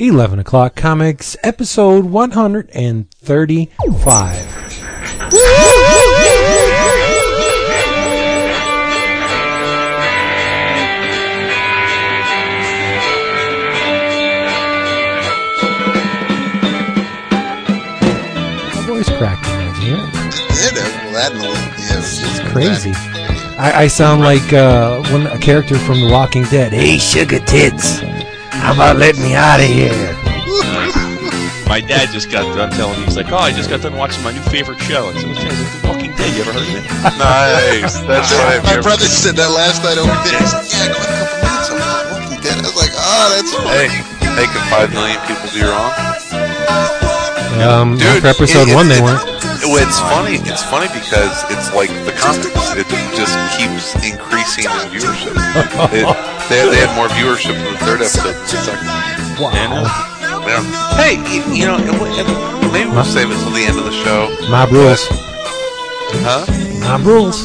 11 O'Clock Comics, episode 135. My voice cracking right here. It's crazy. I sound like a character from The Walking Dead. Hey, sugar tits. How about letting me out of here? My dad just got done telling me, he's like, oh, I just got done watching my new favorite show. And so was like, The Walking Dead, you ever heard of it? Nice. That's what my brother said that last night over there. He's like, yeah, I got a couple minutes on The Walking Dead. I was like, oh, that's funny. Hey, can 5 million people be wrong? Dude, after episode one, they weren't. It's funny because it's like the comics. It just keeps increasing in viewership. They had more viewership in the third episode than the second. Wow. Yeah. Hey, you know, maybe we'll save it till the end of the show. Mob rules. Huh? Mob rules.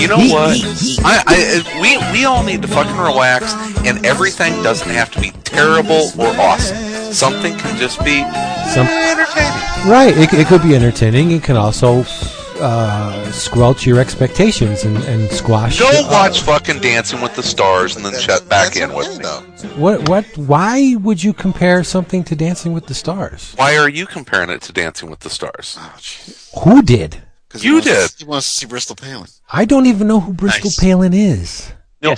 You know what? We all need to fucking relax, and everything doesn't have to be terrible or awesome. Something can just be entertaining. Right. It could be entertaining. It can also squelch your expectations and squash. Go watch fucking Dancing with the Stars and then shut back in with them. What? Why would you compare something to Dancing with the Stars? Why are you comparing it to Dancing with the Stars? Oh, who did? You did. He wants to see Bristol Palin. I don't even know who Bristol Palin is. No,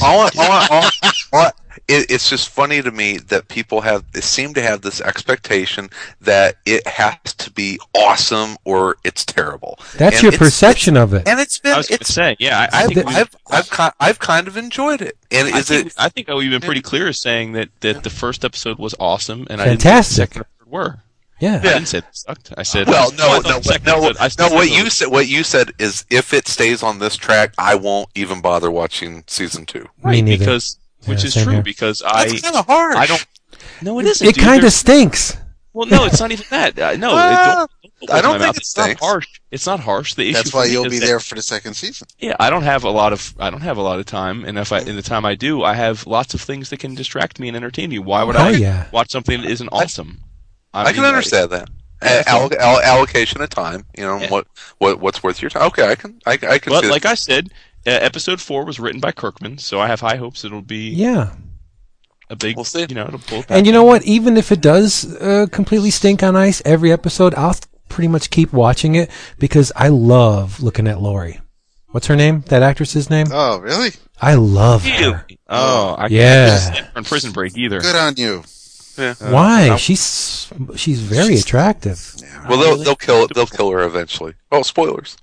it's just funny to me that people seem to have this expectation that it has to be awesome or it's terrible. That's your perception of it. And it's been. I was going to say, yeah, I've kind of enjoyed it. And I think we've been pretty clear as saying that the first episode was awesome and fantastic. I didn't think the third were. Yeah. I didn't say it sucked. I said, well, no. What you said is, if it stays on this track, I won't even bother watching season 2. Right, because which is true here. Because that's kind of harsh. I don't. No, it isn't. It kind of stinks. Well, no, it's not even that. No, I don't think it's not harsh. It's not harsh. The issue. That's why you'll be there for the second season. Yeah, I don't have a lot of time, and in the time I do, I have lots of things that can distract me and entertain me. Why would I watch something that isn't awesome? I can understand that. Allocation of time, you know, what's worth your time. Okay, I can. But like I said, episode 4 was written by Kirkman, so I have high hopes it'll be a big, we'll see. You know, it'll pull. And you know what? Even if it does completely stink on ice, every episode I'll pretty much keep watching it because I love looking at Lori. What's her name? That actress's name? Oh, really? I love her. Oh, I can't stand her on Prison Break either. Good on you. Yeah. Why? No. She's very attractive. Yeah. Well, they'll kill her eventually. Oh, spoilers.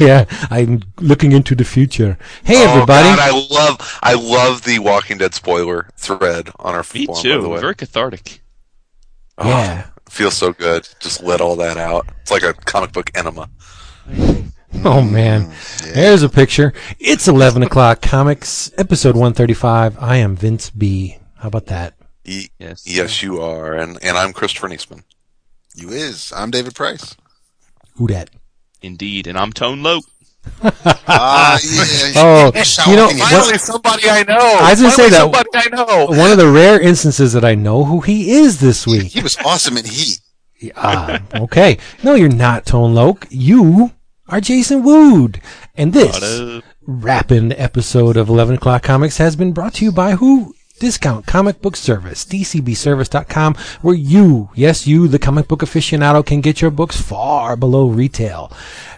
Yeah, I'm looking into the future. Hey, everybody! God, I love the Walking Dead spoiler thread on our forum. Me too. By the way. Very cathartic. Oh, yeah, feels so good. Just let all that out. It's like a comic book enema. Oh man, there's a picture. It's 11 O'Clock Comics, episode 135. I am Vince B. How about that? Yes, you are, and I'm Christopher Niesman. You is. I'm David Price. Who dat? Indeed, and I'm Tone Loke. You know, finally somebody I know. I was going to say that one of the rare instances that I know who he is this week. He was awesome in Heat. Okay, no, you're not Tone Loke. You are Jason Wood, and this rapping episode of 11 O'Clock Comics has been brought to you by who? Discount Comic Book Service, dcbservice.com, where you, yes you, the comic book aficionado, can get your books far below retail.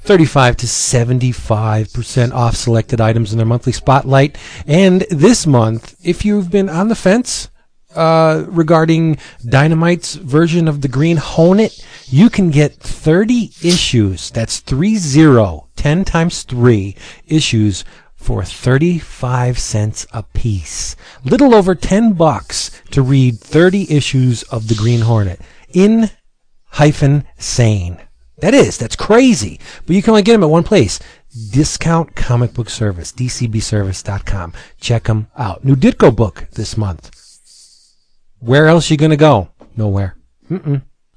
35 to 75% off selected items in their monthly spotlight. And this month, if you've been on the fence regarding Dynamite's version of the Green Hornet, you can get 30 issues. That's 30, 10 times 3 issues for 35 cents a piece. Little over $10 to read 30 issues of The Green Hornet. In-sane. That's crazy. But you can only get them at one place. Discount Comic Book Service, dcbservice.com. Check them out. New Ditko book this month. Where else you gonna go? Nowhere. All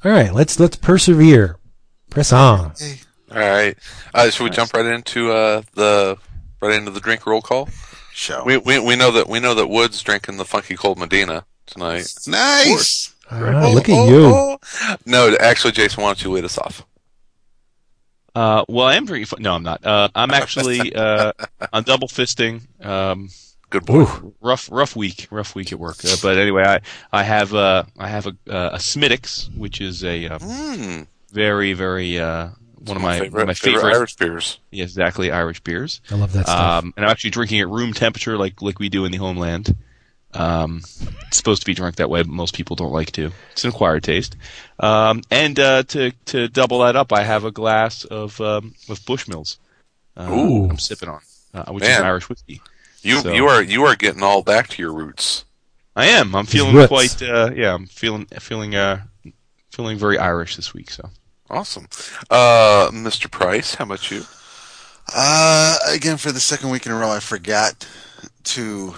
right, let's persevere. Press on. All right. Should we jump right into the drink roll call? show. We know that Wood's drinking the Funky Cold Medina tonight. Nice. Look at you. No, actually, Jason, why don't you lead us off? Well, I am drinking. No, I'm not. I'm actually on double fisting. Good boy. Rough week at work. But anyway, I have a Smittix, which is a very, very one of my favorite Irish beers. Yeah, exactly, Irish beers. I love that stuff. And I'm actually drinking at room temperature, like we do in the homeland. It's supposed to be drunk that way, but most people don't like to. It's an acquired taste. And to double that up, I have a glass of Bushmills. I'm sipping on, which is an Irish whiskey. You are getting all back to your roots. I am. I'm feeling quite. I'm feeling very Irish this week. So awesome, Mr. Price. How about you? Again, for the second week in a row, I forgot to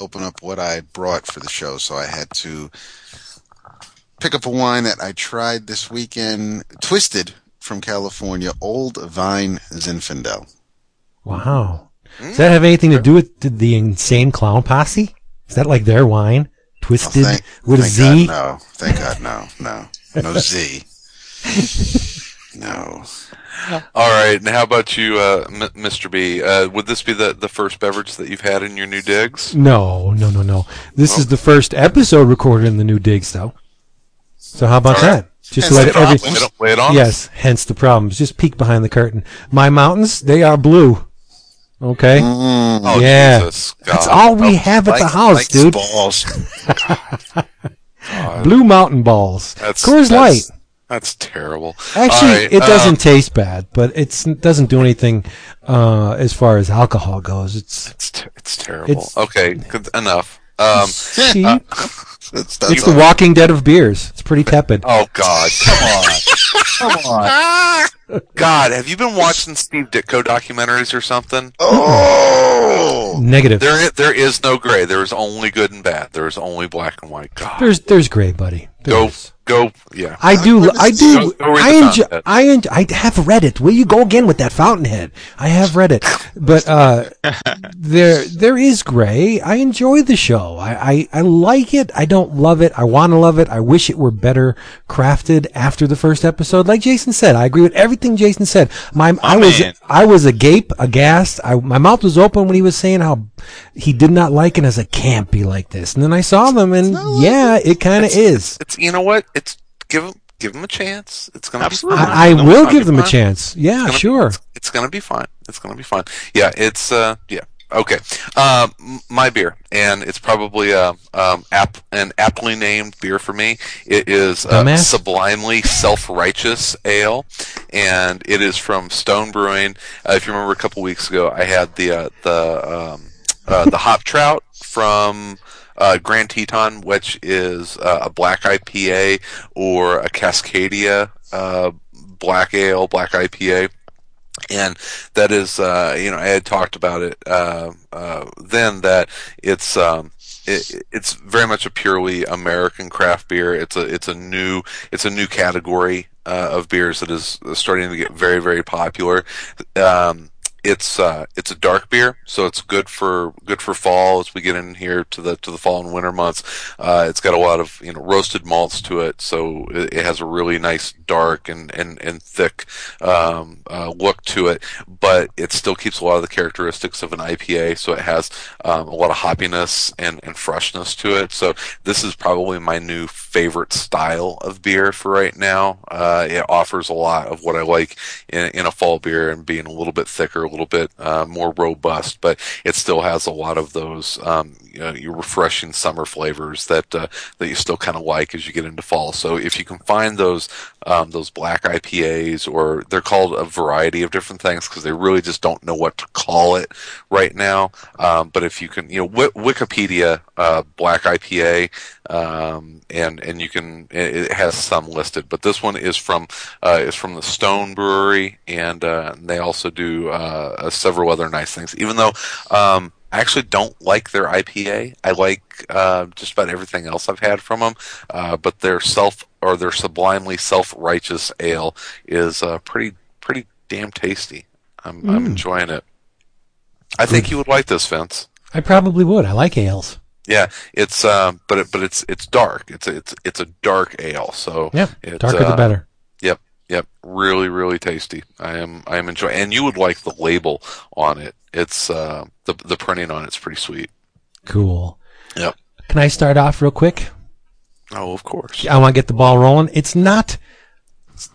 open up what I brought for the show, so I had to pick up a wine that I tried this weekend, Twisted from California, Old Vine Zinfandel. Wow. Does that have anything to do with the Insane Clown Posse? Is that like their wine? Twisted with a Z? God, no. Thank God, no. No Z. No. All right. And how about you, Mr. B? Would this be the first beverage that you've had in your new digs? No. This is the first episode recorded in the new digs, though. So how about that? Just to let everything. Yes. Hence the problems. Just peek behind the curtain. My mountains, they are blue. Okay. Oh, yeah. Jesus, that's all we have at the house, dude. Balls. Blue Mountain Balls. Coors Light. That's terrible. Actually, it doesn't taste bad, but it doesn't do anything as far as alcohol goes. It's terrible. Okay, good, enough. It's the Walking Dead of beers. It's pretty tepid. Oh, God. Come on. God, have you been watching Steve Ditko documentaries or something? Oh. Negative. There is no gray. There is only good and bad. There is only black and white. God. There's gray, buddy. Go. Yeah. I have read it. Will you go again with that Fountainhead? I have read it. But there is gray. I enjoy the show. I like it. I don't love it. I want to love it. I wish it were better crafted after the first episode. Like Jason said, I agree with everything Jason said. I was agape, aghast. My mouth was open when he was saying how he did not like it as a can't be like this. And then I saw them and it kind of is. It's, you know what? It's give them a chance. It's gonna be fine. I will give them a chance. Yeah, sure. It's gonna be fine. It's gonna be fine. Yeah, it's okay. My beer, and it's probably an aptly named beer for me. It is Sublimely Self-Righteous Ale, and it is from Stone Brewing. If you remember, a couple weeks ago, I had the Hop Trout from Grand Teton, which is a black IPA or a Cascadia black ale, black IPA. And that is, I had talked about it then, that it's it's very much a purely American craft beer. It's a new category of beers that is starting to get very, very popular. It's a dark beer, so it's good for fall as we get in here to the fall and winter months. It's got a lot of roasted malts to it, so it has a really nice dark and thick look to it. But it still keeps a lot of the characteristics of an IPA, so it has a lot of hoppiness and freshness to it. So this is probably my new favorite style of beer for right now. It offers a lot of what I like in a fall beer, and being a little bit thicker, a little bit more robust, but it still has a lot of those refreshing summer flavors that you still kind of like as you get into fall. So if you can find those black IPAs, or they're called a variety of different things because they really just don't know what to call it right now. But if you can, Wikipedia black IPA, and you can, it has some listed. But this one is from the Stone Brewery, and they also do several other nice things. Even though I actually don't like their IPA, I like just about everything else I've had from them. But their Sublimely Self-Righteous Ale is pretty damn tasty. I'm enjoying it. I think you would like this, Vince. I probably would. I like ales. Yeah, it's but it's dark. It's a dark ale. So yeah, darker the better. Yep, really, really tasty. I am enjoying, and you would like the label on it. It's the printing on it's pretty sweet. Cool. Yep. Can I start off real quick? Oh, of course. I want to get the ball rolling. It's not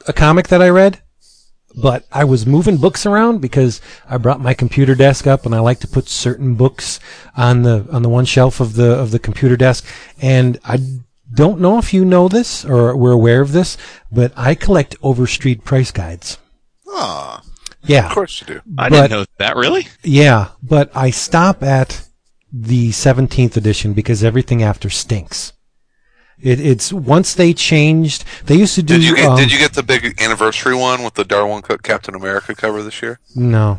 a comic that I read, but I was moving books around because I brought my computer desk up, and I like to put certain books on the one shelf of the computer desk. And I don't know if you know this or were aware of this, but I collect Overstreet price guides. Ah, yeah, of course you do. I didn't know that, really. Yeah, but I stop at the 17th edition because everything after stinks. It's once they changed. They used to do. Did you get the big anniversary one with the Darwin Cook Captain America cover this year? No.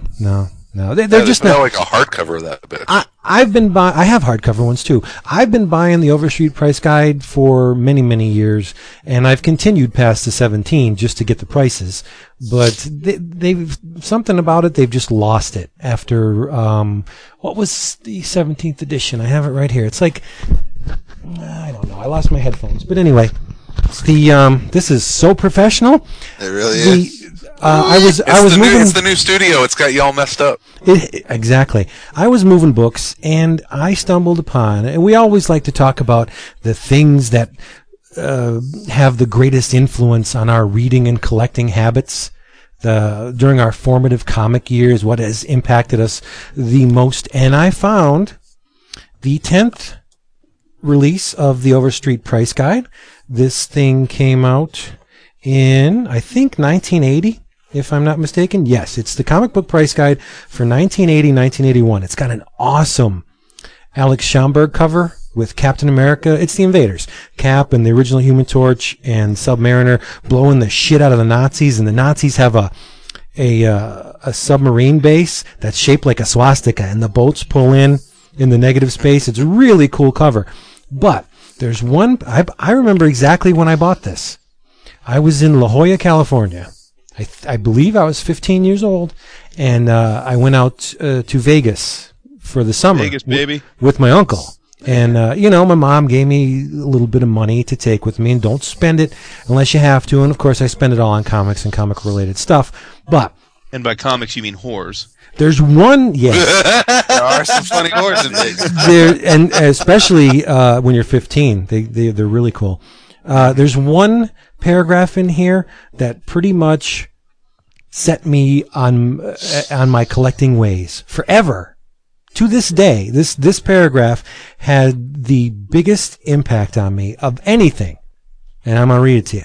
They're just not like a hardcover of that bit. I have hardcover ones too. I've been buying the Overstreet price guide for many years, and I've continued past the 17 just to get the prices. But they've something about it. They've just lost it after what was the 17th edition? I have it right here. It's like. I don't know. I lost my headphones. But anyway, the this is so professional. It really is. I was moving. It's the new studio. It's got you all messed up. Exactly. I was moving books, and I stumbled upon. And we always like to talk about the things that have the greatest influence on our reading and collecting habits. During our formative comic years, what has impacted us the most? And I found the 10th. Release of the Overstreet price guide. This thing came out in, I think, 1980, if I'm not mistaken. Yes, it's the comic book price guide for 1980-1981. It's got an awesome Alex Schomburg cover with Captain America. It's the Invaders. Cap and the original Human Torch and Submariner blowing the shit out of the Nazis, and the Nazis have a submarine base that's shaped like a swastika, and the boats pull in the negative space. It's a really cool cover. But there's one, I remember exactly when I bought this. I was in La Jolla, California. I believe I was 15 years old, and I went out to Vegas for the summer. Vegas, baby. With my uncle. And, my mom gave me a little bit of money to take with me, and don't spend it unless you have to. And, of course, I spend it all on comics and comic-related stuff. But. And by comics, you mean whores. There's one, yes. There are some funny whores in Vegas. And especially when you're 15, they're really cool. There's one paragraph in here that pretty much set me on my collecting ways forever. To this day, this paragraph had the biggest impact on me of anything, and I'm gonna read it to you.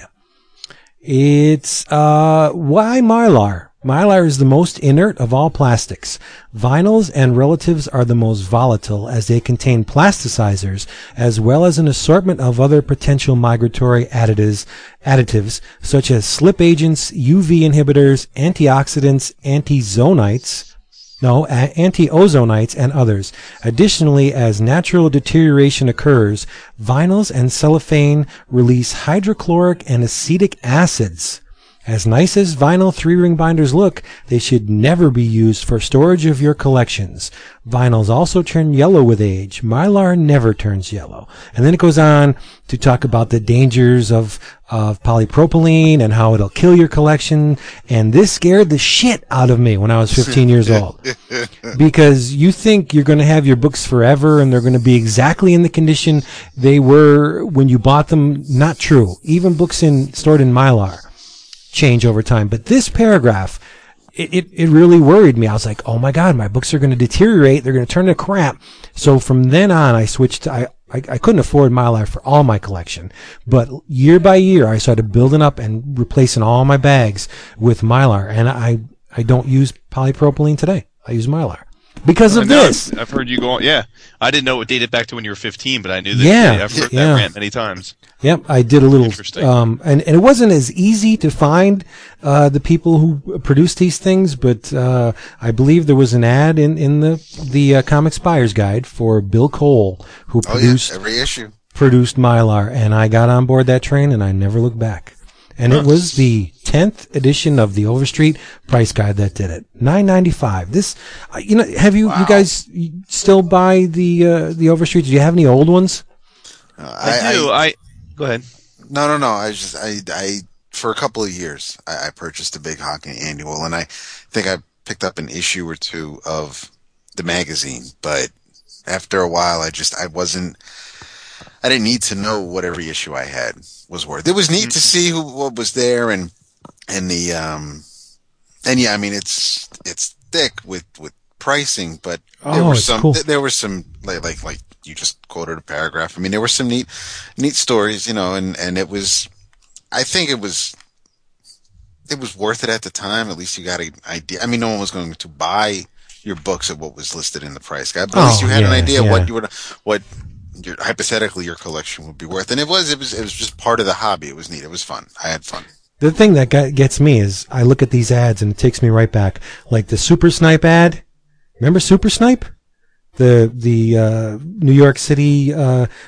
It's why Mylar. Mylar is the most inert of all plastics. Vinyls and relatives are the most volatile, as they contain plasticizers as well as an assortment of other potential migratory additives such as slip agents, UV inhibitors, antioxidants, anti-ozonites, and others. Additionally, as natural deterioration occurs, vinyls and cellophane release hydrochloric and acetic acids. As nice as vinyl 3-ring binders look, they should never be used for storage of your collections. Vinyls also turn yellow with age. Mylar never turns yellow. And then it goes on to talk about the dangers of polypropylene and how it'll kill your collection. And this scared the shit out of me when I was 15 years old. Because you think you're going to have your books forever and they're going to be exactly in the condition they were when you bought them. Not true. Even books stored in Mylar change over time. But this paragraph, it really worried me. I was like, oh my God, my books are going to deteriorate. They're going to turn to crap. So from then on, I switched to, I couldn't afford Mylar for all my collection, but year by year, I started building up and replacing all my bags with Mylar. And I don't use polypropylene today. I use Mylar. Because of this. I've heard you go on. Yeah. I didn't know it dated back to when you were 15, but I knew that. Yeah. I've heard that rant many times. Yep. I did a little. Interesting. And it wasn't as easy to find, the people who produced these things, but, I believe there was an ad in the Comics Buyer's Guide for Bill Cole, who produced Mylar. And I got on board that train and I never looked back. And it was the 10th edition of the Overstreet price guide that did it. $9.95. This, you know, have you, you guys still buy the Overstreet? Do you have any old ones? I do. Go ahead. No. I for a couple of years, I purchased a Big Hawking annual, and I think I picked up an issue or two of the magazine, but after a while, I didn't need to know what every issue I had was worth. It was neat to see what was there, and I mean, it's thick with pricing, but there were some, like you just quoted a paragraph. I mean, there were some neat stories, you know, and it was, I think it was worth it at the time. At least you got an idea. I mean, no one was going to buy your books at what was listed in the price guide, but at least you had an idea what you were, hypothetically your collection would be worth. And it was just part of the hobby. It was neat. It was fun. I had fun. The thing that gets me is I look at these ads and it takes me right back, like the Super Snipe ad. Remember Super Snipe? The New York City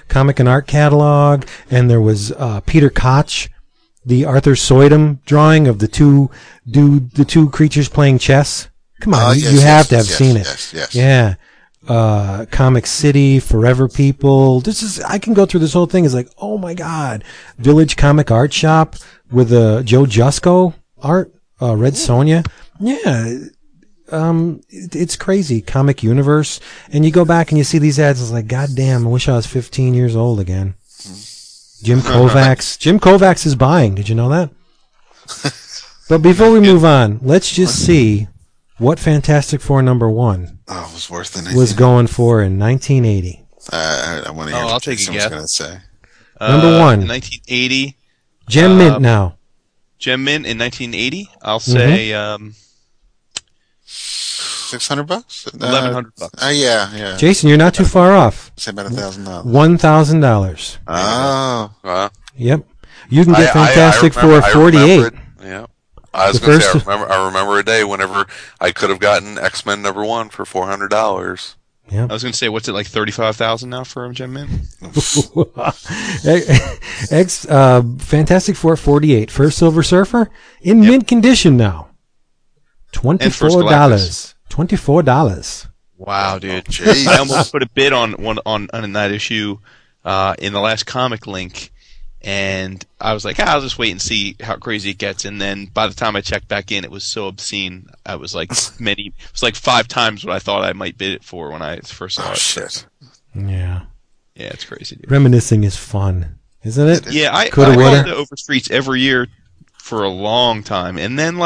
comic and art catalog, and there was Peter Koch, the Arthur Soydam drawing of the two creatures playing chess. Come on, you have to have seen it. Yes. Yeah. Comic City, Forever People. This is, I can go through this whole thing. It's like, oh my God. Village Comic Art Shop with Joe Jusko art, Red Sonja. Yeah. It's crazy. Comic Universe. And you go back and you see these ads. It's like, God damn, I wish I was 15 years old again. Jim Kovacs. Jim Kovacs is buying. Did you know that? But before we move on, let's just see what Fantastic Four #1 was worth was going for in 1980. I want to hear what someone's going to say. #1. 1980. Gem Mint now. Gem Mint in 1980? I'll say... $600? $1,100. Yeah. Jason, you're not too far off. Say about $1,000. $1,000. Oh, wow. Yep. You can get Fantastic Four 48. Yeah. I was going to say, I remember a day whenever I could have gotten X-Men #1 for $400. Yeah. I was going to say, what's it, like $35,000 now for Gem Mint? Fantastic Four 48 for Silver Surfer in mint condition now. $24. $24. Wow, dude! Jeez. I almost put a bid on that issue in the last comic link, and I was like, I'll just wait and see how crazy it gets. And then by the time I checked back in, it was so obscene. I was like, it was like 5 times what I thought I might bid it for when I first saw it. Oh shit! Yeah, it's crazy, dude. Reminiscing is fun, isn't it? Yeah, I went to Overstreet's every year for a long time, and then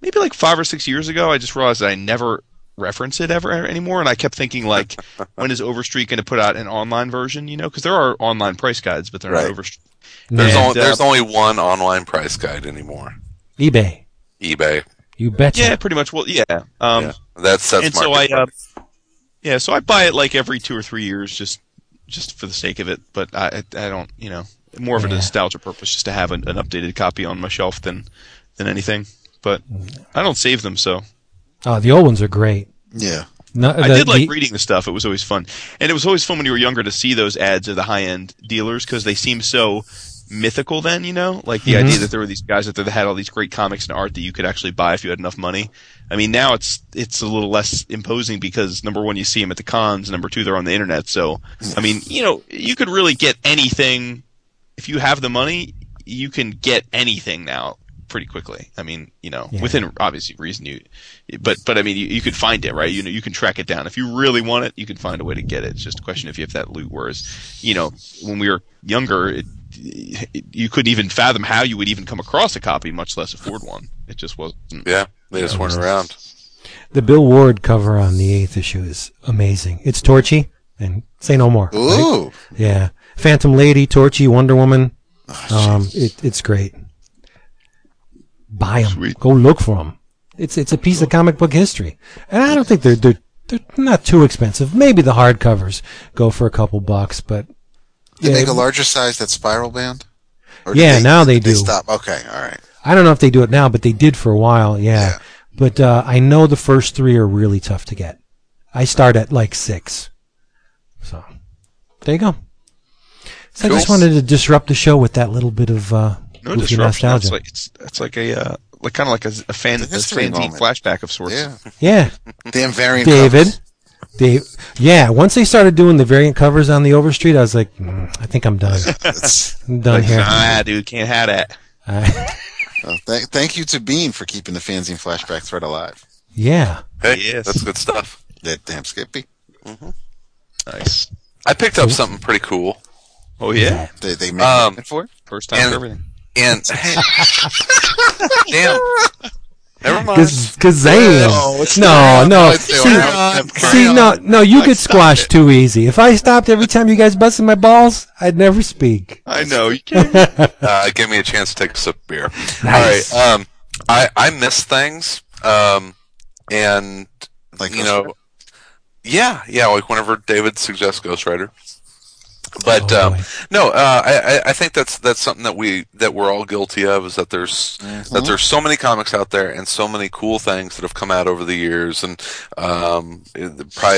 maybe 5 or 6 years ago, I just realized that I never reference it ever anymore, and I kept thinking, when is Overstreet going to put out an online version, you know? Because there are online price guides, but they're not Overstreet. There's only one online price guide anymore. eBay. You betcha. Yeah, pretty much. Well, yeah. That's and so so I buy it every 2 or 3 years just for the sake of it, but I don't, you know, more of a nostalgia purpose just to have an updated copy on my shelf than anything. But I don't save them, so. Oh, the old ones are great. Yeah. I did reading the stuff. It was always fun. And it was always fun when you were younger to see those ads of the high-end dealers because they seemed so mythical then, you know? Like the idea that there were these guys that had all these great comics and art that you could actually buy if you had enough money. I mean, now it's a little less imposing because, number one, you see them at the cons. Number 2, they're on the internet. So, I mean, you know, you could really get anything. If you have the money, you can get anything now. Pretty quickly. I mean, you know, within obviously reason but I mean, you could find it, right? You know, you can track it down. If you really want it, you can find a way to get it. It's just a question if you have that loot. Whereas, you know, when we were younger, you couldn't even fathom how you would even come across a copy, much less afford one. It just wasn't. Yeah, they just weren't around. The Bill Ward cover on the 8th issue is amazing. It's Torchy and Say No More. Ooh. Right? Yeah. Phantom Lady, Torchy, Wonder Woman. Oh, it's great. Buy them. Sweet. Go look for them. It's a piece of comic book history, and I don't think they're not too expensive. Maybe the hardcovers go for a couple bucks, but they make a larger size that spiral bound. Now they do. They stop. Okay, all right. I don't know if they do it now, but they did for a while. Yeah. But I know the first 3 are really tough to get. I start at 6, so there you go. So I just wanted to disrupt the show with that little bit of No disruption. Nostalgia. It's like a fanzine flashback of sorts. Yeah. Damn variant covers. Once they started doing the variant covers on the Overstreet, I was like, I think I'm done. I'm done here. Nah, dude, can't have that. Well, thank you to Bean for keeping the fanzine flashback thread alive. Yeah. Hey, yes. That's good stuff. That damn Skippy. Mm-hmm. Nice. I picked up something pretty cool. Oh, yeah? They made it for it? First time for everything. And damn. Never mind. Kazam. No. See, you get squashed too easy. If I stopped every time you guys busted my balls, I'd never speak. I know. You can't. Give me a chance to take a sip of beer. Nice. All right. I miss things. And, like, you know, like whenever David suggests Ghost Rider. But I think that's something that we're all guilty of, is that there's so many comics out there and so many cool things that have come out over the years, and probably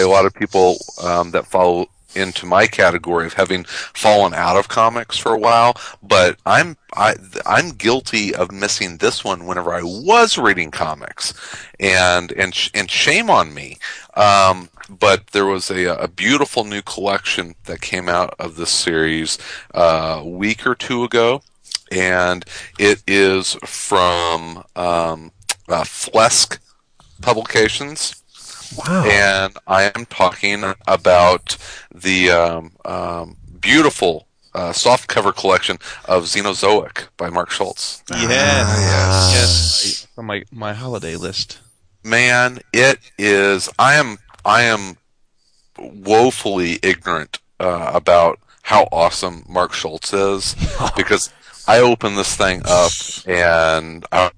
a lot of people that follow into my category of having fallen out of comics for a while. But I'm guilty of missing this one whenever I was reading comics, and shame on me. But there was a beautiful new collection that came out of this series a week or two ago, and it is from Flesk Publications. Wow. And I am talking about the beautiful softcover collection of Xenozoic by Mark Schultz. Yes. From my holiday list. Man, it is. I am woefully ignorant about how awesome Mark Schultz is, because I opened this thing up and I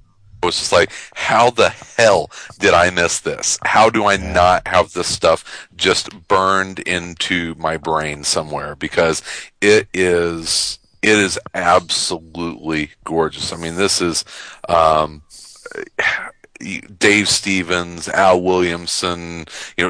was just like, how the hell did I miss this? How do I not have this stuff just burned into my brain somewhere? Because it is absolutely gorgeous. I mean, this is Dave Stevens, Al Williamson,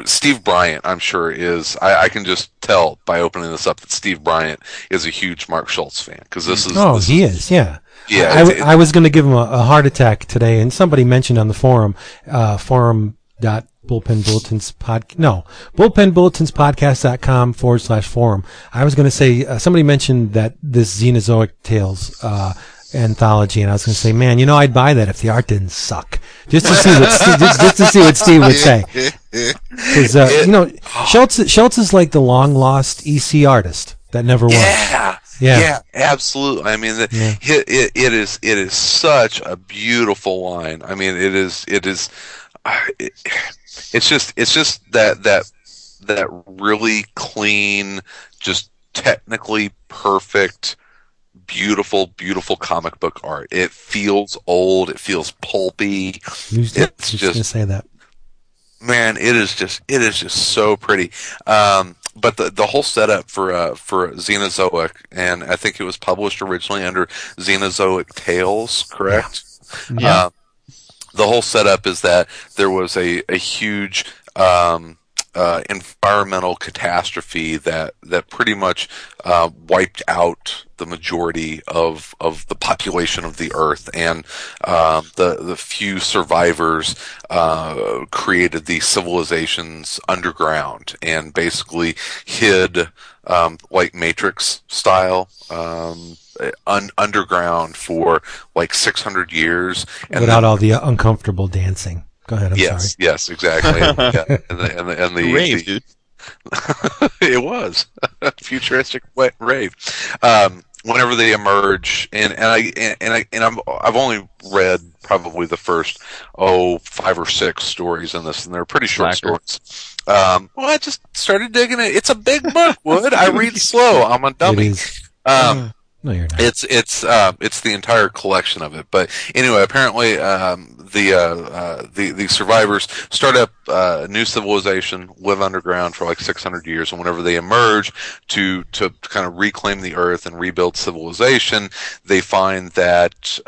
Steve Bryant, I'm sure is. I can just tell by opening this up that Steve Bryant is a huge Mark Schultz fan, because this is. Oh, he is. Yeah, I was going to give him a heart attack today, and somebody mentioned on the forum, bullpenbulletinspodcast.com/forum. I was going to say, somebody mentioned that this Xenozoic Tales, anthology, and I was going to say, man, I'd buy that if the art didn't suck, just to see what Steve would say. Because Schultz is like the long lost EC artist that never was. Yeah, absolutely. I mean, it is such a beautiful line. I mean, it's just that really clean, just technically perfect, beautiful comic book art. It feels old. It feels pulpy. It's just gonna say that. Man, it is just so pretty. But the whole setup for Xenozoic, and I think it was published originally under Xenozoic Tales, correct? Yeah. The whole setup is that there was a huge environmental catastrophe that pretty much wiped out the majority of the population of the Earth, and the few survivors created these civilizations underground and basically hid, like Matrix style, underground for like 600 years, and without all the uncomfortable dancing. Go ahead, Yes, exactly. and the rave, dude. It was futuristic wet rave. Whenever they emerge, I've only read probably the first 5 or 6 stories in this, and they're pretty short stories. I just started digging it. It's a big book, Wood. I read slow. I'm a dummy. No, you're not. It's the entire collection of it. But anyway, apparently the survivors start up a new civilization, live underground for like 600 years, and whenever they emerge to kind of reclaim the Earth and rebuild civilization, they find that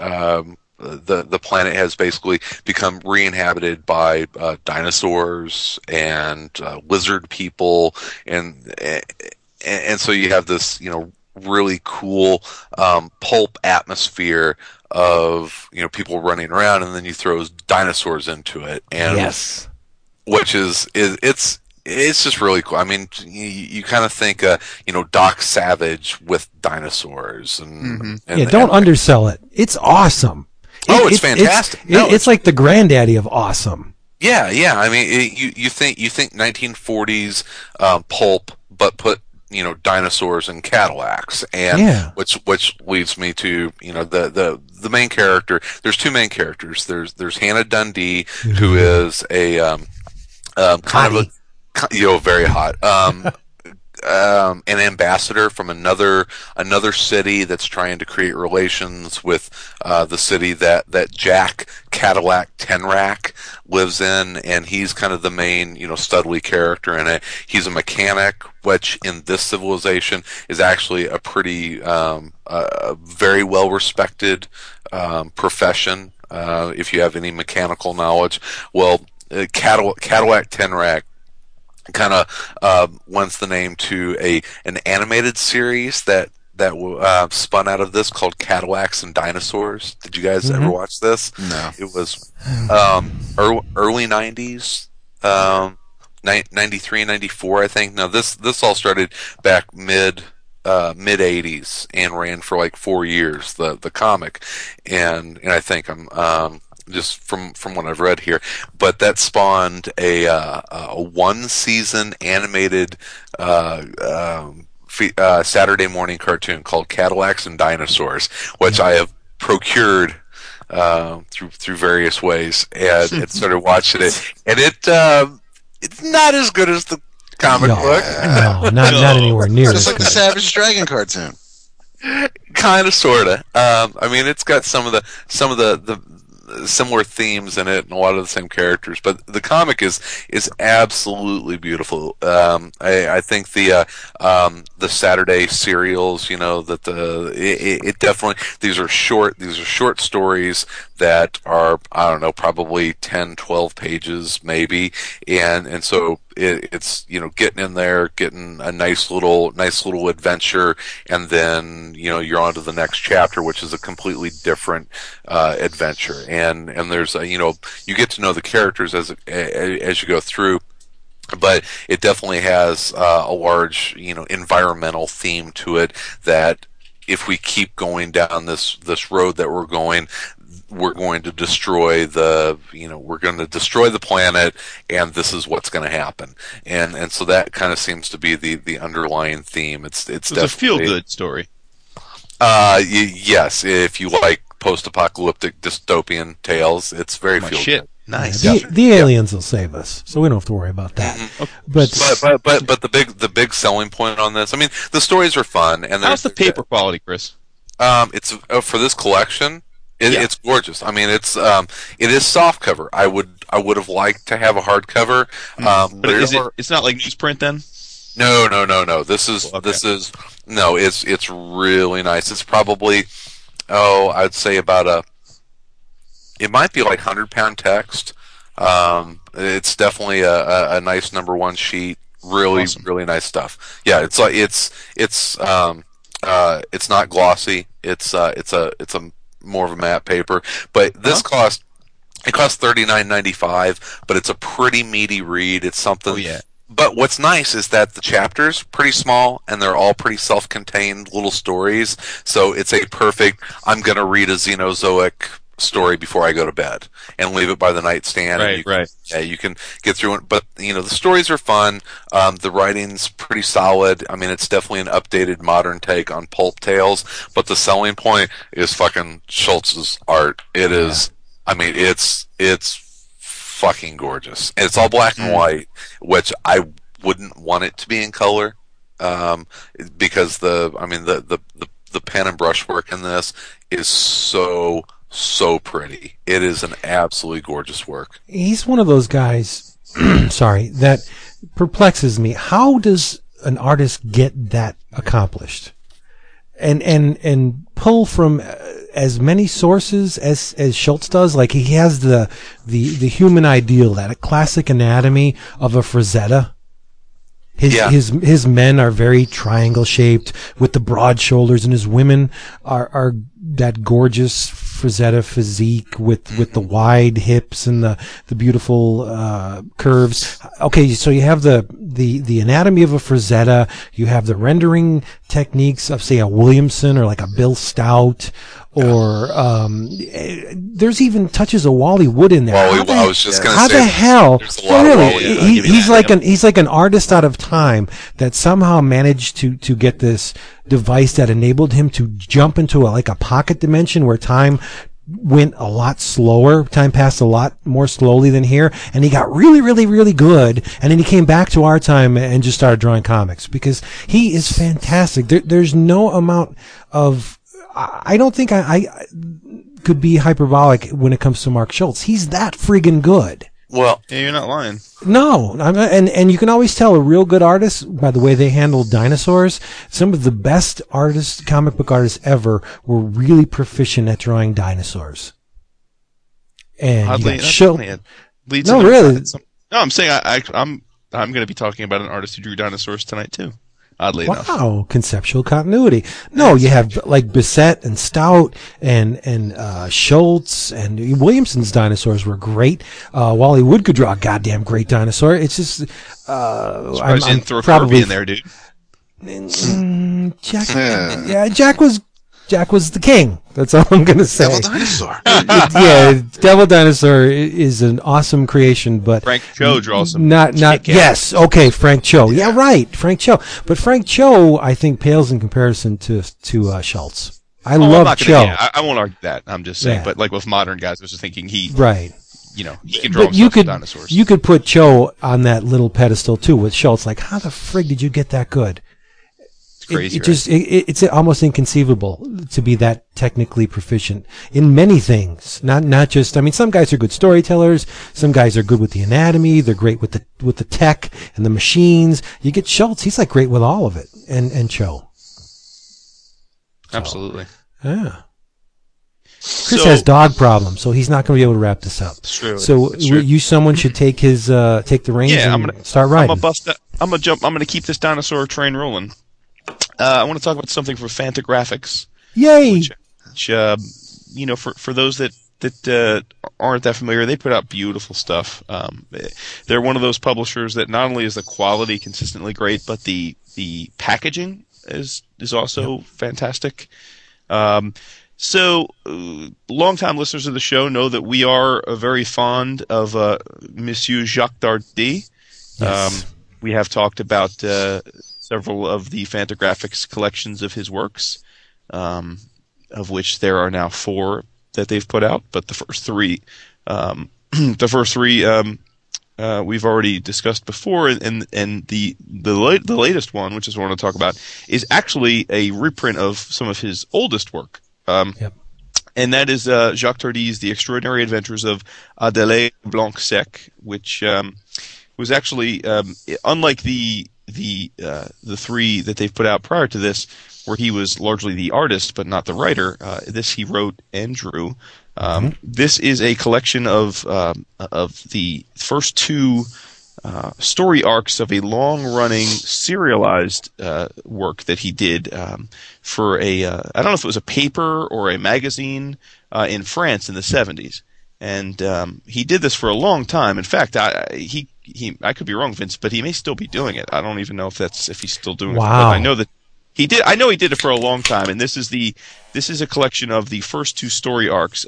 the planet has basically become re-inhabited by dinosaurs and lizard people, and so you have this really cool pulp atmosphere of, you know, people running around, and then you throw dinosaurs into it, and yes, which is it's just really cool. I mean, you kind of think, you know, Doc Savage with dinosaurs, and, mm-hmm. and yeah, don't undersell it. It's awesome. It's fantastic. It's like the granddaddy of awesome. Yeah, yeah. I mean, you think 1940s pulp, but put, you know, dinosaurs and Cadillacs, and yeah. which leads me to, you know, the main character. There's two main characters. There's Hannah Dundee, mm-hmm. who is a kind of a, you know, very hot an ambassador from another city that's trying to create relations with the city that Jack Cadillac Tenrak lives in, and he's kind of the main, you know, studly character in it. He's a mechanic, which in this civilization is actually a pretty very well respected profession if you have any mechanical knowledge. Well, Cadillac Tenrak kind of lends the name to an animated series that spun out of this called Cadillacs and Dinosaurs. Did you guys mm-hmm. ever watch this? No. It was early 90s, 93, 94, I think. Now, this all started back mid 80s and ran for like 4 years, the comic. And I think I'm... just from what I've read here, but that spawned a one-season animated Saturday morning cartoon called Cadillacs and Dinosaurs, which I have procured through various ways, and started watching it. And it's not as good as the comic book. Not anywhere near. It's like the Savage Dragon cartoon. Kind of, sorta. I mean, it's got some of the similar themes in it and a lot of the same characters, but the comic is absolutely beautiful. I think the Saturday serials, you know, that it definitely, these are short stories that are, I don't know, probably 10, 12 pages maybe, and so it's, you know, getting in there, getting a nice little adventure, and then, you know, you're on to the next chapter, which is a completely different adventure, and there's a, you know, you get to know the characters as you go through. But it definitely has a large, you know, environmental theme to it, that if we keep going down this road that we're going to destroy the planet, and this is what's going to happen, and so that kind of seems to be the underlying theme. It's definitely a feel good story. Yes, if you like post-apocalyptic dystopian tales, it's very feel good. Nice. The aliens will save us, so we don't have to worry about that. Mm-hmm. But the big selling point on this, I mean, the stories are fun. And how's the paper quality, Chris? It's for this collection. It's gorgeous. I mean, it is soft cover. I would have liked to have a hardcover. But it's not like newsprint then? No. It's really nice. It's probably I'd say about it might be like 100-pound text. It's definitely a nice number one sheet. Really, awesome. Really nice stuff. Yeah, it's like it's not glossy. It's more of a matte paper, but this costs $39.95, but it's a pretty meaty read. It's something. Oh, yeah. But what's nice is that the chapters pretty small, and they're all pretty self-contained little stories. So it's a perfect. I'm gonna read a Xenozoic story before I go to bed and leave it by the nightstand. Right, and you can get through it. But, you know, the stories are fun. The writing's pretty solid. I mean, it's definitely an updated modern take on pulp tales, but the selling point is fucking Schultz's art. It is, I mean, it's fucking gorgeous. And it's all black and white, which I wouldn't want it to be in color. Because the pen and brush work in this is so pretty. It is an absolutely gorgeous work. He's one of those guys, that perplexes me. How does an artist get that accomplished? And pull from as many sources as Schultz does. Like, he has the human ideal, that a classic anatomy of a Frazetta. His men are very triangle shaped with the broad shoulders, and his women are that gorgeous Frazetta physique with the wide hips and the beautiful curves. Okay, so you have the anatomy of a Frazetta. You have the rendering techniques of, say, a Williamson or like a Bill Stout, or there's even touches of Wally Wood in there. Wally Wood, I was just going to say. How the hell? Really, he's like an artist out of time that somehow managed to get this device that enabled him to jump into a pocket dimension where time went a lot slower. Time passed a lot more slowly than here, and he got really, really, really good. And then he came back to our time and just started drawing comics because he is fantastic. There's no amount of, I don't think I could be hyperbolic when it comes to Mark Schultz. He's that friggin' good. Well, yeah, you're not lying. No, I'm not, and you can always tell a real good artist by the way they handle dinosaurs. Some of the best artists, comic book artists ever, were really proficient at drawing dinosaurs. And oddly, I'm saying I'm going to be talking about an artist who drew dinosaurs tonight too. Oddly enough. Wow, conceptual continuity. No, you have like Bissett and Stout and Schultz and Williamson's dinosaurs were great. Wally Wood could draw a goddamn great dinosaur. It's just I'm probably in there, dude. Jack was the king. That's all I'm going to say. Devil Dinosaur. Devil Dinosaur is an awesome creation, but Frank Cho draws some. Frank Cho. Yeah, right, Frank Cho. But Frank Cho, I think, pales in comparison to Schultz. I love Cho. I won't argue that. I'm just saying, but like with modern guys, I was just thinking he can draw himself some dinosaurs. You could put Cho on that little pedestal too with Schultz. Like, how the frig did you get that good? Crazy, it's almost inconceivable to be that technically proficient in many things. Not just. I mean, some guys are good storytellers. Some guys are good with the anatomy. They're great with the tech and the machines. You get Schultz; he's like great with all of it. And Cho. Absolutely. So, yeah. Chris has dog problems, so he's not going to be able to wrap this up. It's true. So someone should take his take the reins and start riding. I'm gonna jump. I'm gonna keep this dinosaur train rolling. I want to talk about something for Fantagraphics. Yay! Which for those that aren't that familiar, they put out beautiful stuff. They're one of those publishers that not only is the quality consistently great, but the packaging is also fantastic. So, longtime listeners of the show know that we are very fond of Monsieur Jacques Tardi. Yes. We have talked about several of the Fantagraphics collections of his works, of which there are now 4 that they've put out. But the first 3, we've already discussed before, and the latest one, which is what I want to talk about, is actually a reprint of some of his oldest work, and that is Jacques Tardi's *The Extraordinary Adventures of Adèle Blanc-Sec*, which was actually unlike the 3 that they've put out prior to this, where he was largely the artist but not the writer. This he wrote and drew. This is a collection of the first 2 story arcs of a long-running serialized work that he did for a I don't know if it was a paper or a magazine in France in the 70s. And he did this for a long time. In fact, I could be wrong, Vince, but he may still be doing it. I don't even know if he's still doing it. But I know that he did. I know he did it for a long time. And this is a collection of the first 2 story arcs.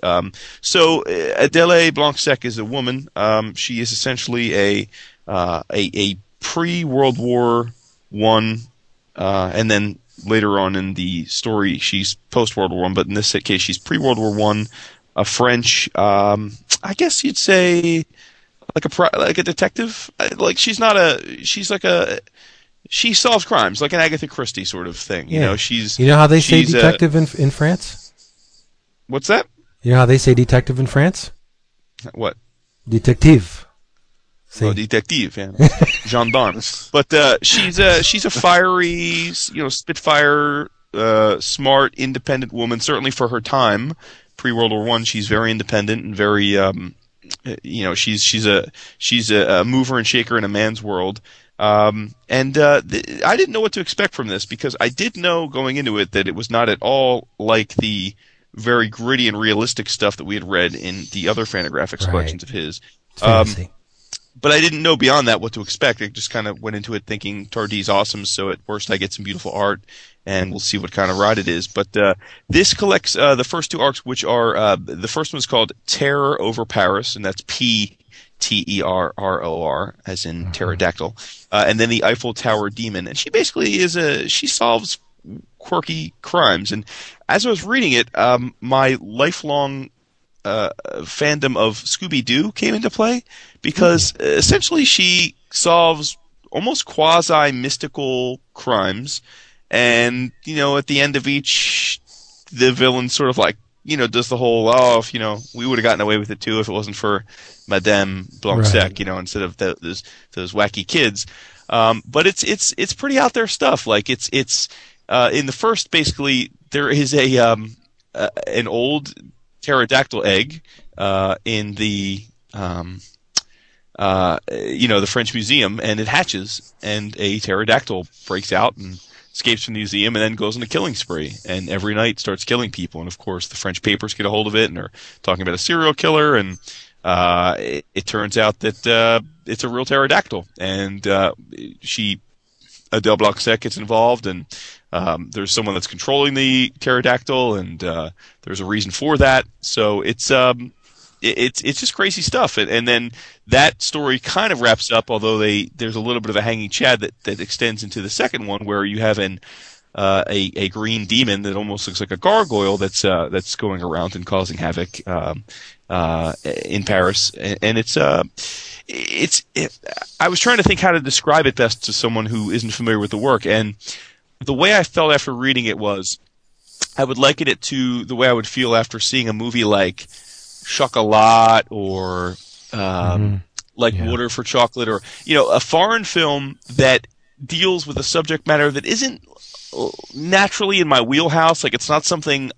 So Adèle Blanc-Sec is a woman. She is essentially a pre-World War I, and then later on in the story she's post-World War I. But in this case, she's pre-World War I. A French, I guess you'd say, like a detective. Like she solves crimes, like an Agatha Christie sort of thing. Yeah. You know, You know how they say detective in France? What's that? You know how they say detective in France? What? Détective. Oh, detective, yeah. Gendarme. But she's a fiery, spitfire, smart, independent woman. Certainly for her time. Pre-World War I, she's very independent and very, she's a mover and shaker in a man's world. I didn't know what to expect from this, because I did know going into it that it was not at all like the very gritty and realistic stuff that we had read in the other Fantagraphics collections of his. But I didn't know beyond that what to expect. I just kind of went into it thinking Tardi's awesome, so at worst I get some beautiful art, and we'll see what kind of ride it is. But this collects the first two arcs, which are the first one's called Terror Over Paris, and that's P-T-E-R-R-O-R, as in pterodactyl. And then the Eiffel Tower Demon. And she basically is she solves quirky crimes. And as I was reading it, my lifelong fandom of Scooby-Doo came into play, because essentially she solves almost quasi-mystical crimes, and, you know, at the end of each, the villain sort of like, you know, does the whole, we would have gotten away with it too if it wasn't for Adèle Blanc-Sec, you know, instead of those wacky kids. But it's pretty out there stuff. Like it's in the first, basically there is an old pterodactyl egg in the the French Museum, and it hatches, and a pterodactyl breaks out and escapes from the museum, and then goes on a killing spree, and every night starts killing people. And of course the French papers get a hold of it and are talking about a serial killer, and it turns out that it's a real pterodactyl, and Adèle Blanc-Sec gets involved, and there's someone that's controlling the pterodactyl, and there's a reason for that. So it's just crazy stuff. And then that story kind of wraps up, although there's a little bit of a hanging chad that extends into the second one, where you have a green demon that almost looks like a gargoyle that's going around and causing havoc in Paris. And I was trying to think how to describe it best to someone who isn't familiar with the work, and the way I felt after reading it was, I would liken it to the way I would feel after seeing a movie like Chocolat, or Water for Chocolate, or, you know, a foreign film that deals with a subject matter that isn't naturally in my wheelhouse. Like it's not a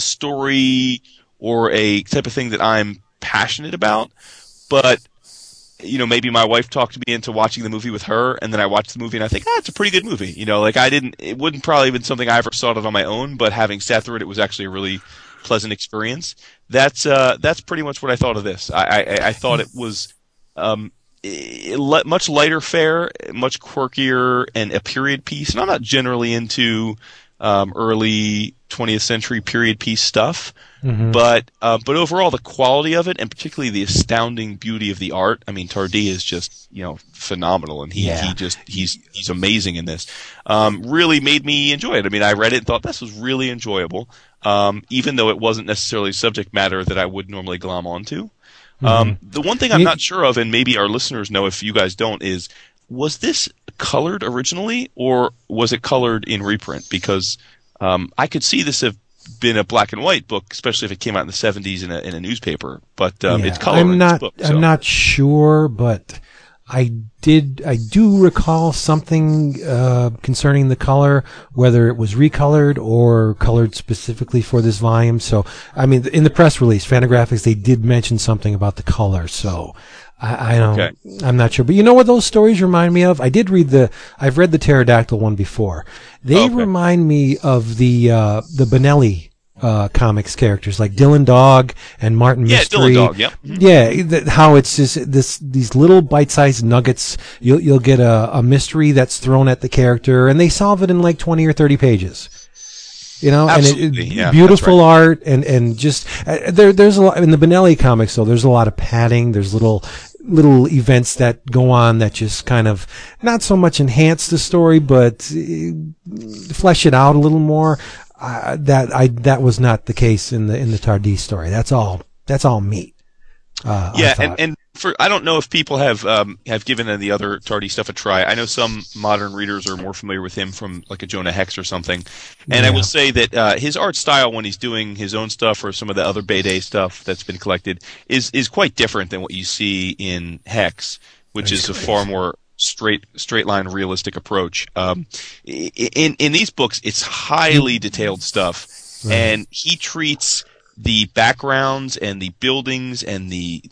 story or a type of thing that I'm passionate about, but, you know, maybe my wife talked me into watching the movie with her, and then I watched the movie and I think, it's a pretty good movie. You know, like it wouldn't probably have been something I ever sought out on my own, but having sat through it, it was actually a really pleasant experience. That's pretty much what I thought of this. I thought it was much lighter fare, much quirkier, and a period piece. And I'm not generally into early 20th century period piece stuff, but overall the quality of it, and particularly the astounding beauty of the art. I mean, Tardi is just, you know, phenomenal, and he's amazing in this. Really made me enjoy it. I mean, I read it and thought this was really enjoyable, even though it wasn't necessarily subject matter that I would normally glom onto. The one thing I'm not sure of, and maybe our listeners know if you guys don't, is, was this colored originally, or was it colored in reprint? Because I could see this have been a black and white book, especially if it came out in the 70s in a newspaper. But it's colored in this book. I'm not sure, but I do recall something concerning the color, whether it was recolored or colored specifically for this volume. So, I mean, in the press release, Fantagraphics, they did mention something about the color. So, I don't, I'm not sure. But you know what those stories remind me of? I've read the pterodactyl one before. They remind me of the Benelli, comics characters, like Dylan Dog and Martin Mystery. Yeah, Dylan Dog, how it's just these little bite-sized nuggets. You'll get a mystery that's thrown at the character, and they solve it in like 20 or 30 pages. You know, beautiful art, and just, there's a lot, in the Benelli comics though, there's a lot of padding, there's little events that go on that just kind of not so much enhance the story, but flesh it out a little more. That was not the case in the Tardi story. That's all meat. I don't know if people have given the other Tardi stuff a try. I know some modern readers are more familiar with him from like a Jonah Hex or something. And I will say that his art style when he's doing his own stuff or some of the other Bayday stuff that's been collected is quite different than what you see in Hex, which is a far more straight line realistic approach. In these books, it's highly detailed stuff, and he treats the backgrounds and the buildings and the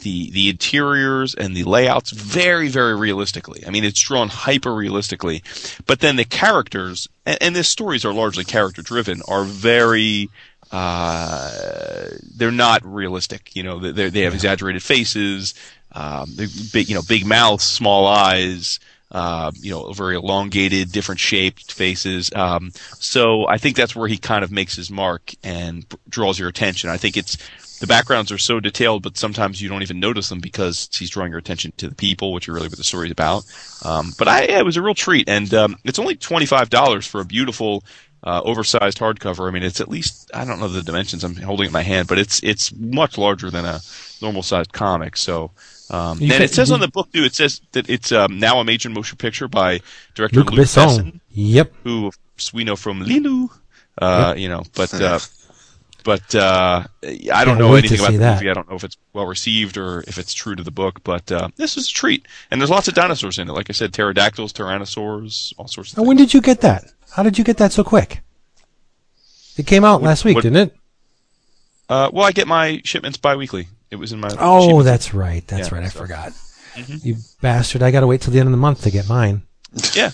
interiors and the layouts very, very realistically. I mean, it's drawn hyper-realistically. But then the characters, and the stories are largely character-driven, are very... they're not realistic. You know, they have exaggerated faces, big mouths, small eyes... very elongated, different shaped faces. So I think that's where he kind of makes his mark and draws your attention. I think it's the backgrounds are so detailed, but sometimes you don't even notice them because he's drawing your attention to the people, which are really what the story's about. But it was a real treat, and it's only $25 for a beautiful oversized hardcover. I mean, it's at least, I don't know the dimensions, I'm holding it in my hand, but it's much larger than a normal sized comic. So. And it says on the book, too, it says that it's now a major motion picture by director Luc Besson. Yep. Who we know from Lilu, yep. But I don't know anything about the movie. I don't know if it's well-received or if it's true to the book, but this was a treat. And there's lots of dinosaurs in it. Like I said, pterodactyls, tyrannosaurs, all sorts of things. When did you get that? How did you get that so quick? It came out last week, didn't it? I get my shipments bi-weekly. It was in my... Oh, that's right. That's right. I forgot. Mm-hmm. You bastard. I got to wait till the end of the month to get mine. Yeah.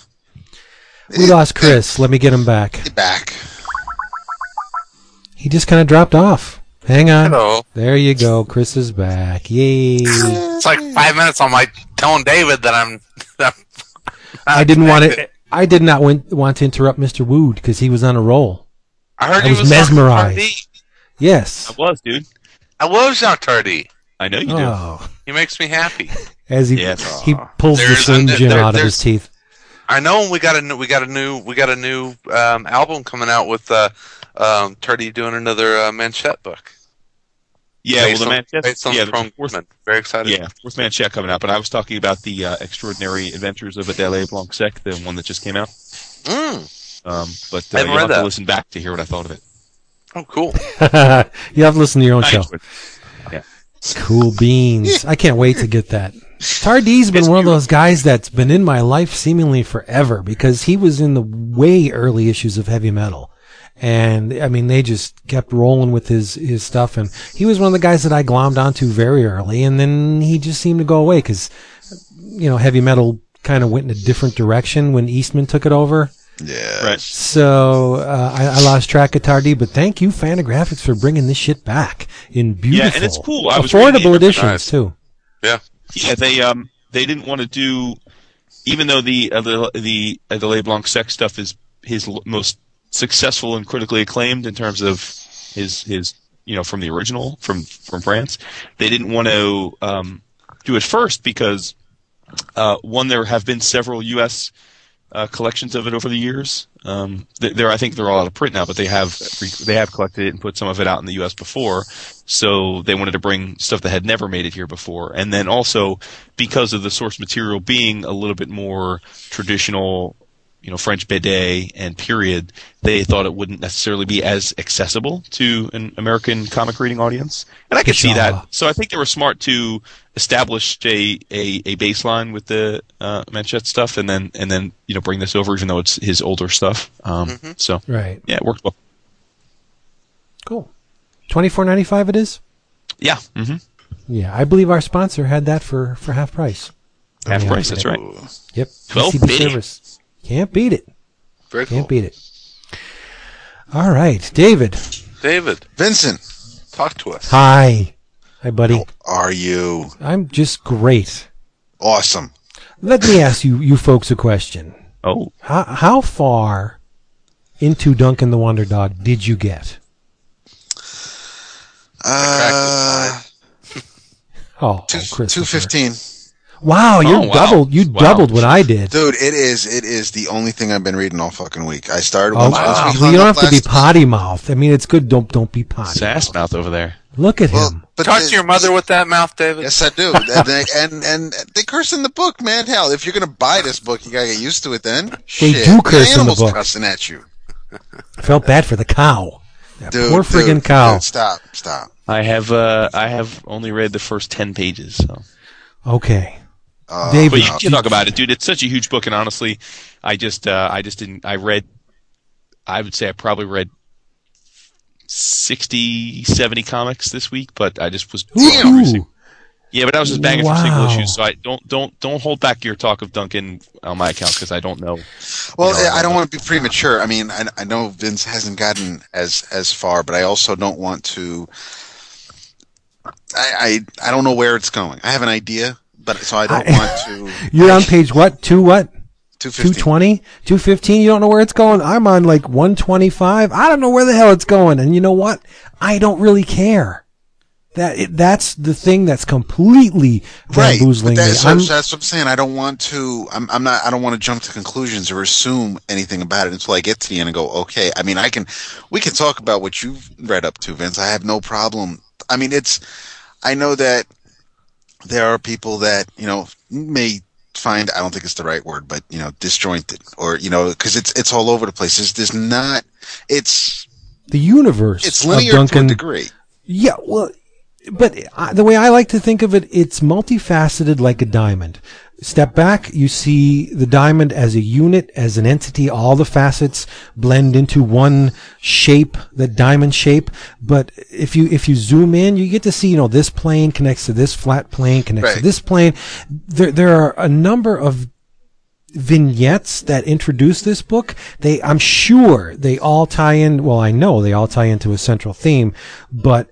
We lost Chris. Let me get him back. Get back. He just kind of dropped off. Hang on. Hello. There you go. Chris is back. Yay. It's like 5 minutes on my telling David that I'm... I did not want to interrupt Mr. Wood because he was on a roll. I heard he was mesmerized. Yes. I was, dude. I love Jacques Tardi. I know you do. Oh. He makes me happy. As he pulls the same gin out of his teeth. I know we got a new album coming out with Tardi doing another Manchette book. Yeah, very excited. Yeah, fourth Manchette coming out. But I was talking about the Extraordinary Adventures of Adèle Blanc-Sec, the one that just came out. Mm. But you'll have to listen back to hear what I thought of it. Oh, cool. You have to listen to your own show. Yeah. Cool beans. I can't wait to get that. Tardy's been one of those guys that's been in my life seemingly forever because he was in the way early issues of heavy metal. And, I mean, they just kept rolling with his stuff. And he was one of the guys that I glommed onto very early. And then he just seemed to go away because, heavy metal kind of went in a different direction when Eastman took it over. Yeah. Right. So I lost track of Tardi, but thank you, Fantagraphics, for bringing this shit back in beautiful, and it's cool. Affordable editions too. Yeah. Yeah. They didn't want to do, even though the Adèle Blanc-Sec stuff is his most successful and critically acclaimed in terms of his from the original from France. They didn't want to do it first because there have been several U.S. collections of it over the years. I think they're all out of print now, but they have collected it and put some of it out in the U.S. before. So they wanted to bring stuff that had never made it here before, and then also because of the source material being a little bit more traditional, French BD and period, they thought it wouldn't necessarily be as accessible to an American comic reading audience, and I could see that. So I think they were smart to establish a baseline with the Manchette stuff, and then bring this over, even though it's his older stuff. So right, yeah, it worked well. Cool, $24.95 it is. Yeah, yeah. I believe our sponsor had that for half price. Half price, that's right. Yep, $12.50. Can't beat it. Very cool. Can't beat it. All right, David. Vincent, talk to us. Hi. Hi, buddy. How are you? I'm just great. Awesome. Let me ask you folks a question. Oh. How far into Duncan the Wonder Dog did you get? Oh, Christopher. 215. Wow, doubled. You doubled what I did, dude. It is the only thing I've been reading all fucking week. I started. Oh, wow. You don't have to be potty mouth. I mean, it's good. Don't be potty. Sass mouth over there. Look at him. But talk to your mother with that mouth, David. Yes, I do. and they curse in the book, man. Hell, if you're gonna buy this book, you gotta get used to it. Then they do curse in the book. Animals cussing at you. I felt bad for the cow. That poor friggin' cow. Dude, stop. I have only read the first 10 pages. So. Okay. David, but you can talk about it, dude. It's such a huge book, and honestly, I just didn't. I probably read 60-70 comics this week, but I just was but I was just banging for single issues, so I don't hold back your talk of Duncan on my account because I don't know. Well, I don't want to be premature. I mean, I know Vince hasn't gotten as far, but I also don't want to. I don't know where it's going. I have an idea, but so I don't want to. You're on page what? 215. 215. You don't know where it's going. I'm on like 125. I don't know where the hell it's going, and you know what? I don't really care. That's the thing that's completely bamboozling me. That's what I'm saying. I don't want to. I'm not. I don't want to jump to conclusions or assume anything about it until I get to the end and go, okay. I mean, we can talk about what you've read up to, Vince. I have no problem. I mean, I know that there are people that may find. I don't think it's the right word, but disjointed or because it's all over the place. There's not. It's the universe. It's linear of Duncan, to a degree. Yeah. Well. But the way I like to think of it, it's multifaceted like a diamond. Step back, you see the diamond as a unit, as an entity. All the facets blend into one shape, the diamond shape. But if you zoom in, you get to see, this plane connects to this flat plane, connects to this plane. There are a number of vignettes that introduce this book. I'm sure they all tie in. Well, I know they all tie into a central theme, but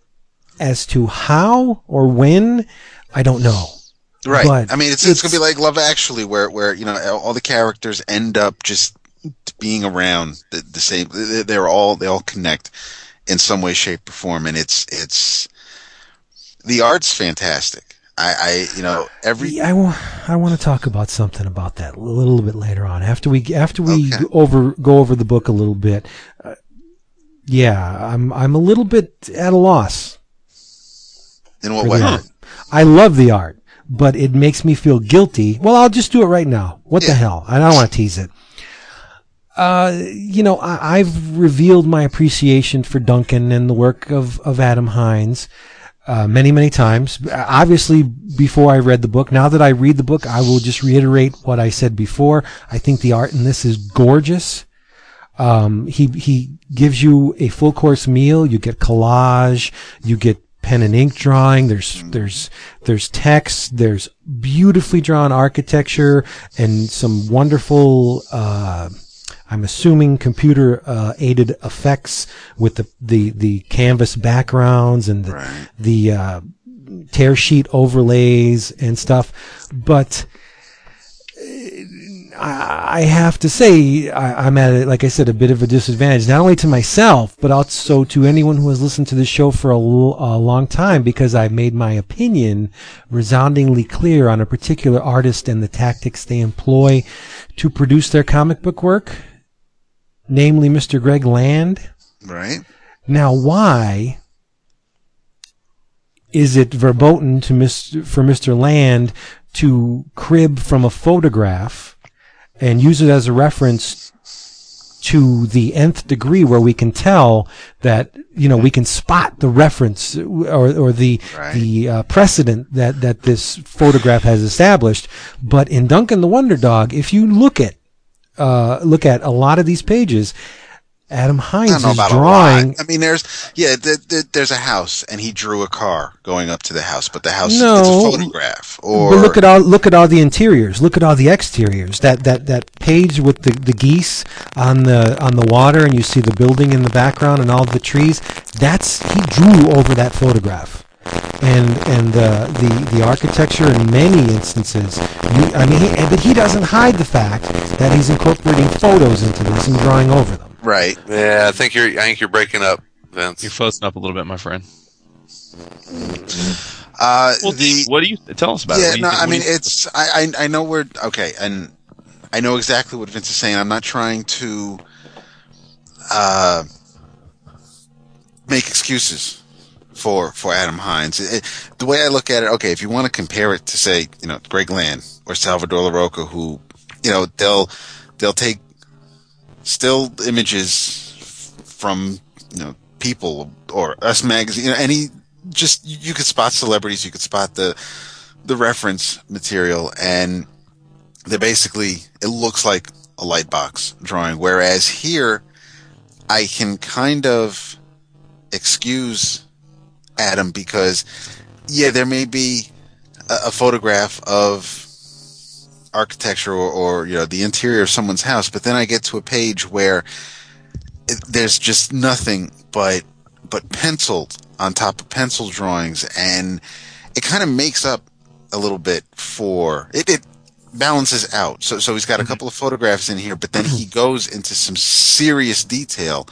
as to how or when, I don't know. Right. But I mean, it's going to be like Love Actually, where all the characters end up just being around the same. They all connect in some way, shape, or form, and it's the art's fantastic. I want to talk about something about that a little bit later on after we go over the book a little bit. I'm a little bit at a loss. In what way? I love the art, but it makes me feel guilty. Well, I'll just do it right now. What the hell? I don't want to tease it. I've revealed my appreciation for Duncan and the work of Adam Hines many, many times. Obviously, before I read the book. Now that I read the book, I will just reiterate what I said before. I think the art in this is gorgeous. He gives you a full course meal. You get collage. You get pen and ink drawing, there's text, there's beautifully drawn architecture and some wonderful I'm assuming computer aided effects with the canvas backgrounds and the tear sheet overlays and stuff, but I have to say I'm at, like I said, a bit of a disadvantage, not only to myself, but also to anyone who has listened to this show for a long time, because I made my opinion resoundingly clear on a particular artist and the tactics they employ to produce their comic book work, namely Mr. Greg Land. Right. Now, why is it verboten for Mr. Land to crib from a photograph and use it as a reference to the nth degree, where we can tell that we can spot the reference or the precedent that this photograph has established? But in Duncan the Wonder Dog, if you look at a lot of these pages, Adam Hines is drawing. I mean, there's a house, and he drew a car going up to the house, but the house is a photograph. Or but look at all the interiors, look at all the exteriors. That page with the geese on the water, and you see the building in the background and all the trees. He drew over that photograph, and the architecture in many instances. But he doesn't hide the fact that he's incorporating photos into this and drawing over them. Right. Yeah, I think you're breaking up, Vince. You're fussing up a little bit, my friend. What do you tell us about it? Yeah, no, I mean, it's I know we're okay, and I know exactly what Vince is saying. I'm not trying to make excuses for Adam Hines. The way I look at it, okay, if you want to compare it to, say, Greg Land or Salvador LaRocca, who they'll take still images from People or Us Magazine, any, just you could spot celebrities, you could spot the reference material, and they're basically, it looks like a light box drawing. Whereas here, I can kind of excuse Adam because, yeah, there may be a photograph of architecture or you know the interior of someone's house, but then I get to a page where there's just nothing but penciled on top of pencil drawings, and it kind of makes up a little bit for it. It balances out. So he's got a couple of photographs in here, but then he goes into some serious detail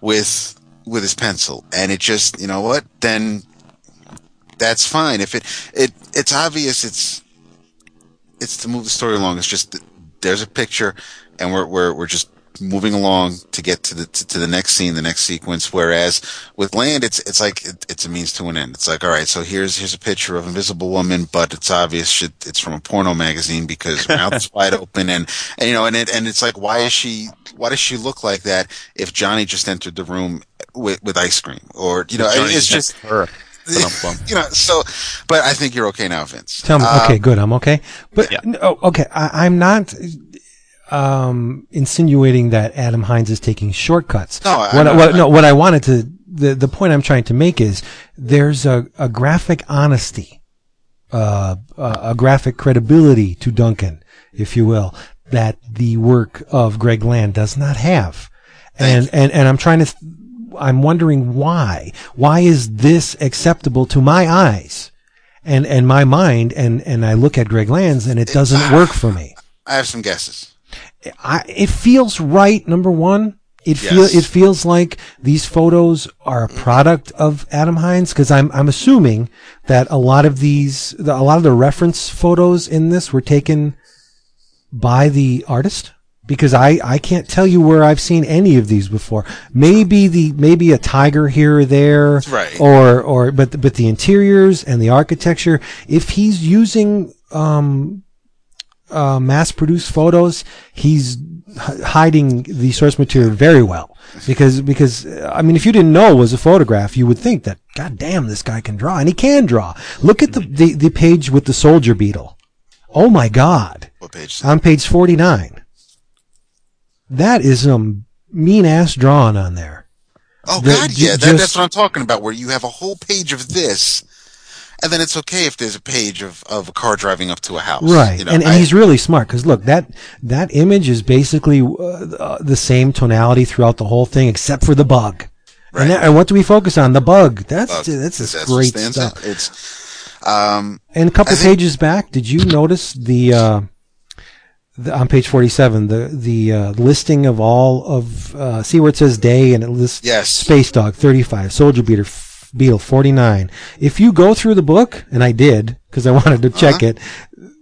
with his pencil, and it just, you know what? Then that's fine. If it's obvious, it's to move the story along. It's just there's a picture, and we're just moving along to get to the next scene, the next sequence. Whereas with Land, it's like it's a means to an end. It's like, all right, so here's a picture of Invisible Woman, but it's obvious it's from a porno magazine because her mouth's wide open, and you know, and it's like, why does she look like that if Johnny just entered the room with ice cream, or you know, it's just her. You know, so, but I think you're okay now, Vince. Tell me, okay, good, I'm okay. But, yeah. No, okay, I'm not insinuating that Adam Hines is taking shortcuts. No, what I wanted to, the point I'm trying to make is there's a graphic honesty, a graphic credibility to Duncan, if you will, that the work of Greg Land does not have. And I'm trying to... I'm wondering why. Why is this acceptable to my eyes and my mind? And I look at Greg Land's and it doesn't work for me. I have some guesses. It feels right. Number one, it feels like these photos are a product of Adam Hines, because I'm assuming that a lot of the reference photos in this were taken by the artist. Because I can't tell you where I've seen any of these before. Maybe a tiger here or there, right? But the interiors and the architecture. If he's using mass-produced photos, he's hiding the source material very well. Because I mean, if you didn't know it was a photograph, you would think that, God damn, this guy can draw, and he can draw. Look at the page with the soldier beetle. Oh my God! What page is that? On page 49. That is some mean-ass drawing on there. Oh, God, yeah. That's what I'm talking about, where you have a whole page of this, and then it's okay if there's a page of a car driving up to a house. Right, you know, and he's really smart, because, look, that image is basically the same tonality throughout the whole thing, except for the bug. Right. And what do we focus on? The bug. That's great stuff. Out. It's, and a couple pages back, did you notice on page 47, the listing of all of, see where it says day, and it lists Space Dog 35, Soldier Beetle 49. If you go through the book, and I did because I wanted to check it,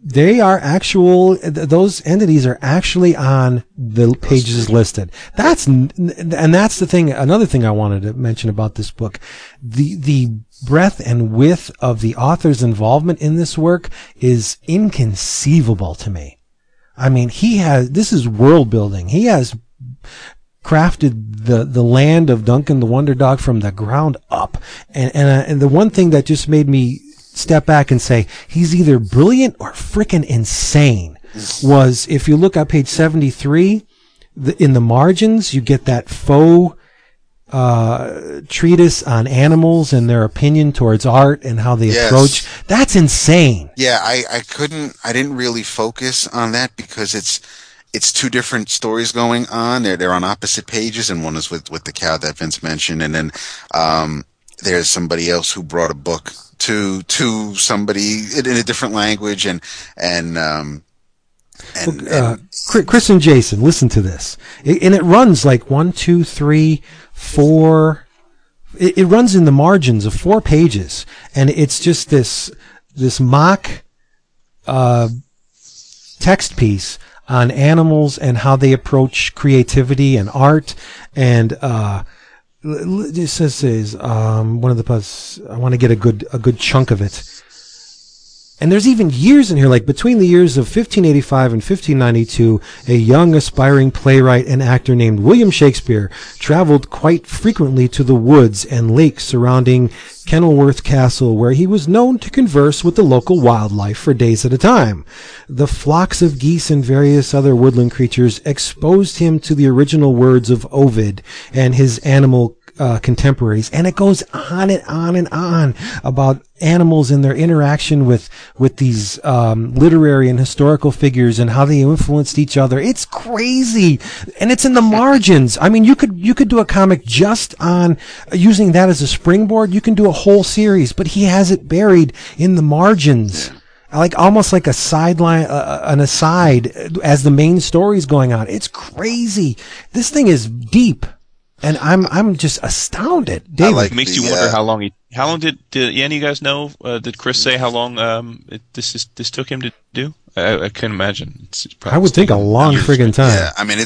they are those entities are actually on the pages listed. That's the thing. Another thing I wanted to mention about this book, the breadth and width of the author's involvement in this work is inconceivable to me. I mean, this is world building. He has crafted the land of Duncan the Wonder Dog from the ground up. And the one thing that just made me step back and say, he's either brilliant or freaking insane, was if you look at page 73, in the margins, you get that faux treatise on animals and their opinion towards art and how they approach. That's insane. Yeah, I didn't really focus on that because it's two different stories going on. They're on opposite pages, and one is with the cow that Vince mentioned, and then there's somebody else who brought a book to somebody in a different language, and Chris and Jason, listen to this. It runs like 1, 2, 3, 4. It runs in the margins of 4 pages, and it's just this mock text piece on animals and how they approach creativity and art. And it says one of the puzzles. I want to get a good chunk of it. And there's even years in here, like between the years of 1585 and 1592, a young aspiring playwright and actor named William Shakespeare traveled quite frequently to the woods and lakes surrounding Kenilworth Castle, where he was known to converse with the local wildlife for days at a time. The flocks of geese and various other woodland creatures exposed him to the original words of Ovid and his animal contemporaries. And it goes on and on and on about animals and their interaction with these literary and historical figures and how they influenced each other. It's crazy. And it's in the margins. I mean, you could do a comic just on using that as a springboard. You can do a whole series, but he has it buried in the margins. Like almost like a sideline, an aside as the main story's going on. It's crazy. This thing is deep. And I'm just astounded. David. It makes you wonder how long did any of you guys know? Did Chris say how long this took him to do? I can't imagine. I would think a long friggin' time. Yeah, I mean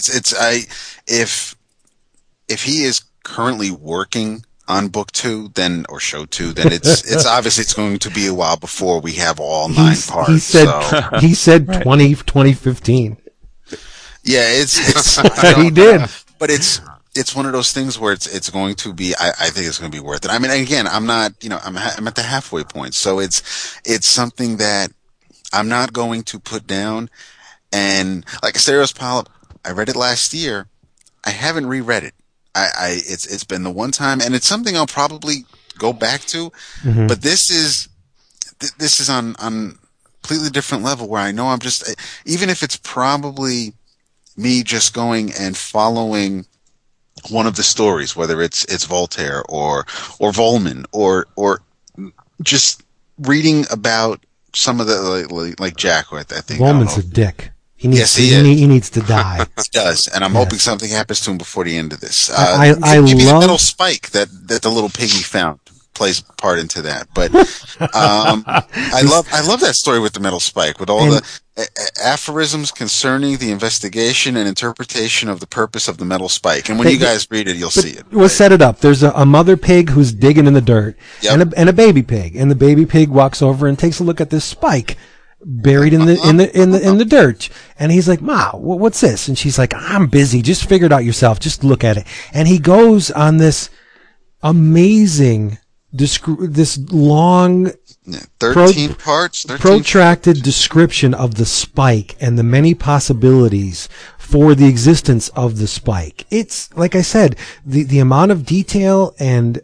if he is currently working on book two, then or show two, then it's obviously it's going to be a while before we have all nine parts. He said right. 2015. Yeah, it's he did, but it's one of those things where it's going to be. I think it's going to be worth it. I mean, again, I'm not. You know, I'm at the halfway point, so it's something that I'm not going to put down. And like Asterios Polyp, I read it last year. I haven't reread it. It's been the one time, and it's something I'll probably go back to. Mm-hmm. But this is on completely different level where I know I'm just, even if it's probably me just going and following one of the stories, whether it's Voltaire or Volman or just reading about some of the like Jack, who I think Volman's a dick. He needs to die. He does, and I'm hoping something happens to him before the end of this. I love the little spike that the little piggy found. Plays part into that, but I love that story with the metal spike, with all the aphorisms concerning the investigation and interpretation of the purpose of the metal spike. And when you guys read it, you'll see it. We'll set it up. There's a mother pig who's digging in the dirt, yep. and a baby pig, and the baby pig walks over and takes a look at this spike buried in the dirt, and he's like, "Ma, what's this?" And she's like, "I'm busy. Just figure it out yourself. Just look at it." And he goes on this amazing. This long 13 parts, protracted description of the spike and the many possibilities for the existence of the spike. It's, like I said, the amount of detail and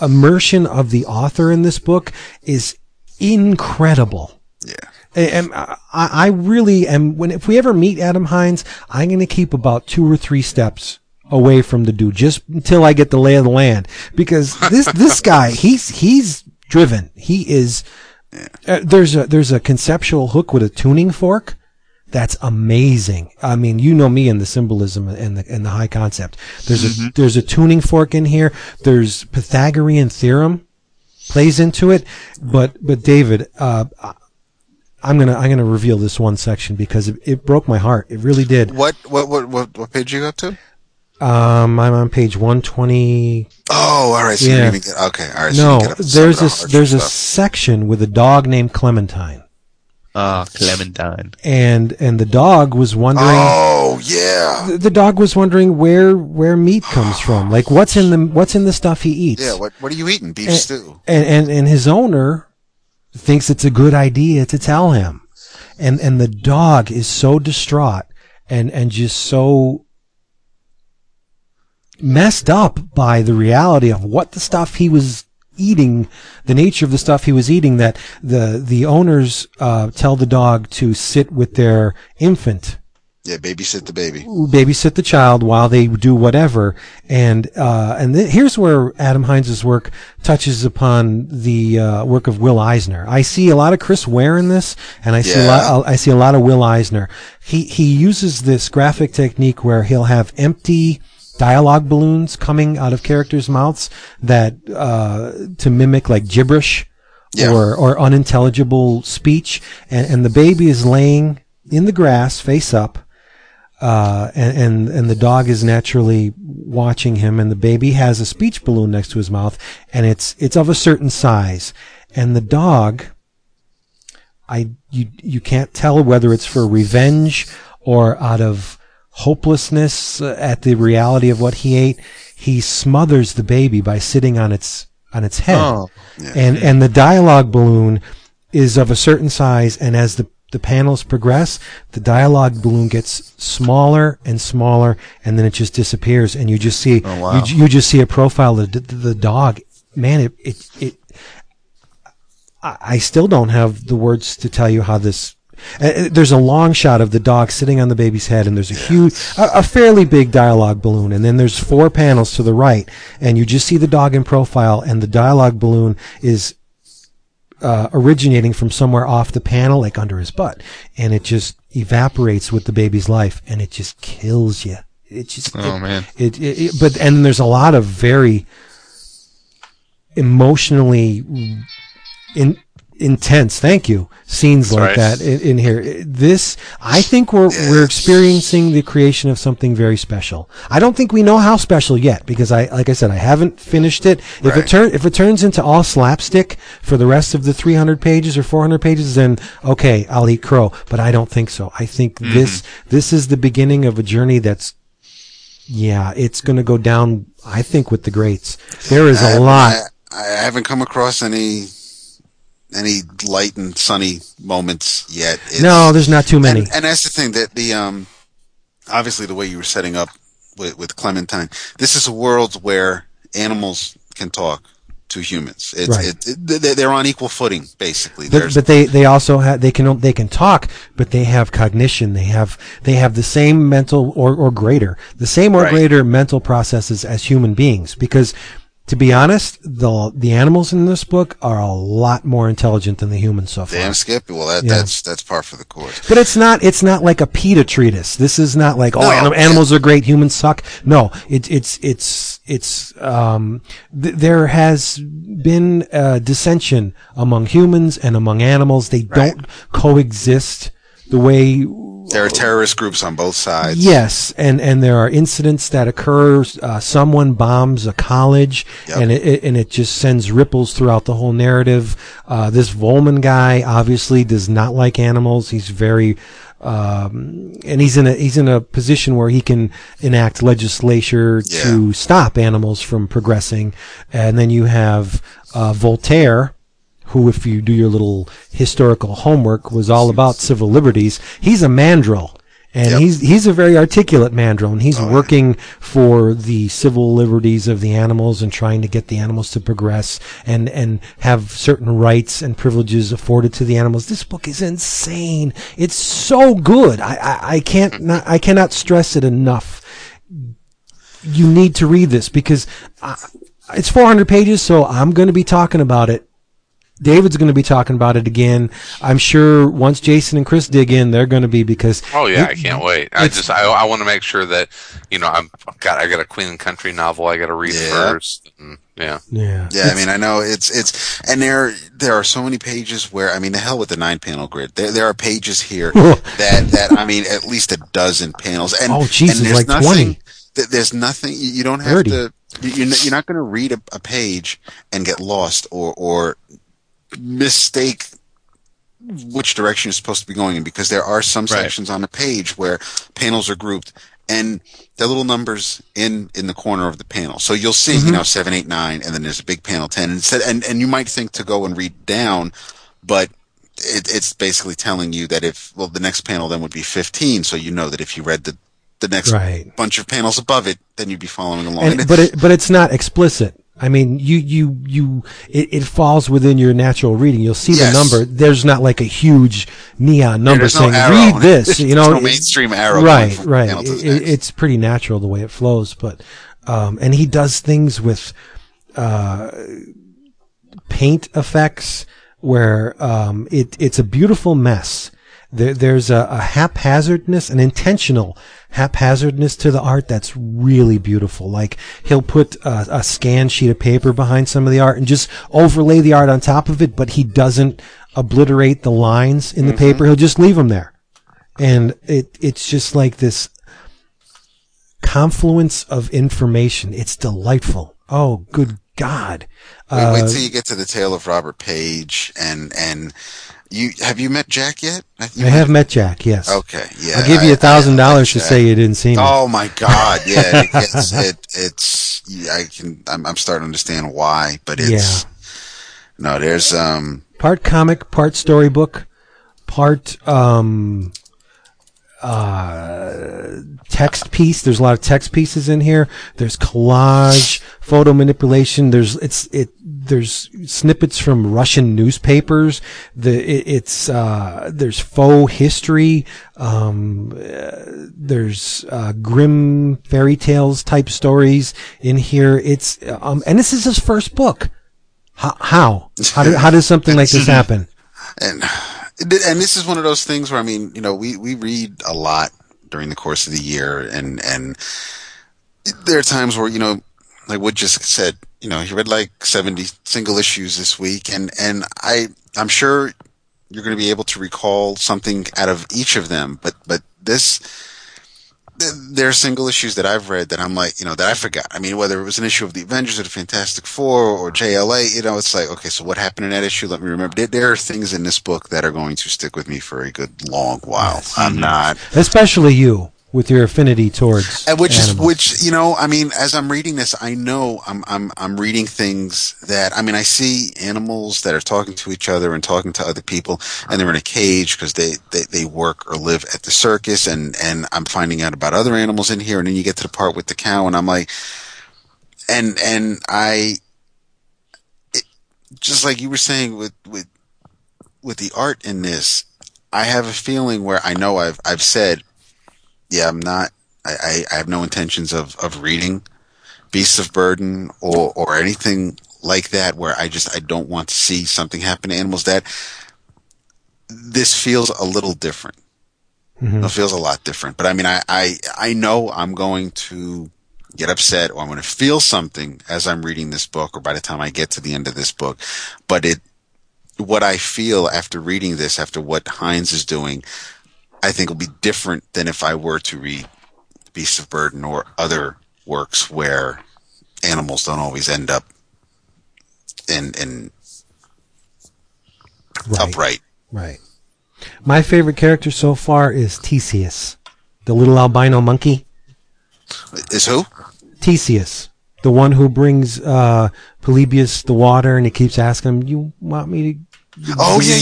immersion of the author in this book is incredible. Yeah. And I really am, if we ever meet Adam Hines, I'm going to keep about 2 or 3 steps away from the dude, just until I get the lay of the land, because this guy, he's driven. He is. There's a conceptual hook with a tuning fork. That's amazing. I mean, you know me and the symbolism and the high concept. There's a tuning fork in here. There's Pythagorean theorem plays into it. But David, I'm gonna reveal this one section because it broke my heart. It really did. What page you got to? I'm on page 120. Oh, all right. So yeah. There's a section with a dog named Clementine. Ah, Clementine. And the dog was wondering. Oh, yeah. The dog was wondering where meat comes from. Like what's in the stuff he eats. Yeah. What are you eating? Beef stew. And his owner thinks it's a good idea to tell him. And the dog is so distraught and just so messed up by the reality of what the stuff he was eating, the nature of the stuff he was eating, that the owners tell the dog to sit with their infant. Yeah, babysit the baby. Babysit the child while they do whatever. And here's where Adam Hines' work touches upon the work of Will Eisner. I see a lot of Chris Ware in this, and I see a lot of Will Eisner. He uses this graphic technique where he'll have empty dialogue balloons coming out of characters' mouths that to mimic like gibberish or unintelligible speech, and the baby is laying in the grass face up, and the dog is naturally watching him, and the baby has a speech balloon next to his mouth, and it's of a certain size, and the dog, you can't tell whether it's for revenge or out of hopelessness at the reality of what he ate. He smothers the baby by sitting on its head. And the dialogue balloon is of a certain size, and as the the panels progress, the dialogue balloon gets smaller and smaller, and then it just disappears, and you just see you just see a profile of the dog. Man, it I still don't have the words to tell you how this. There's a long shot of the dog sitting on the baby's head, and there's a huge, a fairly big dialogue balloon, and then there's four panels to the right, and you just see the dog in profile, and the dialogue balloon is originating from somewhere off the panel, like under his butt, and it just evaporates with the baby's life, and it just kills you. It just, but and there's a lot of very emotionally intense scenes that in here. This, I think we're experiencing the creation of something very special. I don't think we know how special yet, because I haven't finished it. If it turns into all slapstick for the rest of the 300 pages or 400 pages, then okay, I'll eat crow, but I don't think so. I think this is the beginning of a journey that's, it's going to go down, I think, with the greats. There is a lot. I haven't come across any light and sunny moments yet. No, there's not too many. And that's the thing, that the obviously the way you were setting up with Clementine, this is a world where animals can talk to humans. They're on equal footing, basically. But they also have, they can talk, but they have cognition. They have the same mental or greater mental processes as human beings, because, to be honest, the animals in this book are a lot more intelligent than the humans so far. Damn, Skip. Well, that's par for the course. But it's not like a PETA treatise. This is not like animals are great, humans suck. No, there has been dissension among humans and among animals. They don't coexist the way. There are terrorist groups on both sides. Yes, and there are incidents that occur. Someone bombs a college, and it just sends ripples throughout the whole narrative. This Volman guy obviously does not like animals. He's very, and he's in a position where he can enact legislature to stop animals from progressing. And then you have Voltaire, who, if you do your little historical homework, was all about civil liberties. He's a mandrill, and he's a very articulate mandrill, and he's working for the civil liberties of the animals and trying to get the animals to progress and have certain rights and privileges afforded to the animals. This book is insane. It's so good. I cannot stress it enough. You need to read this, because it's 400 pages, so I'm going to be talking about it. David's going to be talking about it again. I'm sure once Jason and Chris dig in, they're going to be, because. Oh yeah, I can't wait. I want to make sure that, I got a Queen and Country novel I got to read first. And, yeah. I mean, I know it's, and there are so many pages where, I mean, the hell with the 9-panel grid. There are pages here that I mean, at least a dozen panels. And, and there's like nothing, 20. There's nothing. You don't have 30. To. You're not going to read a page and get lost or mistake which direction you're supposed to be going in, because there are some sections on the page where panels are grouped and there are little numbers in the corner of the panel. So you'll see, 7, 8, 9, and then there's a big panel 10. And you might think to go and read down, but it's basically telling you that the next panel then would be 15. So you know that if you read the next bunch of panels above it, then you'd be following along. But it's not explicit. I mean, it falls within your natural reading. You'll see the number. There's not like a huge neon number saying, read this. There's no mainstream arrow. Right. It's pretty natural the way it flows. But, and he does things with, paint effects where, it's a beautiful mess. There's a haphazardness, an intentional haphazardness to the art that's really beautiful. Like, he'll put a scan sheet of paper behind some of the art and just overlay the art on top of it, but he doesn't obliterate the lines in the paper. He'll just leave them there. And it's just like this confluence of information. It's delightful. Oh, good God. Wait till you get to the tale of Robert Page and have you met Jack yet? I have met Jack, yes. Okay, yeah. I'll give you $1,000 to say you didn't see me. Oh my God, yeah. I'm starting to understand why, but it's, no, there's, part comic, part storybook, part text piece. There's a lot of text pieces in here. There's collage, photo manipulation. There's snippets from Russian newspapers. There's faux history. There's grim fairy tales type stories in here. It's and this is his first book. How does something like this happen? And this is one of those things where, I mean, you know, we read a lot during the course of the year, and there are times where, you know, like Wood just said, you know, he read like 70 single issues this week, and I'm sure you're going to be able to recall something out of each of them, but this, there are single issues that I've read that I'm like, you know, that I forgot. I mean, whether it was an issue of the Avengers or the Fantastic Four or JLA, you know, it's like, okay, so what happened in that issue? Let me remember. There are things in this book that are going to stick with me for a good long while. Yes. I'm not. Especially you with your affinity towards animals. Which, you know, I mean, as I'm reading this, I know I'm reading things that, I mean, I see animals that are talking to each other and talking to other people, and they're in a cage because they work or live at the circus, and I'm finding out about other animals in here, and then you get to the part with the cow, and I'm like, just like you were saying with the art in this, I have a feeling where I know I've said, yeah, I'm not. I have no intentions of reading Beasts of Burden or anything like that. Where I don't want to see something happen to animals. That this feels a little different. Mm-hmm. It feels a lot different. But I mean, I know I'm going to get upset, or I'm going to feel something as I'm reading this book, or by the time I get to the end of this book. But what I feel after reading this, after what Hines is doing, I think will be different than if I were to read Beasts of Burden or other works where animals don't always end up in right. Upright. Right. My favorite character so far is Theseus, the little albino monkey. Is who? Theseus, the one who brings Polybius the water, and he keeps asking him, "You want me to?" Oh yeah.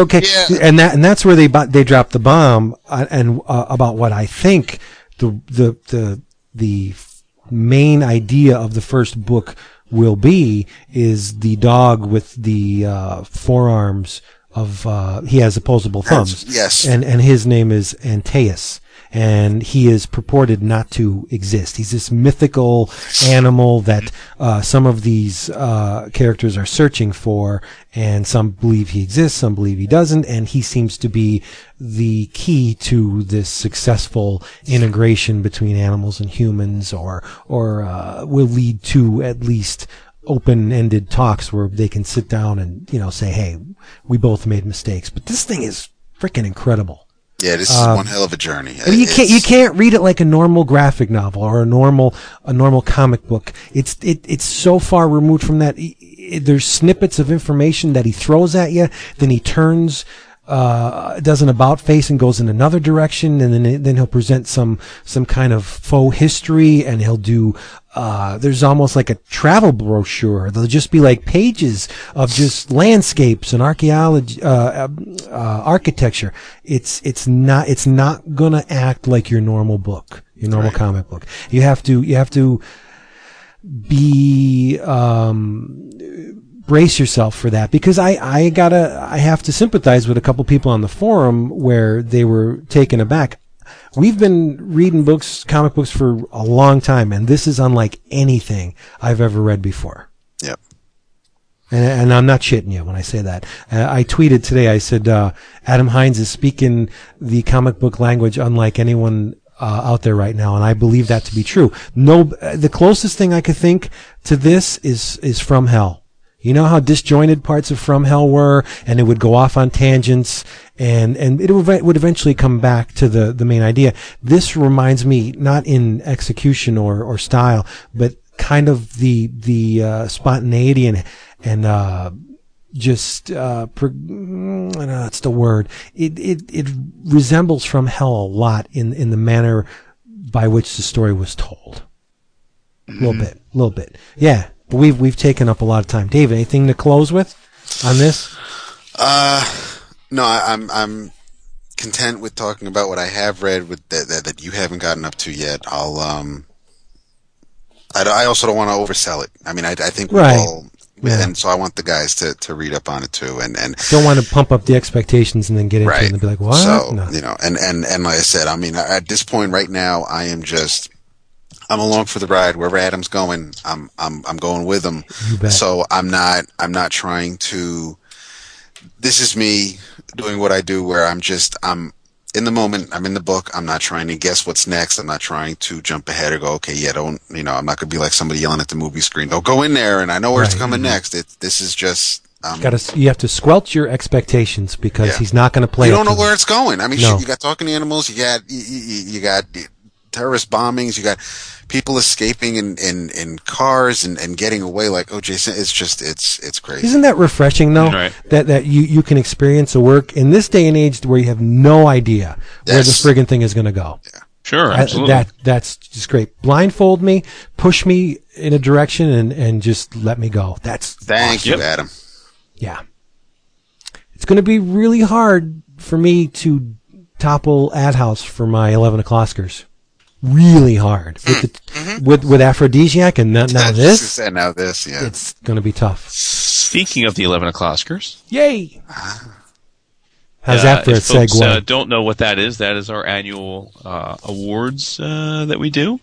Okay, yeah. And that's where they dropped the bomb, and about what I think the main idea of the first book will be is the dog with the forearms of he has opposable thumbs. Yes, and his name is Antaeus. And he is purported not to exist. He's this mythical animal that some of these characters are searching for, and some believe he exists, some believe he doesn't, and he seems to be the key to this successful integration between animals and humans, or will lead to at least open-ended talks where they can sit down and, you know, say, hey, we both made mistakes. But this thing is freaking incredible. Yeah, this is one hell of a journey. You can't read it like a normal graphic novel or a normal comic book. It's so far removed from that. There's snippets of information that he throws at you, then he turns, does an about face and goes in another direction, and then he'll present some kind of faux history, and he'll do. There's almost like a travel brochure. There'll just be like pages of just landscapes and archaeology, architecture. It's not gonna act like your normal book, your normal comic book. You have to be, brace yourself for that, because I have to sympathize with a couple people on the forum where they were taken aback. We've been reading books, comic books, for a long time, and this is unlike anything I've ever read before. Yep. And I'm not shitting you when I say that. I tweeted today, I said, Adam Hines is speaking the comic book language unlike anyone out there right now, and I believe that to be true. No, the closest thing I could think to this is From Hell. You know how disjointed parts of From Hell were, and it would go off on tangents, and it would eventually come back to the main idea. This reminds me, not in execution or style, but kind of the spontaneity and I don't know, that's the word. It resembles From Hell a lot in the manner by which the story was told. Mm-hmm. A little bit. Yeah. We've taken up a lot of time. Dave, anything to close with on this? No, I'm content with talking about what I have read with that you haven't gotten up to yet. I also don't want to oversell it. I mean, I think we're all... Yeah. And so I want the guys to read up on it too, and don't want to pump up the expectations and then get into it and be like, what? So no. You know, and like I said, I mean, at this point right now, I am just along for the ride. Wherever Adam's going, I'm going with him. You bet. So I'm not trying to. This is me doing what I do, where I'm in the moment. I'm in the book. I'm not trying to guess what's next. I'm not trying to jump ahead or go, okay, yeah, don't, you know, I'm not going to be like somebody yelling at the movie screen. Don't go in there and I know where's coming next. This is just... you have to squelch your expectations because he's not going to play. You don't know where it's going. I mean, no. You got talking animals. You got terrorist bombings. You got people escaping in cars and getting away like O.J. Simpson. It's just, it's crazy. Isn't that refreshing though? Right. That you can experience a work in this day and age where you have no idea where the friggin' thing is going to go. Yeah. Sure, absolutely. That's just great. Blindfold me, push me in a direction, and just let me go. Thank you, Adam. Yeah. It's going to be really hard for me to topple Adhouse for my 11 O'Clockers. Really hard with aphrodisiac and now this. Now this, yeah. It's going to be tough. Speaking of the 11 O'Clockers, yay! How's that for a folks, segue? Don't know what that is. That is our annual awards that we do.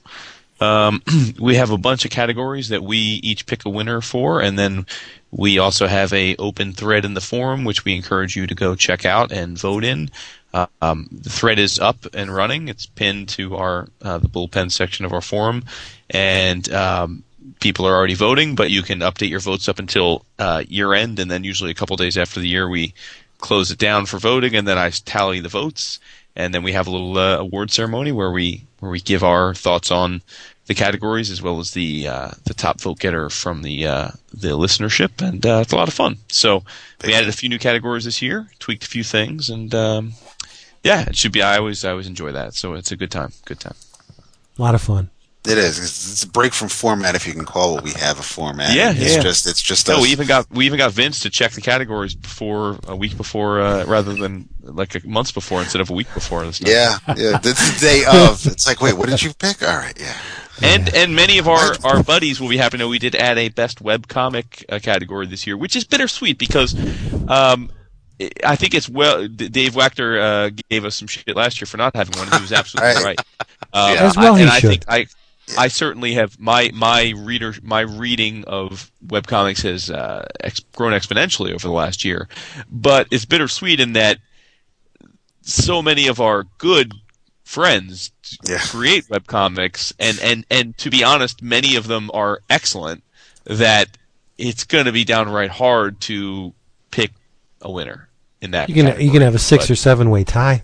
We have a bunch of categories that we each pick a winner for, and then we also have a open thread in the forum, which we encourage you to go check out and vote in. The thread is up and running. It's pinned to our the bullpen section of our forum, and people are already voting, but you can update your votes up until year end, and then usually a couple days after the year we close it down for voting, and then I tally the votes, and then we have a little award ceremony where we give our thoughts on the categories as well as the top vote getter from the listenership, and it's a lot of fun. So we added a few new categories this year, tweaked a few things, and yeah, it should be. I always enjoy that, so it's a good time. Good time. A lot of fun. It is. It's a break from format, if you can call what we have a format. Yeah, It's just. No, we even got Vince to check the categories a week before, rather than like months before instead of a week before. Yeah. This is the day of. It's like, wait, what did you pick? All right, yeah. And many of our buddies will be happy to know we did add a best web comic category this year, which is bittersweet because. I think it's Dave Wachter gave us some shit last year for not having one, and he was absolutely right. As well, I certainly have my reading of webcomics has grown exponentially over the last year, but it's bittersweet in that so many of our good friends create webcomics, and to be honest, many of them are excellent. That it's going to be downright hard to pick a winner in that. You can have a 6 or 7 way tie.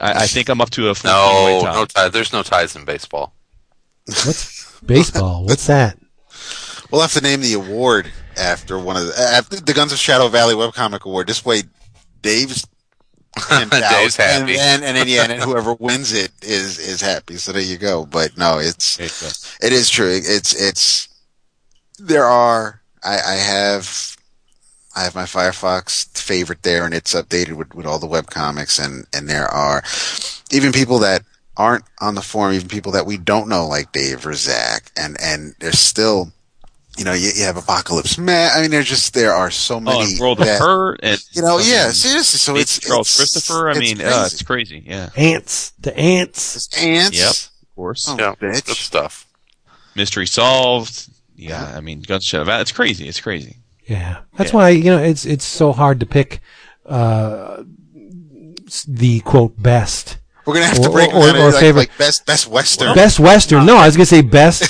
I think I'm up to a 14-way tie. No tie. There's no ties in baseball. What's baseball? What's that? We'll have to name the award after one of the Guns of Shadow Valley Webcomic Award. This way, Dave's happy, and whoever wins it is happy. So there you go. But no, it is true. It's there are I have my Firefox favorite there, and it's updated with all the webcomics, and there are even people that aren't on the forum, even people that we don't know, like Dave or Zach, and there's still, you know, you have Apocalypse Man. I mean, there are so many. Oh, World of Hurt, and you know, seriously. So it's Charles Christopher. It's crazy. Yeah, ants. Yep, of course. Oh, yeah, bitch. Good stuff. Mystery Solved. Yeah, I mean, Guns Shadow Valley. It's crazy. It's crazy. Yeah, that's why, you know, it's so hard to pick the quote best. We're gonna have to break or favorite like best Western. Best Western. No, I was gonna say best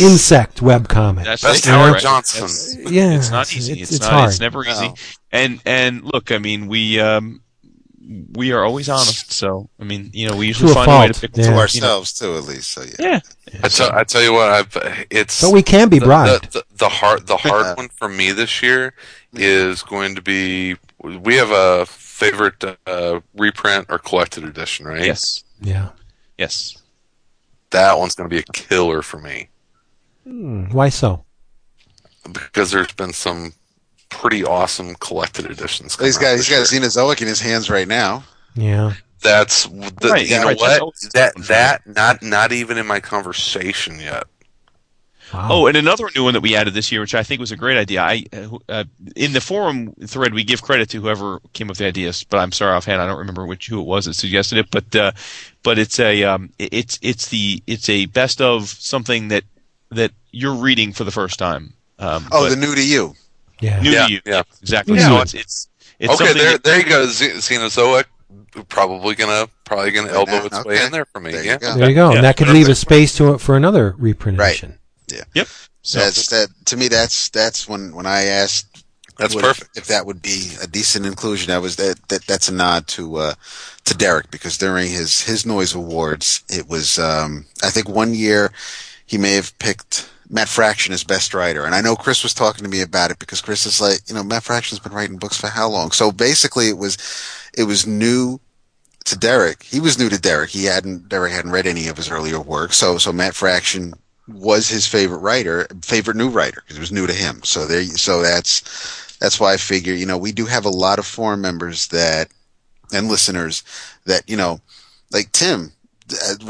insect webcomic. That's best Howard Johnson. It's not easy. It's not. Hard. It's never easy. No. And look, I mean, we are always honest. So I mean, you know, we usually find a way to pick to ourselves too, at least. So yeah. I tell you what, but we can be bribed. The hard one for me this year is going to be, we have a favorite reprint or collected edition, right? Yes. Yeah. Yes. That one's going to be a killer for me. Why so? Because there's been some pretty awesome collected editions. He's got a Xenozoic in his hands right now. Yeah. That's the, right, you know right, what that not even in my conversation yet. Wow. Oh, and another new one that we added this year, which I think was a great idea. I in the forum thread, we give credit to whoever came up with the ideas, but I'm sorry offhand, I don't remember who it was that suggested it. But it's a it's a best of something that you're reading for the first time. The new to you, yeah, new to you, yeah, exactly. Yeah. So it's okay. There you go, Xenozoic. Probably gonna elbow its way in there for me. There you go. And that could leave a space to it for another reprint edition. Yeah. Yep. So that's when I asked. That's perfect. If that would be a decent inclusion, that's a nod to Derek, because during his Noise Awards, it was I think one year he may have picked Matt Fraction as best writer, and I know Chris was talking to me about it because Chris is like, you know, Matt Fraction's been writing books for how long? So basically, it was new to Derek. He was new to Derek. Derek hadn't read any of his earlier work. So Matt Fraction was his favorite new writer, because it was new to him. So that's why I figure, you know, we do have a lot of forum members and listeners that, you know, like Tim,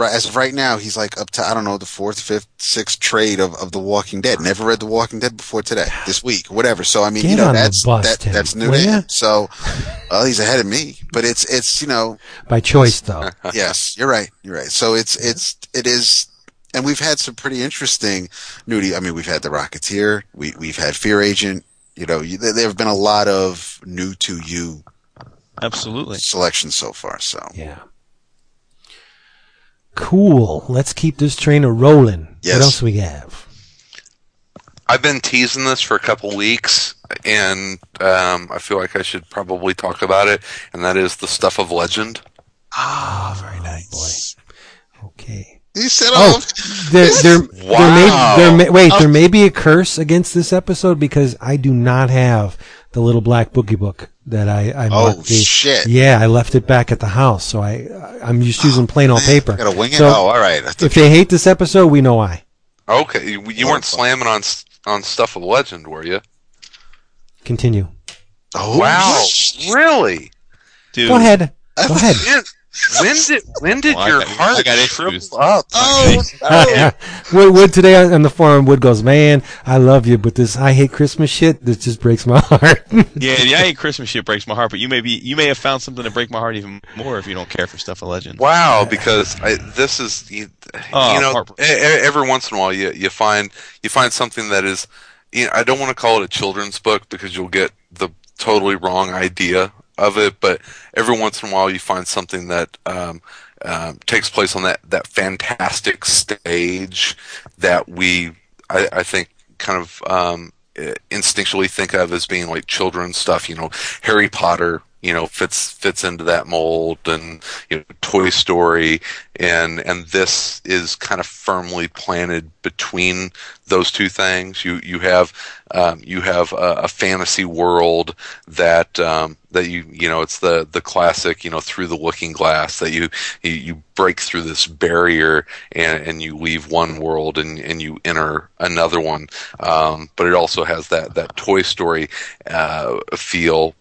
as of right now, he's like up to, I don't know, the 4th, 5th, 6th trade of The Walking Dead. Never read The Walking Dead before today, this week, whatever. So I mean, you know, that's new to him. So, well, he's ahead of me, but it's you know, by choice though. Yes, you're right. So it is. And we've had some pretty interesting nudity. I mean, we've had The Rocketeer. We've had Fear Agent. You know, there have been a lot of new to you, absolutely, selections so far. So yeah, cool. Let's keep this train a rolling. Yes. What else we have? I've been teasing this for a couple weeks, and I feel like I should probably talk about it. And that is the Stuff of Legend. Ah, oh, very nice. Boy. Okay. You said, "Oh, there may be a curse against this episode because I do not have the little black boogie book that I bought. Shit! Yeah, I left it back at the house, so I'm just using plain old paper. Gotta wing it. So, all right. If they hate this episode, we know why. Okay, you weren't slamming on Stuff of Legend, were you? Continue. Oh wow! Really, dude? Go ahead. When did your heart shrivel up? Oh, Wood today on the forum, Wood goes, "Man, I love you, but this I hate Christmas shit. This just breaks my heart." Yeah, the I hate Christmas shit breaks my heart. But you may have found something to break my heart even more if you don't care for Stuff of Legend. Wow, because this is every once in a while you find something that is, you know, I don't want to call it a children's book because you'll get the totally wrong idea of it, but every once in a while you find something that takes place on that fantastic stage that we, I think, kind of instinctually think of as being like children's stuff. You know, Harry Potter, you know, fits into that mold, and you know, Toy Story, and this is kind of firmly planted between those two things. You have a fantasy world that it's the classic, you know, Through the Looking Glass, that you break through this barrier and you leave one world and you enter another one. But it also has that Toy Story feel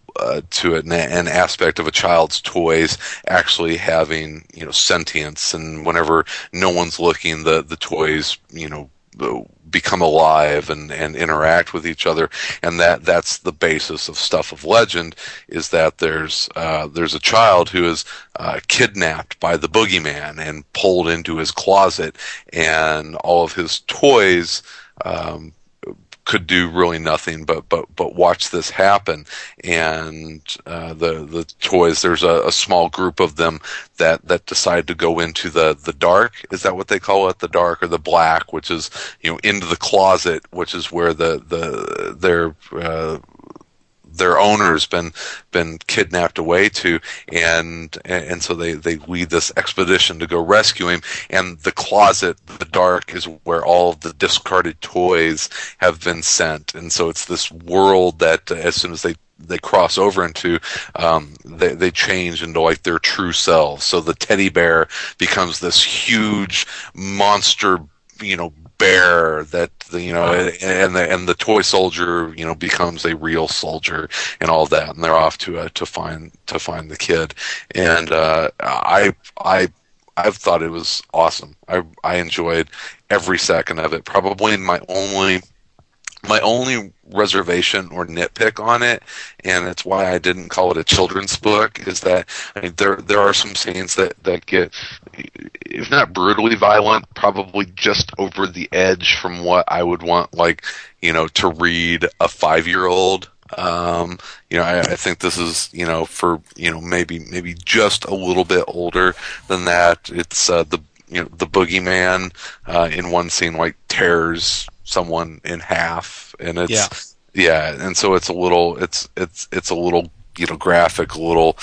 to it, and an aspect of a child's toys actually having, you know, sentience, and whenever no one's looking, the toys, you know, become alive and interact with each other, and that's the basis of Stuff of Legend, is that there's a child who is kidnapped by the boogeyman and pulled into his closet, and all of his toys could do really nothing but watch this happen, and the toys, there's a small group of them that decide to go into the dark. Is that what they call it? The dark, or the black, which is, you know, into the closet, which is where their owner's been kidnapped away to, and so they lead this expedition to go rescue him. And the closet, the dark, is where all of the discarded toys have been sent. And so it's this world that as soon as they cross over into, they change into like their true selves. So the teddy bear becomes this huge monster, you know, bear that and the toy soldier becomes a real soldier and all that, and they're off to find the kid. And I've thought it was awesome. I enjoyed every second of it. Probably my only reservation or nitpick on it, and it's why I didn't call it a children's book, is that there are some scenes that get, if not brutally violent, probably just over the edge from what I would want, to read a 5-year-old. I think this is, for maybe just a little bit older than that. It's the boogeyman in one scene tears someone in half, and it's and so it's a little graphic, a little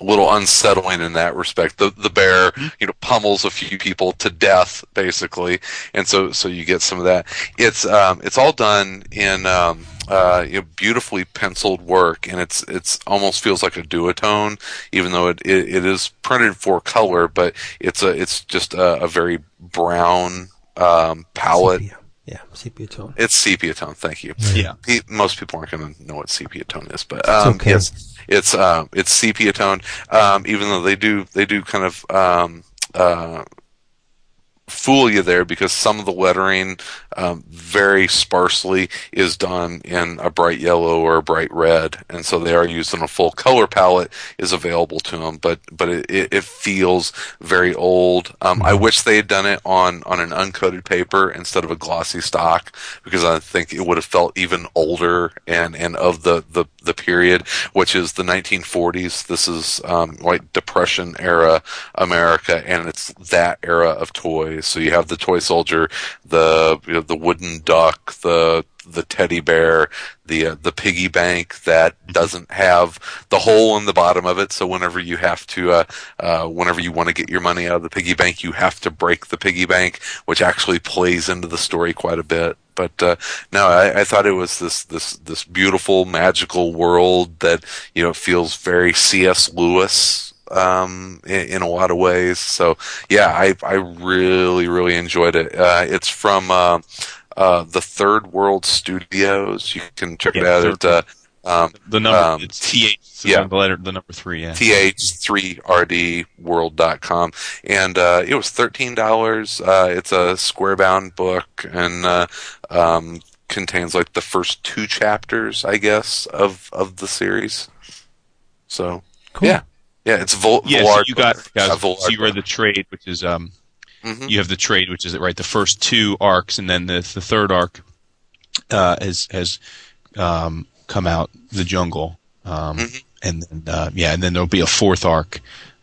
unsettling in that respect. The bear pummels a few people to death basically, and so you get some of that. It's all done in beautifully penciled work, and it's almost feels like a duotone, even though it is printed for color, but it's just a very brown palette. Sepia tone. It's sepia tone. Thank you. Yeah. Most people aren't going to know what sepia tone is, but it's okay. It's sepia tone. Even though they do kind of fool you there, because some of the lettering very sparsely is done in a bright yellow or a bright red, and so they are used in a full color palette is available to them, but it feels very old. I wish they had done it on an uncoated paper instead of a glossy stock, because I think it would have felt even older and of the period, which is the 1940s. This is Depression era America, and it's that era of toys. So you have the toy soldier, the wooden duck, the teddy bear, the piggy bank that doesn't have the hole in the bottom of it. So whenever you have to, whenever you want to get your money out of the piggy bank, you have to break the piggy bank, which actually plays into the story quite a bit. But I thought it was this beautiful magical world that feels very C.S. Lewis. In a lot of ways. So I really, really enjoyed it. It's from the Third World Studios. You can check it out at the number. It's TH. So the number 3. Yeah. th3rdworld.com, and it was $13. It's a square bound book, and contains the first 2 chapters, I guess, of the series. So cool. Yeah. Yeah, it's Volar. So you read the trade, which is you have the trade, which is the first 2 arcs, and then the third arc has come out, The Jungle, and then and then there'll be a fourth arc.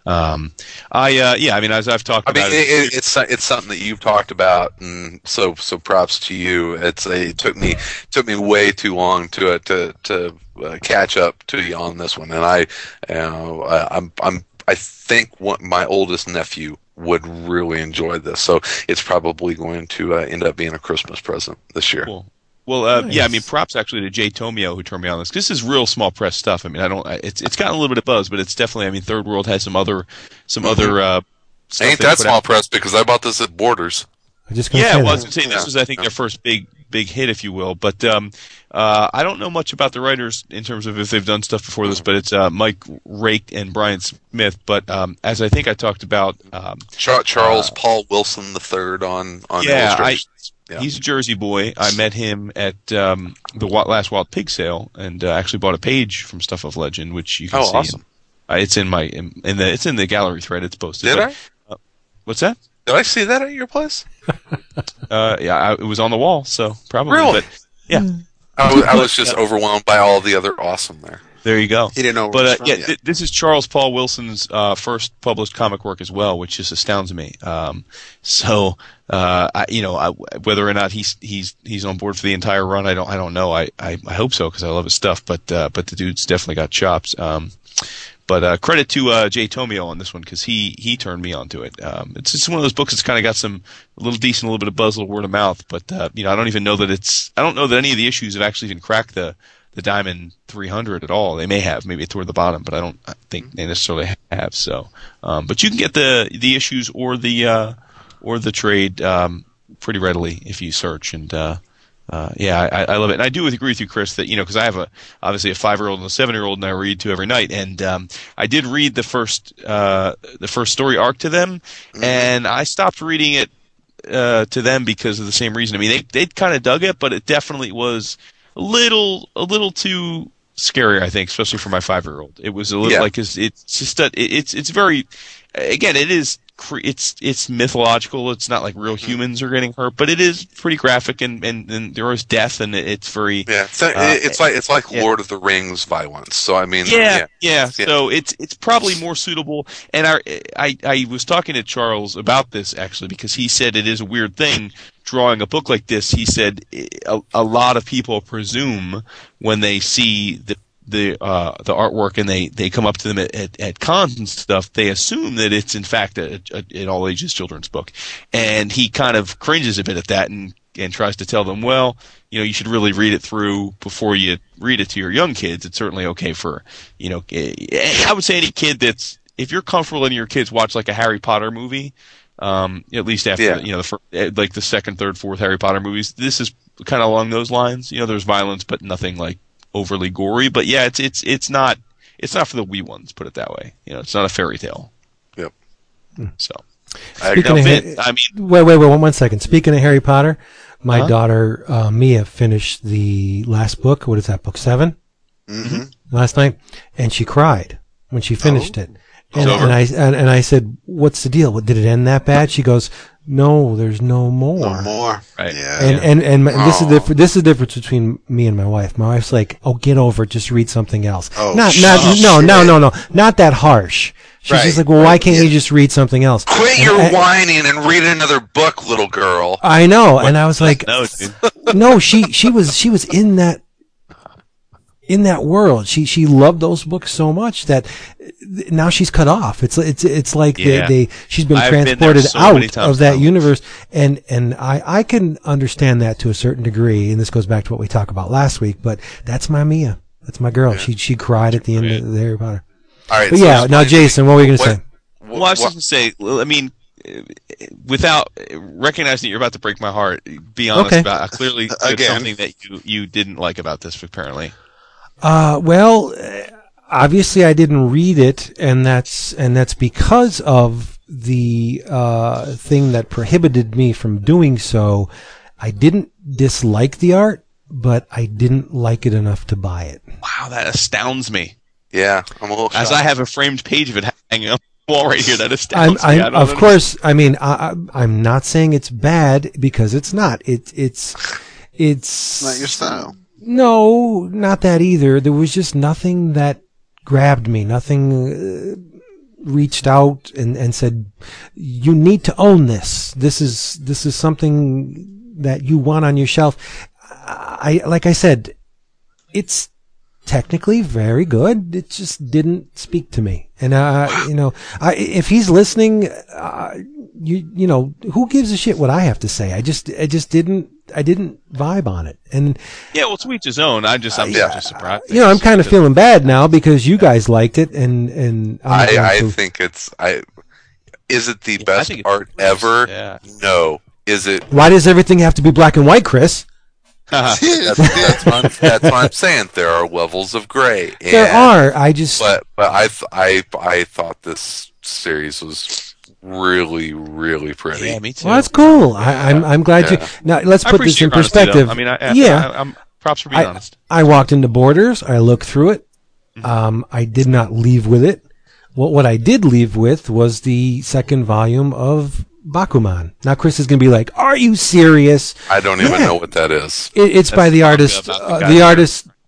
As I've talked about, it's something that you've talked about, and so props to you. It took me way too long to catch up to you on this one, and I think what my oldest nephew would really enjoy this, so it's probably going to end up being a Christmas present this year. Cool. Well, nice. Props actually to Jay Tomio, who turned me on this. This is real small press stuff. It's gotten a little bit of buzz, but it's definitely. Third World has some other. Stuff. Ain't that small press? Because I bought this at Borders. I was going to say this was, I think, their first big hit, if you will. But I don't know much about the writers in terms of if they've done stuff before this, but it's Mike Rake and Brian Smith. But as I think I talked about, Charles Paul Wilson III on illustrations. He's a Jersey boy. I met him at the last Wild Pig sale, and actually bought a page from Stuff of Legend, which you can see. Awesome. It's in it's in the gallery thread. It's posted. What's that? Did I see that at your place? It was on the wall, so probably. Really? But, yeah. I was just overwhelmed by all the other awesome there. There you go. He didn't know. But this is Charles Paul Wilson's first published comic work as well, which just astounds me. Whether or not he's on board for the entire run, I don't know. I hope so, because I love his stuff. But the dude's definitely got chops. But credit to Jay Tomio on this one, because he turned me onto it. It's just one of those books that's kind of got a little bit of buzz, a little word of mouth. But I don't know that any of the issues have actually even cracked the Diamond 300 at all. They may have, maybe toward the bottom, but I think they necessarily have. So, but you can get the issues or the trade pretty readily if you search. And I love it. And I do agree with you, Chris, that, because I have obviously a 5-year-old and a 7-year-old, and I read to every night. And I did read the first story arc to them, and I stopped reading it to them because of the same reason. I mean, they kind of dug it, but it definitely was a little too scary, I think, especially for my 5-year-old. It was a little like it's just that it's very, again, it is. It's mythological. It's not like real humans are getting hurt, but it is pretty graphic, and there is death, and it's very it's like Lord of the Rings violence. So I mean, so it's probably more suitable. And I was talking to Charles about this actually, because he said it is a weird thing drawing a book like this. He said a lot of people presume when they see the artwork and they come up to them at cons and stuff, they assume that it's in fact an all ages children's book, and he kind of cringes a bit at that and tries to tell them, well, you should really read it through before you read it to your young kids. It's certainly okay for I would say any kid that's, if you're comfortable letting your kids watch like a Harry Potter movie, at least after the second, third, fourth Harry Potter movies, this is kind of along those lines. There's violence, but nothing like overly gory, but it's not for the wee ones. Put it that way. It's not a fairy tale. Yep. So, wait, one second. Speaking of Harry Potter, my daughter Mia finished the last book. What is that? Book 7. Mm-hmm. Last night, and she cried when she finished it. And I said, "What's the deal? Did it end that bad?" She goes, "No, there's no more." No more. Right. Yeah. And this is the difference between me and my wife. My wife's like, "Oh, get over it. Just read something else." Oh, no, not that harsh. She's just like, "Well, why can't you just read something else?" Quit your whining and read another book, little girl. I know. What? And I was like, "No, she was in that." In that world, she loved those books so much that now she's cut off. It's like she's been transported out of that universe. And I can understand that to a certain degree. And this goes back to what we talked about last week, but that's my Mia. That's my girl. Yeah. She cried at the end of the Harry Potter. All right. But now Jason, what were you going to say? Well, I was just going to say, I mean, without recognizing that you're about to break my heart, be honest about clearly there's something that you didn't like about this, apparently. Well, obviously I didn't read it, and that's because of the thing that prohibited me from doing so. I didn't dislike the art, but I didn't like it enough to buy it. Wow, that astounds me. Yeah, I'm a little shocked. As I have a framed page of it hanging up on the wall right here, that astounds me. I'm not saying it's bad, because it's not. It's not your style. No, not that either. There was just nothing that grabbed me. Nothing reached out and said, "You need to own this. This is something that you want on your shelf." Like I said, it's technically very good. It just didn't speak to me. And if he's listening, who gives a shit what I have to say? I just didn't. I didn't vibe on it, and it's each his own. I'm just surprised. I'm kind of feeling bad now because you guys liked it, and I think it's. Is it the best art ever? Yeah. No. Is it? Why does everything have to be black and white, Chris? That's what I'm saying. There are levels of gray. There are. But I thought this series was really, really pretty. Yeah, me too. Well, that's cool. I'm glad you. Now let's put this in perspective. Honesty, I'm props for being honest. I walked into Borders. I looked through it. I did not leave with it. What I did leave with was the second volume of Bakuman. Now Chris is going to be like, "Are you serious?" I don't even know what that is. That's by the artist. The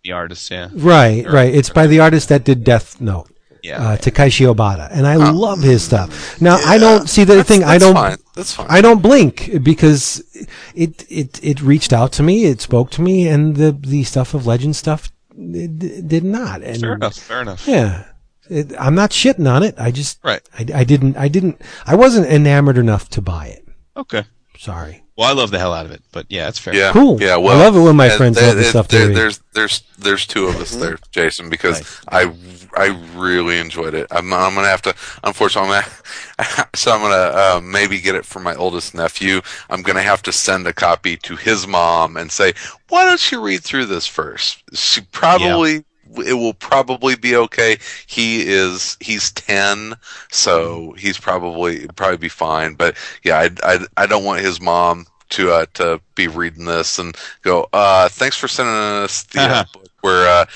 artist. Yeah. Right. It's by the artist that did Death Note. Takaishi Obata, and I love his stuff. Now I don't see the thing. That's fine. I don't blink because it reached out to me, it spoke to me, and the Stuff of Legend stuff did not. And fair enough. Yeah, I'm not shitting on it. I just I wasn't enamored enough to buy it. Okay, sorry. Well, I love the hell out of it, but yeah, it's fair. Yeah, cool. Yeah, well, I love it when my friends love the stuff they read. There's two of us there, Jason, because nice. I really enjoyed it. I'm gonna have to, unfortunately, I'm gonna maybe get it for my oldest nephew. I'm gonna have to send a copy to his mom and say, why don't you read through this first? She probably. Yeah. It will probably be okay. He's 10, so he's probably be fine. But yeah, I don't want his mom to be reading this and go, thanks for sending us the book where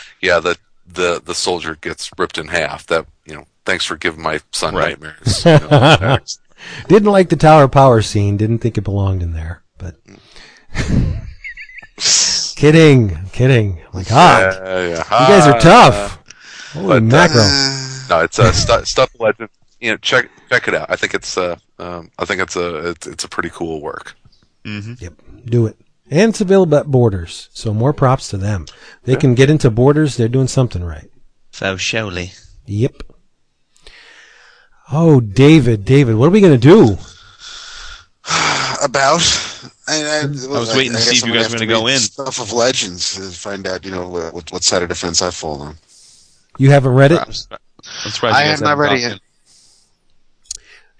the soldier gets ripped in half. That, you know, thanks for giving my son nightmares. You know, didn't like the Tower Power scene. Didn't think it belonged in there, but. Kidding. My God. You guys are tough. Holy mackerel. No, it's Stuff of Legend. You know, check it out. I think it's a pretty cool work. Mm-hmm. Yep. Do it. And it's available at Borders, so more props to them. They can get into Borders. They're doing something right. So surely. Yep. Oh, David, what are we going to do? I was waiting to see if you guys were going to go in. Stuff of Legends to find out, you know, what side of defense I fall on. You haven't read it? I have not read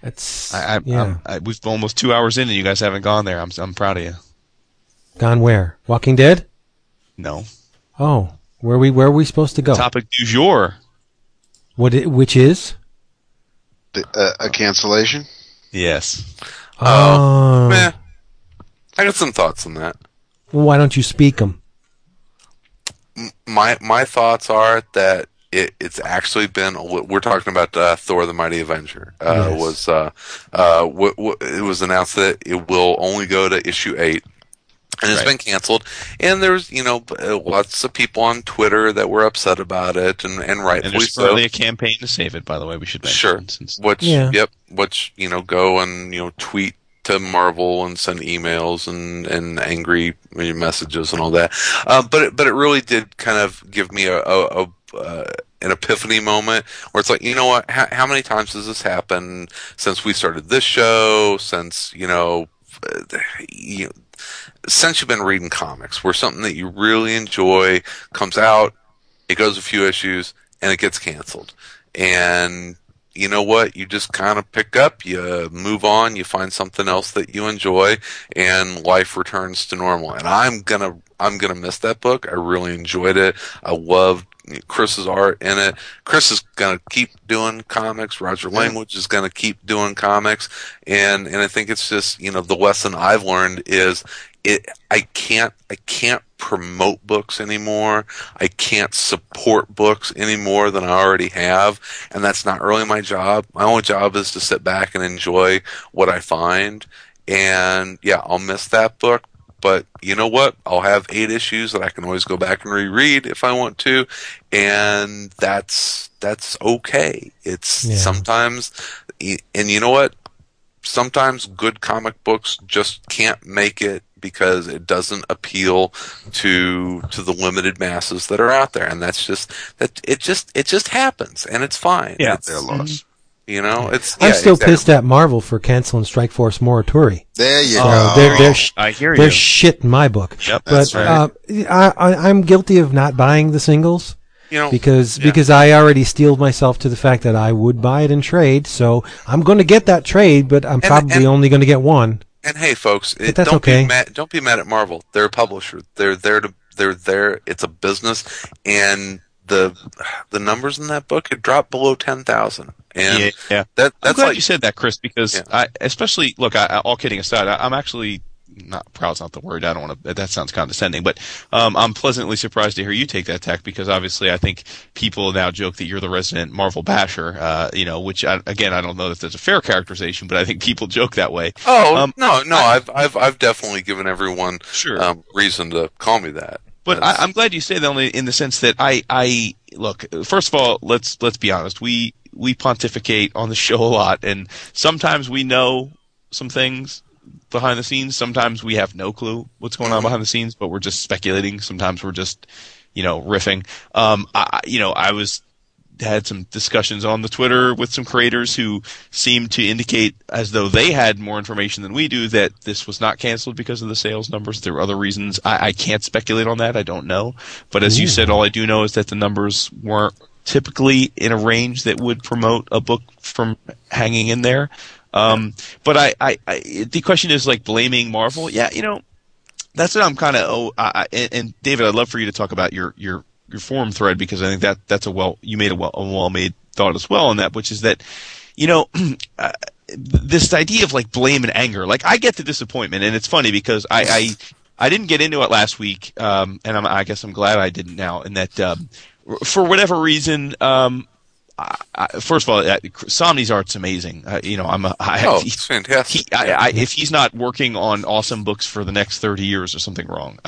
it yet. We've almost 2 hours in and you guys haven't gone there. I'm proud of you. Gone where? Walking Dead? No. Oh, where are we supposed to go? Topic du jour. Which is? A cancellation? Yes. Oh, man. I got some thoughts on that. Well, why don't you speak them? My thoughts are that it's actually been. We're talking about Thor the Mighty Avenger. Yes. It was announced that it will only go to issue 8, and it's been canceled. And there's lots of people on Twitter that were upset about it, and rightfully so. There's probably a campaign to save it. By the way, we should mention. Sure. Which go and tweet. To Marvel and send emails and angry messages and all that, but it really did kind of give me an epiphany moment where it's like, you know what? How many times has this happened since we started this show? Since since you've been reading comics, where something that you really enjoy comes out, it goes a few issues and it gets canceled. And you know what? You just kind of pick up, you move on, you find something else that you enjoy, and life returns to normal. And I'm gonna miss that book. I really enjoyed it. I loved Chris's art in it. Chris is gonna keep doing comics. Roger Langwidge is gonna keep doing comics. And I think it's just, the lesson I've learned is I can't promote books anymore. I can't support books any more than I already have, and that's not really my job. My only job is to sit back and enjoy what I find. And yeah, I'll miss that book, but you know what? I'll have 8 issues that I can always go back and reread if I want to, and that's okay. It's sometimes, and you know what? Sometimes good comic books just can't make it because it doesn't appeal to the limited masses that are out there, and that's just that. It just happens, and it's fine. Yeah, it's their loss. I'm still pissed at Marvel for canceling Strike Force Moratori. There you go. I hear you. There's shit in my book. Yep, that's right. I'm guilty of not buying the singles. Because I already steeled myself to the fact that I would buy it in trade, so I'm going to get that trade, but I'm probably only going to get one. And hey, folks, don't be mad at Marvel. They're a publisher. They're there. It's a business, and the numbers in that book had dropped below 10,000. And I'm glad you said that, Chris, because all kidding aside, I'm actually. Not proud's not the word. I don't want to. That sounds condescending, but I'm pleasantly surprised to hear you take that tack because obviously I think people now joke that you're the resident Marvel basher. Which I don't know if that's a fair characterization, but I think people joke that way. Oh no, I've definitely given everyone reason to call me that. But I'm glad you say that only in the sense that I look. First of all, let's be honest. We pontificate on the show a lot, and sometimes we know some things. Behind the scenes, sometimes we have no clue what's going on behind the scenes, but we're just speculating. Sometimes we're just, riffing. I was had some discussions on the Twitter with some creators who seemed to indicate, as though they had more information than we do, that this was not canceled because of the sales numbers. There were other reasons. I can't speculate on that. I don't know. But as you said, all I do know is that the numbers weren't typically in a range that would promote a book from hanging in there. But I the question is, like, blaming Marvel. Yeah, you know, that's what I'm kind of. And David, I'd love for you to talk about your forum thread, because I think that's a well-made thought as well on that, which is that, you know, this idea of, like, blame and anger. Like, I get the disappointment, and it's funny because I didn't get into it last week, and I guess I'm glad I didn't now. And that for whatever reason. First of all, Samnee's art's amazing. It's fantastic. If he's not working on awesome books for the next 30 years, or something wrong.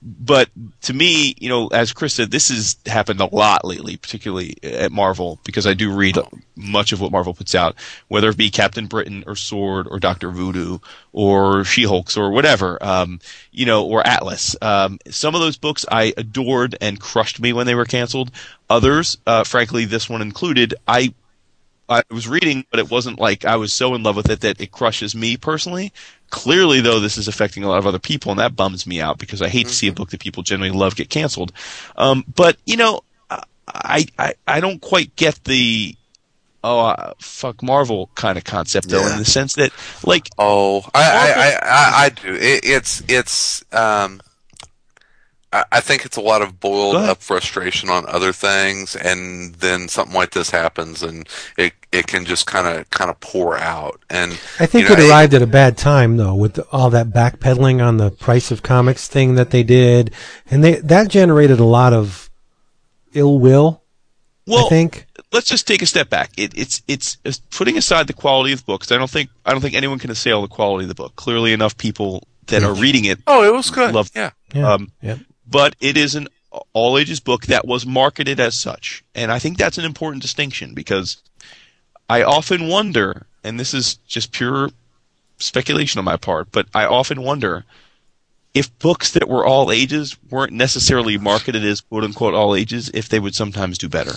But to me, you know, as Chris said, this has happened a lot lately, particularly at Marvel, because I do read much of what Marvel puts out, whether it be Captain Britain or Sword or Dr. Voodoo or She-Hulks or whatever, or Atlas. Some of those books I adored and crushed me when they were canceled. Others, frankly, this one included, I was reading, but it wasn't like I was so in love with it that it crushes me personally. Clearly, though, this is affecting a lot of other people, and that bums me out, because I hate to see a book that people generally love get canceled. But, you know, I don't quite get the fuck Marvel kind of concept, though, in the sense that, like... Oh, I do. I think it's a lot of boiled-up frustration on other things, and then something like this happens, and it can just kind of pour out. And I think it arrived at a bad time, though, with all that backpedaling on the price of comics thing that they did, and that generated a lot of ill will. Well, I think let's just take a step back. It's putting aside the quality of the books. I don't think anyone can assail the quality of the book. Clearly enough, people that are reading it. Oh, it was good. Loved, yeah. But it is an all-ages book that was marketed as such. And I think that's an important distinction, because I often wonder, and this is just pure speculation on my part, but I often wonder if books that were all ages weren't necessarily marketed as quote-unquote all ages, if they would sometimes do better.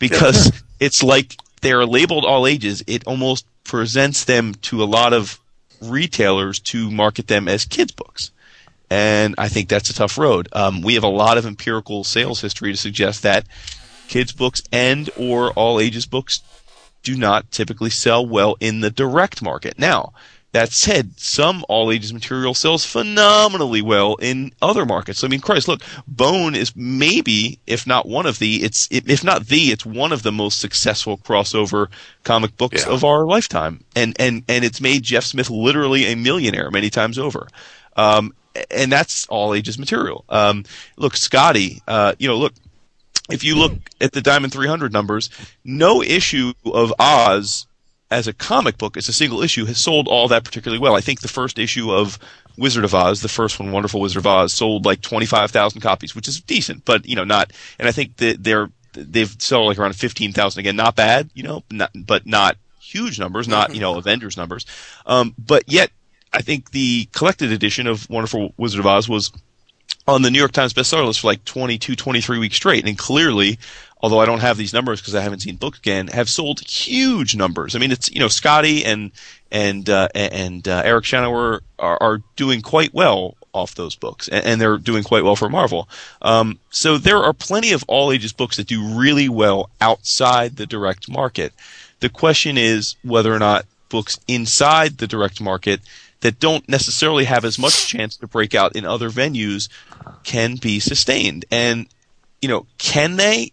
Because it's like they're labeled all ages. It almost presents them to a lot of retailers to market them as kids' books. And I think that's a tough road. We have a lot of empirical sales history to suggest that kids' books and or all-ages books do not typically sell well in the direct market. Now, that said, some all-ages material sells phenomenally well in other markets. I mean, Christ, look, Bone is maybe, if not one of the, it's one of the most successful crossover comic books of our lifetime. And it's made Jeff Smith literally a millionaire many times over. And that's all ages material. Look, Scotty, if you look at the Diamond 300 numbers, no issue of Oz as a comic book, as a single issue, has sold all that particularly well. I think the first issue of Wizard of Oz, the first one, Wonderful Wizard of Oz, sold like 25,000 copies, which is decent, but, you know, not. And I think that they've sold like around 15,000 again. Not bad, you know, but not huge numbers, not, you know, Avengers numbers. But yet, I think the collected edition of Wonderful Wizard of Oz was on the New York Times bestseller list for like 23 weeks straight. And clearly, although I don't have these numbers because I haven't seen books again, have sold huge numbers. I mean, it's, you know, Scotty and Eric Schenauer are doing quite well off those books, and they're doing quite well for Marvel. So there are plenty of all ages books that do really well outside the direct market. The question is whether or not books inside the direct market that don't necessarily have as much chance to break out in other venues can be sustained. And, you know, can they?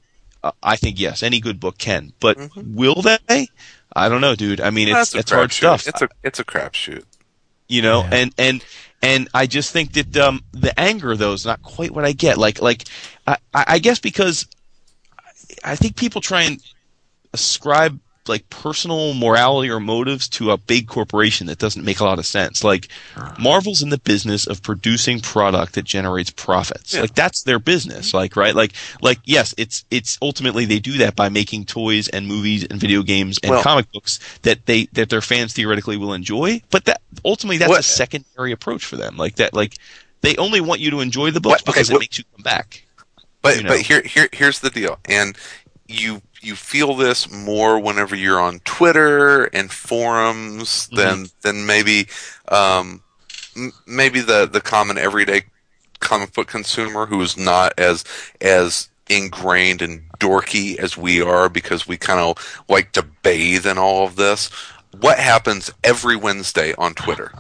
I think yes, any good book can. But will they? I don't know, dude. I mean, it's hard stuff. It's a crapshoot. You know, and I just think that the anger, though, is not quite what I get. Like I guess because I think people try and ascribe like personal morality or motives to a big corporation that doesn't make a lot of sense. Like, Marvel's in the business of producing product that generates profits. Like, that's their business. Like, right? Like yes, it's ultimately they do that by making toys and movies and video games and comic books that their fans theoretically will enjoy. But that ultimately that's a secondary approach for them. Like they only want you to enjoy the books because it makes you come back. But here's the deal, and you feel this more whenever you're on Twitter and forums than maybe maybe the common everyday comic book consumer who is not as ingrained and dorky as we are, because we kind of like to bathe in all of this. What happens every Wednesday on Twitter?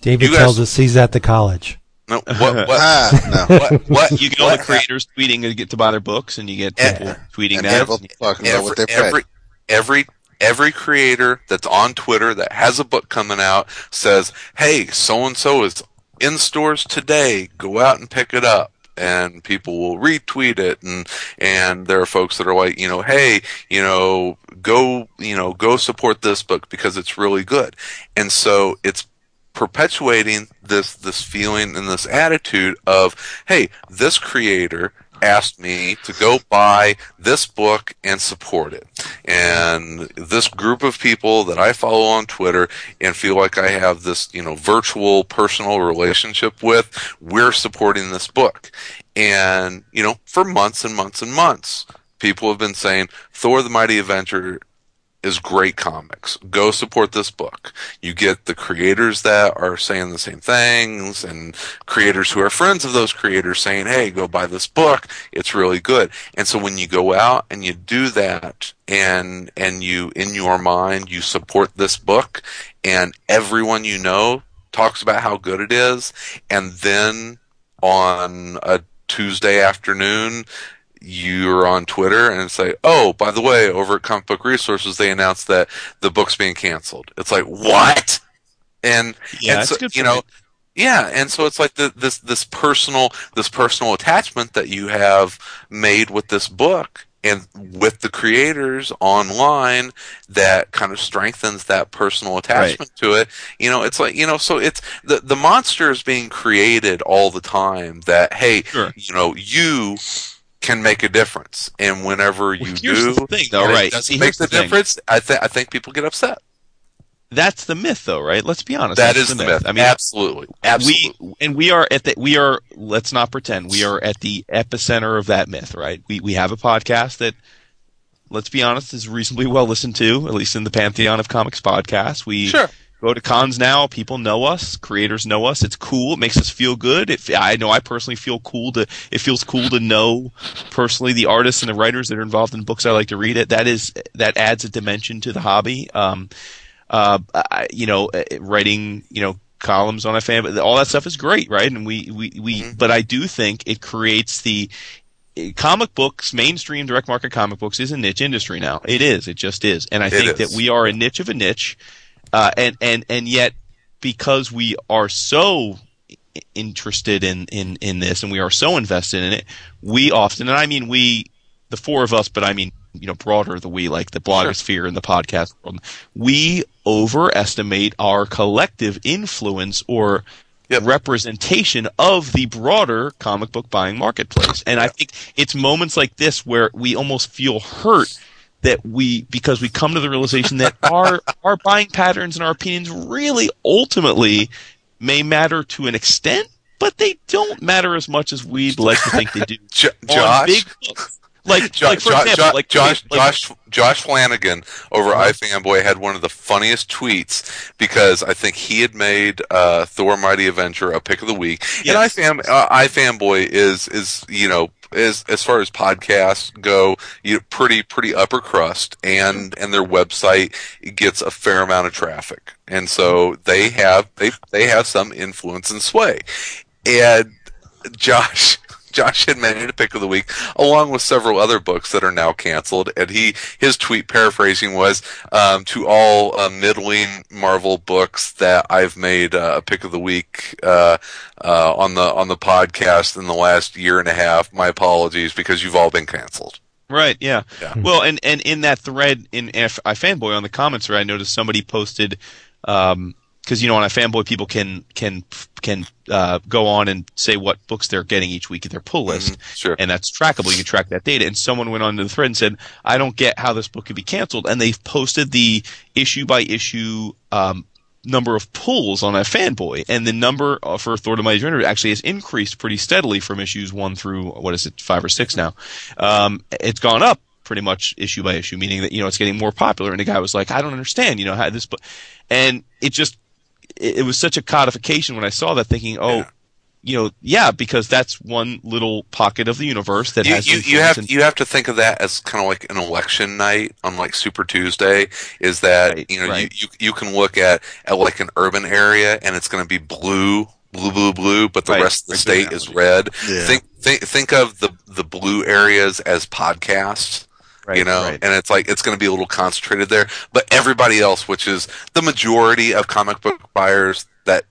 David tells us he's at the college. No, you get all the creators tweeting and get to buy their books, and you get people tweeting that. Every creator that's on Twitter that has a book coming out says, "Hey, so and so is in stores today. Go out and pick it up." And people will retweet it, and there are folks that are like, hey, go support this book because it's really good. And so it's perpetuating this feeling and this attitude of, hey, this creator asked me to go buy this book and support it. And this group of people that I follow on Twitter and feel like I have this, virtual personal relationship with, we're supporting this book. And, for months and months and months, people have been saying, Thor the Mighty Avenger is great comics. Go support this book. You get the creators that are saying the same things, and creators who are friends of those creators saying, hey, go buy this book. It's really good. And so when you go out and you do that, and you, in your mind, you support this book, and everyone you know talks about how good it is, and then on a Tuesday afternoon, you're on Twitter and say, oh, by the way, over at Comic Book Resources, they announced that the book's being canceled. It's like, what? And so, and so it's like this personal attachment that you have made with this book and with the creators online that kind of strengthens that personal attachment to it. It's like, so it's the monster is being created all the time that, hey, you can make a difference, and whenever you do, the thing, though, right? It makes the difference. I think people get upset. That's the myth, though, right? Let's be honest. That is the myth. I mean, absolutely. We are. Let's not pretend we are at the epicenter of that myth, right? We have a podcast that, let's be honest, is reasonably well listened to, at least in the pantheon of comics podcasts. Go to cons now. People know us. Creators know us. It's cool. It makes us feel good. I know I personally feel cool. It feels cool to know personally the artists and the writers that are involved in books I like to read. That adds a dimension to the hobby. Writing columns on iFanboy, all that stuff is great, right? And but I do think it creates the comic books, mainstream direct market comic books is a niche industry now. It is. It just is. And I think that we are a niche of a niche. And yet, because we are so interested in this, and we are so invested in it, we often, and I mean we, the four of us, but I mean broader the we, like the blogosphere and the podcast world, we overestimate our collective influence or representation of the broader comic book buying marketplace. And I think it's moments like this where we almost feel hurt that because we come to the realization that our buying patterns and our opinions really ultimately may matter to an extent, but they don't matter as much as we'd like to think they do. Josh, big books. Josh Flanagan over iFanboy had one of the funniest tweets because I think he had made Thor Mighty Avenger a pick of the week, and iFanboy is as far as podcasts go, pretty upper crust, and their website gets a fair amount of traffic, and so they have some influence and sway. And Josh had made it a pick of the week, along with several other books that are now canceled. And his tweet paraphrasing was, to all middling Marvel books that I've made a pick of the week on the podcast in the last year and a half, my apologies, because you've all been canceled. Right, yeah. Well, and in that thread in iFanboy on the comments thread, I noticed somebody posted... Because on iFanboy, people can go on and say what books they're getting each week at their pull list, and that's trackable. You can track that data. And someone went on to the thread and said, "I don't get how this book could be canceled." And they've posted the issue by issue number of pulls on iFanboy, and the number for Thor the Mighty Avenger actually has increased pretty steadily from issues 1 through, 5 or 6 now. It's gone up pretty much issue by issue, meaning that, you know, it's getting more popular. And the guy was like, I don't understand, you know, how this book. And it was such a codification when I saw that, thinking, because that's one little pocket of the universe that has. You have to think of that as kind of like an election night on like Super Tuesday. Is that you can look at like an urban area and it's going to be blue, but the rest of the state is red. Yeah. Think of the blue areas as podcasts. And it's like it's going to be a little concentrated there, but everybody else, which is the majority of comic book buyers that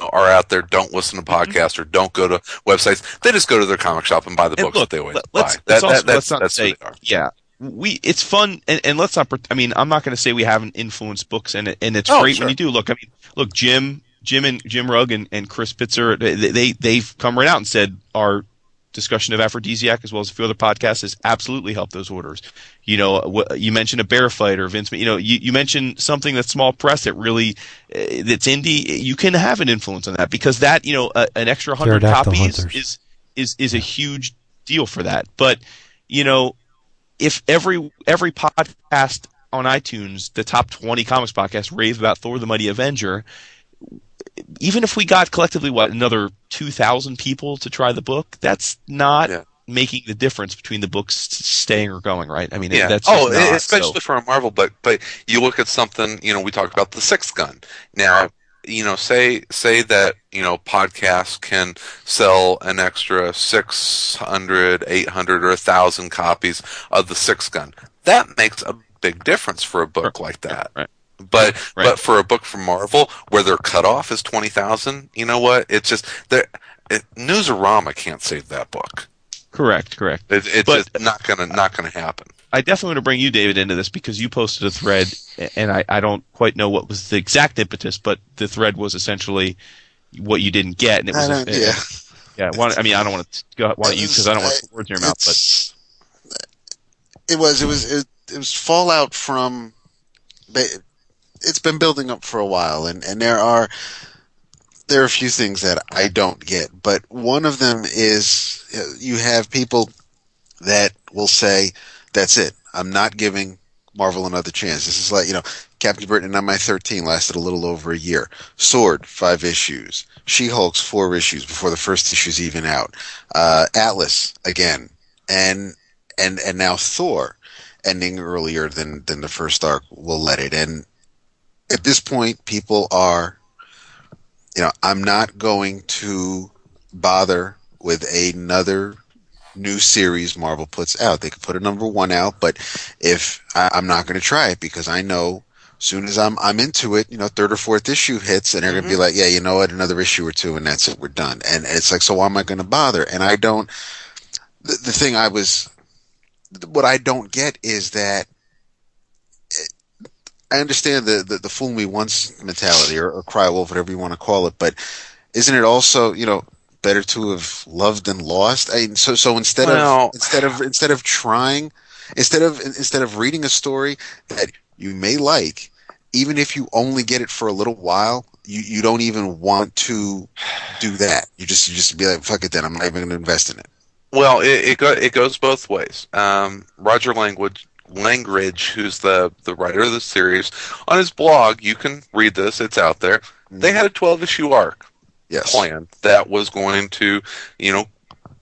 are out there, don't listen to podcasts or don't go to websites. They just go to their comic shop and buy the books that they always buy. It's fun, and let's not. I mean, I'm not going to say we haven't influenced books, and it's great when you do. Look, Jim Rugg and Chris Pitzer, they've come right out and said our discussion of Aphrodisiac, as well as a few other podcasts, has absolutely helped those orders. You know, you mentioned a Bear Fight or Vince, you know, you mentioned something that's small press that really, that's indie. You can have an influence on that because that, you know, an extra 100 copies is a huge deal for that. But, you know, if every podcast on iTunes, the top 20 comics podcasts rave about Thor the Mighty Avenger, even if we got collectively, another 2,000 people to try the book, that's not making the difference between the books staying or going, right? I mean, that's especially for a Marvel book. But you look at something, you know, we talked about The Sixth Gun. Now, you know, say that, you know, podcasts can sell an extra 600, 800, or 1,000 copies of The Sixth Gun. That makes a big difference for a book like that. Right. But for a book from Marvel where their cutoff is 20,000, you know what? It's just Newsarama can't save that book. Correct. It's just not gonna happen. I definitely want to bring you, David, into this because you posted a thread, and I don't quite know what was the exact impetus, but the thread was essentially what you didn't get, and it was I don't want to go. Why don't you? Because I don't want to put words in your mouth. But it was fallout from. It's been building up for a while, and there are a few things that I don't get, but one of them is you have people that will say, that's it, I'm not giving Marvel another chance. This is like, you know, Captain Britain and MI-13 lasted a little over a year. Sword, 5 issues. She-Hulk's 4 issues before the first issue's even out. Atlas, again. And now Thor, ending earlier than the first arc will let it. And at this point, people are, you know, I'm not going to bother with another new series Marvel puts out. They could put a number one out, but if I'm not going to try it because I know as soon as I'm into it, you know, third or fourth issue hits and they're going to be like, yeah, you know what, another issue or two and that's it, we're done. And it's like, so why am I going to bother? And I don't, the thing I was, what I don't get is that I understand the fool me once mentality or cry wolf, whatever you want to call it, but isn't it also, you know, better to have loved than lost? I mean, so instead of reading a story that you may like, even if you only get it for a little while, you don't even want to do that. You just be like, fuck it, then I'm not even going to invest in it. Well, it goes both ways. Roger Langridge, who's the writer of the series, on his blog, you can read this, it's out there. They had a 12-issue arc plan that was going to, you know,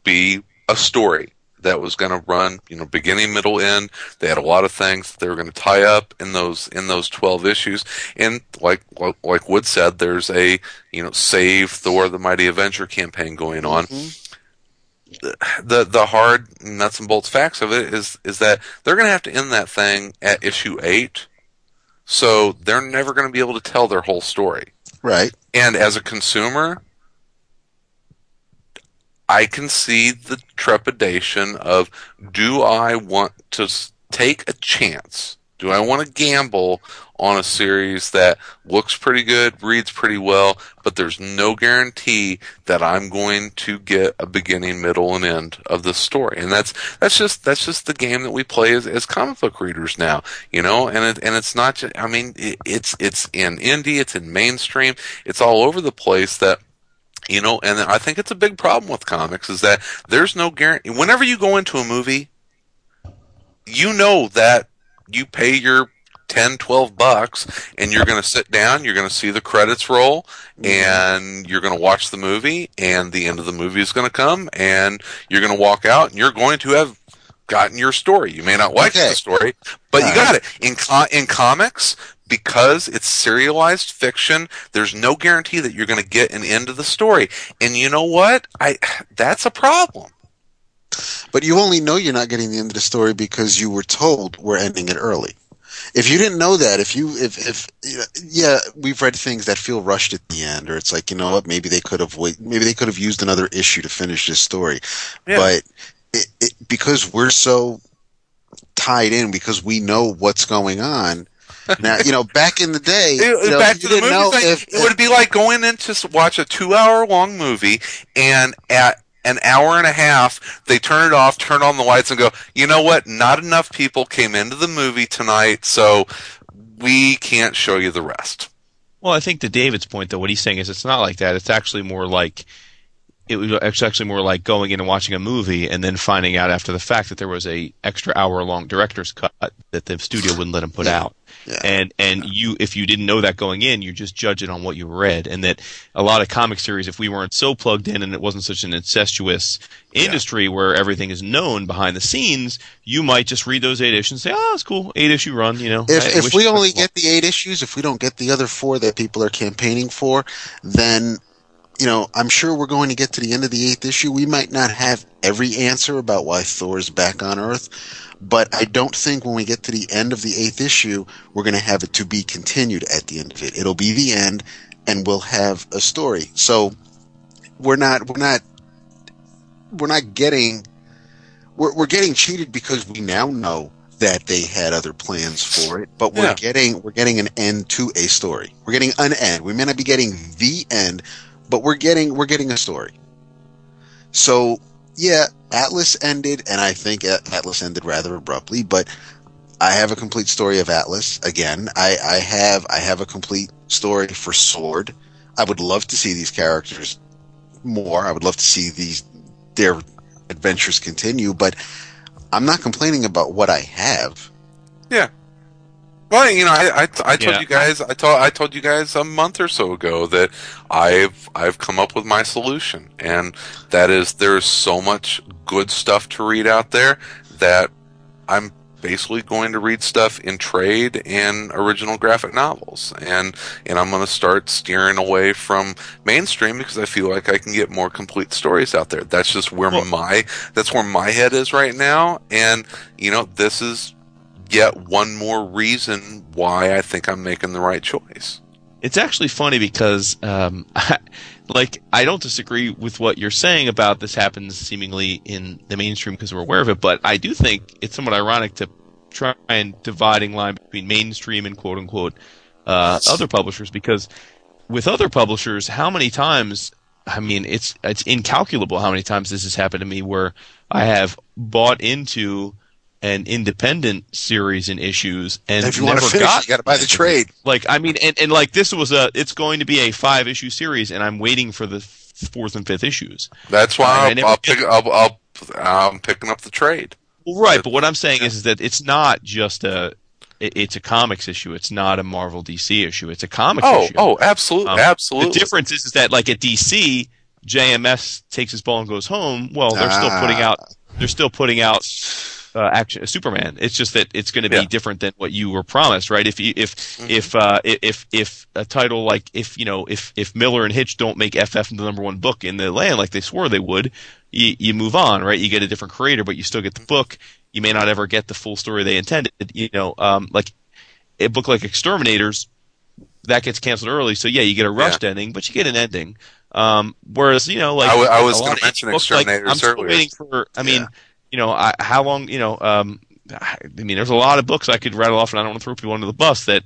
be a story that was going to run, you know, beginning, middle, end. They had a lot of things that they were going to tie up in those 12 issues. And like Wood said, there's a, you know, Save Thor the Mighty Avenger campaign going on. The hard nuts and bolts facts of it is that they're going to have to end that thing at issue 8, so they're never going to be able to tell their whole story. Right. And as a consumer, I can see the trepidation of, do I want to take a chance? Do I want to gamble on a series that looks pretty good, reads pretty well, but there's no guarantee that I'm going to get a beginning, middle, and end of this story. And that's just the game that we play as comic book readers now, you know. And it's not just, I mean, it's in indie, it's in mainstream, it's all over the place that. You know, and I think it's a big problem with comics is that there's no guarantee. Whenever you go into a movie, you know that you pay your $10, $12 and you're going to sit down, you're going to see the credits roll, and you're going to watch the movie, and the end of the movie is going to come, and you're going to walk out, and you're going to have gotten your story. You may not like the story, but you got it. In comics, because it's serialized fiction, there's no guarantee that you're going to get an end of the story. And you know what? That's a problem. But you only know you're not getting the end of the story because you were told we're ending it early. If you didn't know that, if we've read things that feel rushed at the end, or it's like, you know what, maybe they could have used another issue to finish this story. Yeah. But it because we're so tied in, because we know what's going on. Now, you know, back in the day, it would be like going in to watch a 2-hour long movie, and at an hour and a half, they turn it off, turn on the lights, and go, you know what? Not enough people came into the movie tonight, so we can't show you the rest. Well, I think to David's point, though, what he's saying is it's not like that. It's actually more like going in and watching a movie and then finding out after the fact that there was a extra hour long director's cut that the studio wouldn't let him put out. Yeah. And you, if you didn't know that going in, you just judge it on what you read. And that a lot of comic series, if we weren't so plugged in and it wasn't such an incestuous industry where everything is known behind the scenes, you might just read those 8 issues and say, oh, it's cool, 8-issue run, you know. If we only get the 8 issues, if we don't get the other 4 that people are campaigning for, then, you know, I'm sure we're going to get to the end of the 8th issue. We might not have every answer about why Thor's back on Earth, but I don't think when we get to the end of the 8th issue, we're going to have it to be continued at the end of it. It'll be the end, and we'll have a story. So we're getting cheated because we now know that they had other plans for it, but we're getting an end to a story. We're getting an end. We may not be getting the end, but we're getting a story. So yeah, Atlas ended, and I think Atlas ended rather abruptly, but I have a complete story of Atlas. Again, I have a complete story for Sword. I would love to see these characters more. I would love to see their adventures continue, but I'm not complaining about what I have. Yeah. Well, you know, I told you guys a month or so ago that I've come up with my solution, and that is there's so much good stuff to read out there that I'm basically going to read stuff in trade and original graphic novels, and I'm going to start steering away from mainstream because I feel like I can get more complete stories out there. That's just where my head is right now, and you know, this is yet one more reason why I think I'm making the right choice. It's actually funny because, I don't disagree with what you're saying about this happens seemingly in the mainstream because we're aware of it, but I do think it's somewhat ironic to try and dividing line between mainstream and quote-unquote other publishers, because with other publishers, how many times, I mean, it's incalculable how many times this has happened to me where I have bought into an independent series and issues, and if you never want to finish, you got to buy the trade. Like, I mean, and this was it's going to be a 5-issue series, and I'm waiting for the 4th and 5th issues. That's why I'm picking up the trade. Well, right, but what I'm saying is that it's not just it's a comics issue. It's not a Marvel DC issue. It's a comics issue. Oh, absolutely, absolutely. The difference is that like at DC, JMS takes his ball and goes home. Well, they're still putting out. They're still putting out. Action Superman. It's just that it's going to be different than what you were promised, right? If a title like if Miller and Hitch don't make FF the number 1 book in the land like they swore they would, you move on, right? You get a different creator, but you still get the book. You may not ever get the full story they intended. You know, like a book like Exterminators that gets canceled early, so you get a rushed ending, but you get an ending. Whereas I was going to mention Exterminators earlier. I'm still waiting for. How long? I mean, there's a lot of books I could rattle off, and I don't want to throw people under the bus that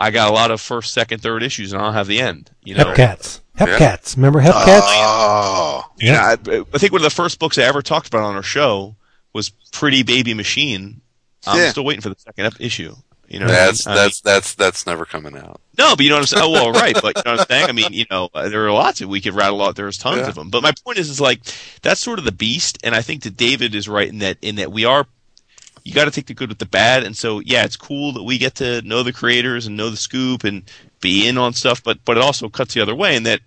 I got a lot of first, second, third issues, and I don't have the end. You know? Hepcats. Remember Hepcats? Oh, yeah. I think one of the first books I ever talked about on our show was Pretty Baby Machine. I'm still waiting for the second issue. You know, that's never coming out. No, but you know what I'm saying. Oh, well, right. But you know what I'm saying. I mean, you know, there are lots that we could rattle out. There's tons of them. But my point is like that's sort of the beast, and I think that David is right in that we are. You got to take the good with the bad, and so it's cool that we get to know the creators and know the scoop and be in on stuff. But it also cuts the other way, and that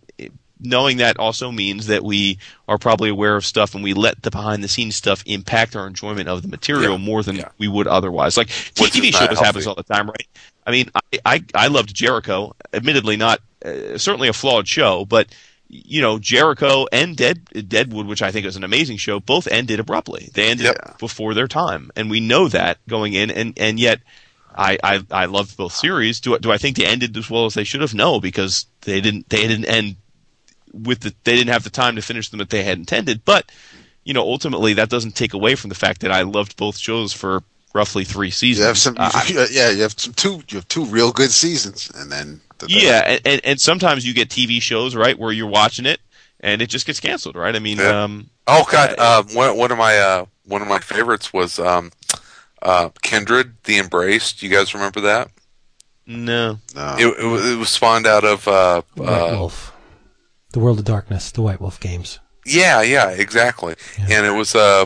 knowing that also means that we are probably aware of stuff and we let the behind-the-scenes stuff impact our enjoyment of the material more than we would otherwise. Like, TV shows happens all the time, right? I mean, I loved Jericho. Admittedly not certainly a flawed show, but, you know, Jericho and Deadwood, which I think is an amazing show, both ended abruptly. They ended before their time, and we know that going in, and yet I loved both series. Do I think they ended as well as they should have? No, because they didn't end they didn't have the time to finish them that they had intended. But, you know, ultimately that doesn't take away from the fact that I loved both shows for roughly 3 seasons. You have two real good seasons, and then and sometimes you get TV shows, right, where you're watching it and it just gets canceled, right? I mean, one of my favorites was Kindred: The Embraced. You guys remember that? No. It was spawned out of White Wolf. The World of Darkness, the White Wolf games. Yeah, exactly. Yeah. And it was a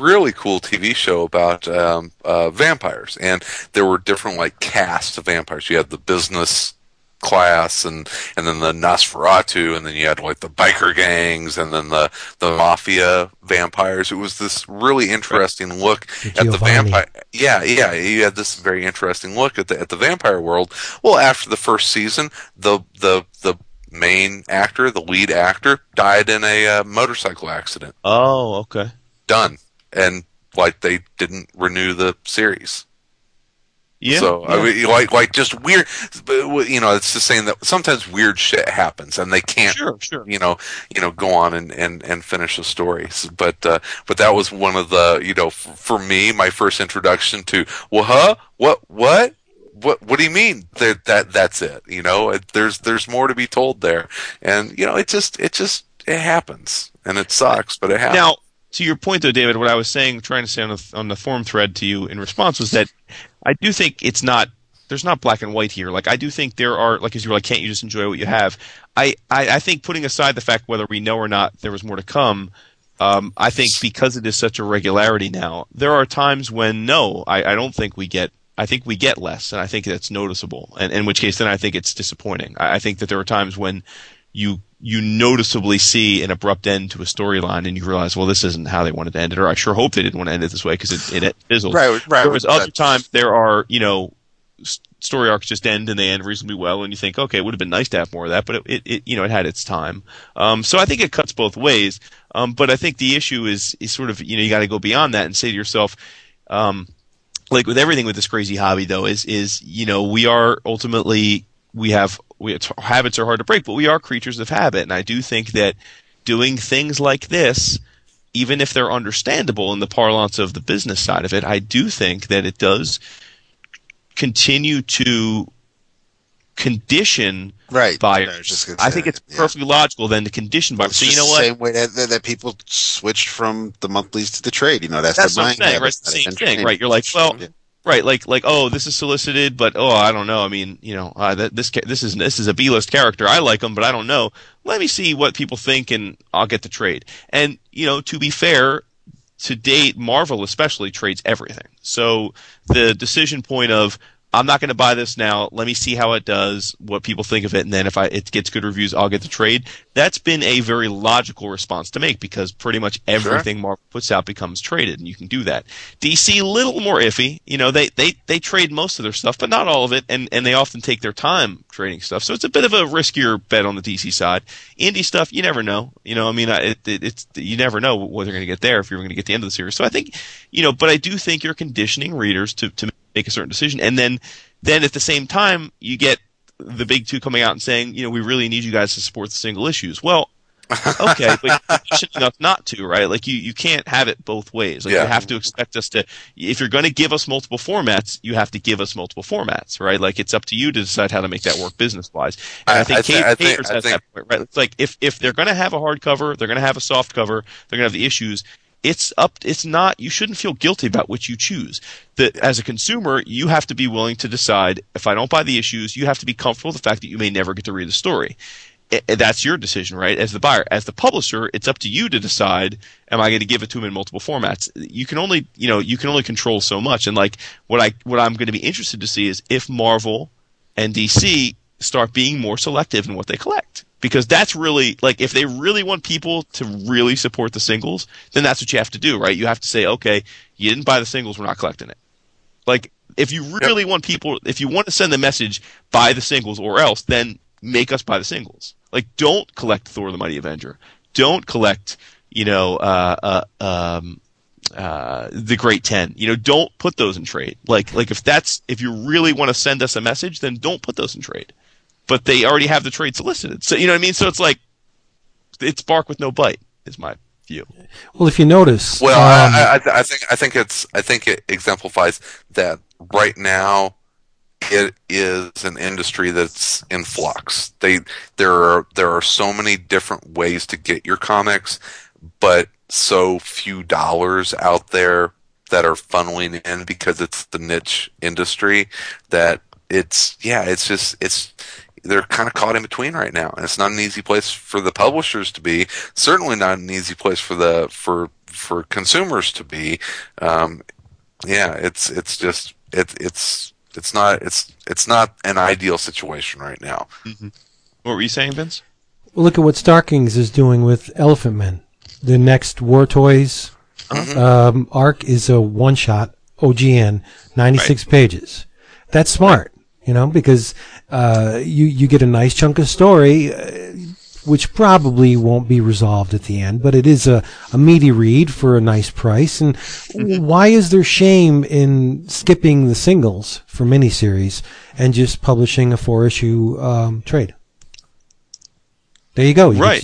really cool TV show about vampires. And there were different, like, casts of vampires. You had the business class and then the Nosferatu, and then you had, like, the biker gangs, and then the mafia vampires. It was this really interesting look at the vampire. Yeah. You had this very interesting look at the vampire world. Well, after the first season, the main actor, the lead actor, died in a motorcycle accident. Oh, okay. Done. And, like, they didn't renew the series. Yeah. So, yeah. I mean, like just weird, you know, it's just saying that sometimes weird shit happens and they can't, you know, go on and finish the stories. But that was one of the, you know, for me, my first introduction to, well, huh? What? What do you mean? That's it. You know, there's more to be told there, and you know it happens, and it sucks, but it happens. Now, to your point though, David, what I was trying to say on the forum thread to you in response was that I do think there's not black and white here. Like I do think there are, like as you were like, can't you just enjoy what you have? I think putting aside the fact whether we know or not there was more to come. I think because it is such a regularity now, there are times when I don't think we get. I think we get less, and I think that's noticeable. And in which case, then I think it's disappointing. I think that there are times when you noticeably see an abrupt end to a storyline, and you realize, well, this isn't how they wanted to end it, or I sure hope they didn't want to end it this way because it fizzled. Right. There was other times there are, you know, story arcs just end and they end reasonably well, and you think, okay, it would have been nice to have more of that, but it you know, it had its time. So I think it cuts both ways. But I think the issue is sort of, you know, you got to go beyond that and say to yourself, like with everything with this crazy hobby, though, is you know, we are ultimately habits are hard to break, but we are creatures of habit, and I do think that doing things like this, even if they're understandable in the parlance of the business side of it, I do think that it does continue to condition buyers. I think it's perfectly logical then to condition buyers. So you know what? Same way that people switched from the monthlies to the trade. You know, that's the thing, right? It's the same thing, right? You're like, well, right, like oh, this is solicited, but oh, I don't know. I mean, you know, this is a B-list character. I like him, but I don't know. Let me see what people think, and I'll get the trade. And you know, to be fair, to date, Marvel especially trades everything. So the decision point of I'm not going to buy this now. Let me see how it does, what people think of it, and then if it gets good reviews, I'll get the trade. That's been a very logical response to make because pretty much everything Marvel puts out becomes traded, and you can do that. DC, a little more iffy. You know, they trade most of their stuff, but not all of it, and they often take their time trading stuff. So it's a bit of a riskier bet on the DC side. Indie stuff, you never know. You know, I mean, it's you never know what they're going to get there if you're going to get the end of the series. So I think, you know, but I do think you're conditioning readers to make a certain decision, and then at the same time you get the big two coming out and saying, you know, we really need you guys to support the single issues. Well, Okay, but you're patient enough not to, right? Like, you can't have it both ways. Like, you have to expect us to, if you're going to give us multiple formats, you have to give us multiple formats, right? Like, it's up to you to decide how to make that work business-wise. And I think Cave Papers has that point, right? It's like, if they're going to have a hardcover, they're going to have a soft cover, they're going to have the issues, you shouldn't feel guilty about which you choose. As a consumer, you have to be willing to decide, if I don't buy the issues, you have to be comfortable with the fact that you may never get to read the story. That's your decision, right? As the buyer, as the publisher, it's up to you to decide, am I going to give it to him in multiple formats? You can only control so much. And like what I'm going to be interested to see is if Marvel and DC start being more selective in what they collect, because that's really, like, if they really want people to really support the singles, then that's what you have to do, right? You have to say, okay, you didn't buy the singles, we're not collecting it. Like, if you really want people, if you want to send the message, buy the singles or else, then make us buy the singles. Like, don't collect Thor the Mighty Avenger. Don't collect, The Great Ten. Don't put those in trade. Like if you really want to send us a message, then don't put those in trade. But they already have the trade solicited. So, you know what I mean? So it's like, it's bark with no bite, is my view. Well, if you notice. Well, I think it exemplifies that right now. It is an industry that's in flux. There are so many different ways to get your comics, but so few dollars out there that are funneling in, because it's the niche industry that they're kind of caught in between right now, and it's not an easy place for the publishers to be. Certainly not an easy place for consumers to be. It's not an ideal situation right now. Mm-hmm. What were you saying, Vince? Well, look at what Starkings is doing with Elephant Men. The next War Toys arc is a one-shot OGN, 96 pages. That's smart, because you get a nice chunk of story, which probably won't be resolved at the end, but it is a meaty read for a nice price. And why is there shame in skipping the singles for miniseries and just publishing a 4-issue trade? There you go. Right.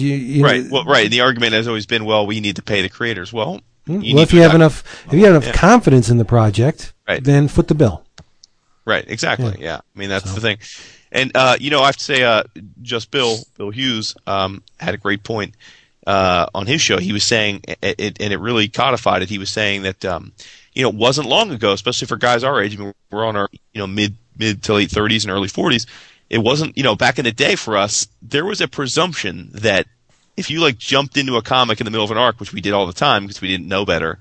Well, the argument has always been, well, we need to pay the creators. Well, if you have enough confidence in the project, then foot the bill. Right. Exactly. Yeah. I mean, that's the thing. And, I have to say, just Bill Hughes, had a great point, on his show. He was saying, and it really codified it. He was saying that, it wasn't long ago, especially for guys our age. I mean, we're on our, mid to late 30s and early 40s. It wasn't, back in the day for us, there was a presumption that if you jumped into a comic in the middle of an arc, which we did all the time because we didn't know better,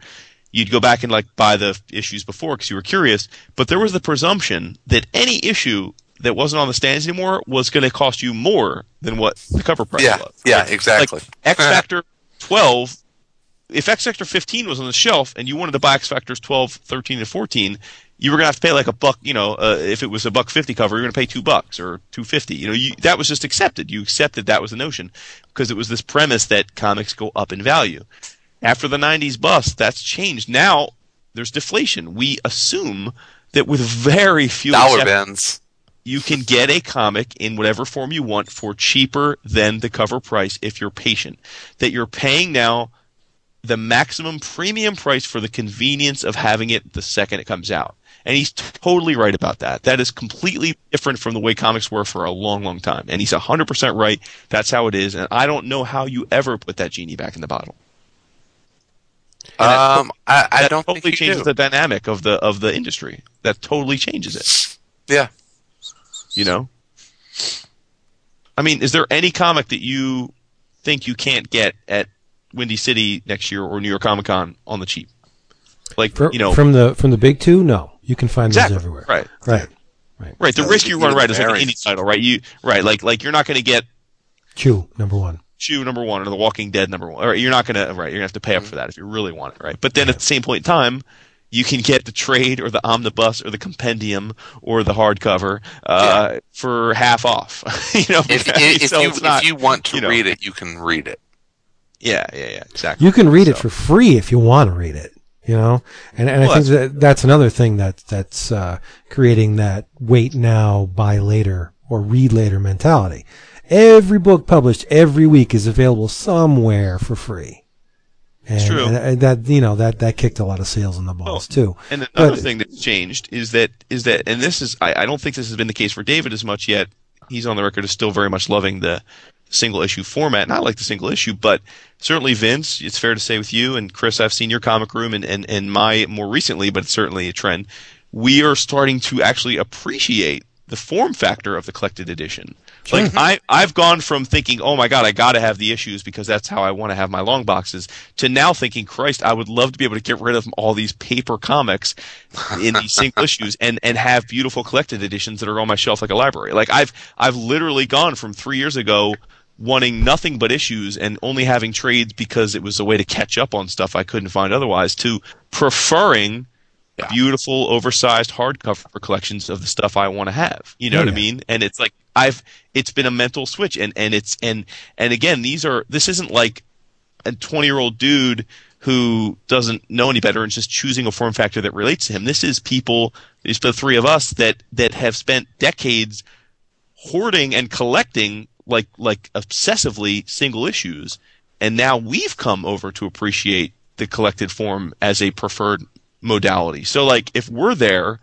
you'd go back and buy the issues before because you were curious. But there was the presumption that any issue that wasn't on the stands anymore was going to cost you more than what the cover price was. Yeah, exactly. X Factor 12, if X Factor 15 was on the shelf and you wanted to buy X Factors 12, 13, and 14, you were going to have to pay $1, if it was a $1.50 cover, you were going to pay $2 or $2.50. That was just accepted. You accepted that was the notion because it was this premise that comics go up in value. After the 90s bust, that's changed. Now there's deflation. We assume that with very few dollar bins, you can get a comic in whatever form you want for cheaper than the cover price if you're patient. That you're paying now the maximum premium price for the convenience of having it the second it comes out. And he's totally right about that. That is completely different from the way comics were for a long, long time. And he's 100% right. That's how it is. And I don't know how you ever put that genie back in the bottle. I don't think that totally changes the dynamic of the industry. That totally changes it. Yeah. I mean, is there any comic that you think you can't get at Windy City next year or New York Comic Con on the cheap? From the big two, no, you can find those everywhere. Right. The risk you run, is an indie title, right? You're not going to get Chew number one, or The Walking Dead number one. Right, you're gonna have to pay up for that if you really want it, right? But then at the same point in time, you can get the trade or the omnibus or the compendium or the hardcover for half off. If you want to read it, you can read it. Yeah, exactly. You can read it for free if you want to read it. And I think that's another thing that's creating that wait now, buy later, or read later mentality. Every book published every week is available somewhere for free. And, it's true. And that, you know, that kicked a lot of sales in the balls too. And another thing that's changed is that, and this is, I don't think this has been the case for David as much yet. He's on the record as still very much loving the single issue format. Not like the single issue, but certainly Vince, it's fair to say with you and Chris, I've seen your comic room and my more recently, but it's certainly a trend. We are starting to actually appreciate the form factor of the collected edition. Like I've gone from thinking, oh my God, I got to have the issues because that's how I want to have my long boxes, to now thinking, Christ, I would love to be able to get rid of all these paper comics in these single issues and have beautiful collected editions that are on my shelf like a library. Like I've literally gone from 3 years ago wanting nothing but issues and only having trades because it was a way to catch up on stuff I couldn't find otherwise, to preferring beautiful, oversized hardcover collections of the stuff I want to have. You know what I mean? And it's like it's been a mental switch, and again, this isn't like a 20-year-old dude who doesn't know any better and just choosing a form factor that relates to him. This is people, these the three of us that have spent decades hoarding and collecting like obsessively single issues, and now we've come over to appreciate the collected form as a preferred modality. So, like, if we're there,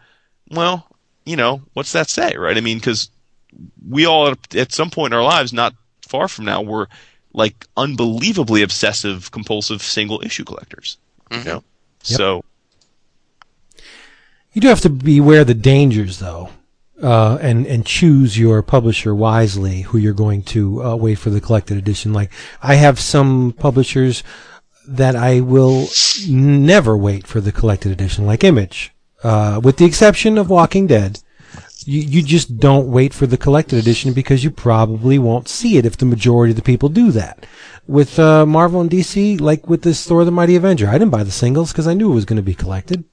well, you know, what's that say, right? I mean, because we all, at some point in our lives, not far from now, were, like, unbelievably obsessive, compulsive single-issue collectors, you know? Yep. So. You do have to beware the dangers, though, and choose your publisher wisely, who you're going to wait for the collected edition. Like, I have some publishers that I will never wait for the collected edition, like Image. With the exception of Walking Dead, you just don't wait for the collected edition because you probably won't see it if the majority of the people do that. With Marvel and DC, like with this Thor the Mighty Avenger, I didn't buy the singles because I knew it was going to be collected.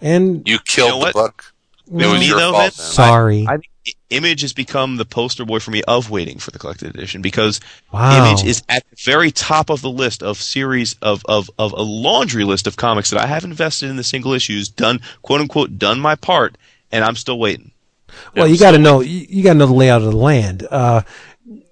And you killed the book. It was your fault. Sorry. I think Image has become the poster boy for me of waiting for the collected edition because Image is at the very top of the list of series of a laundry list of comics that I have invested in the single issues, done, quote unquote, done my part, and I'm still waiting. Well, you got to know the layout of the land.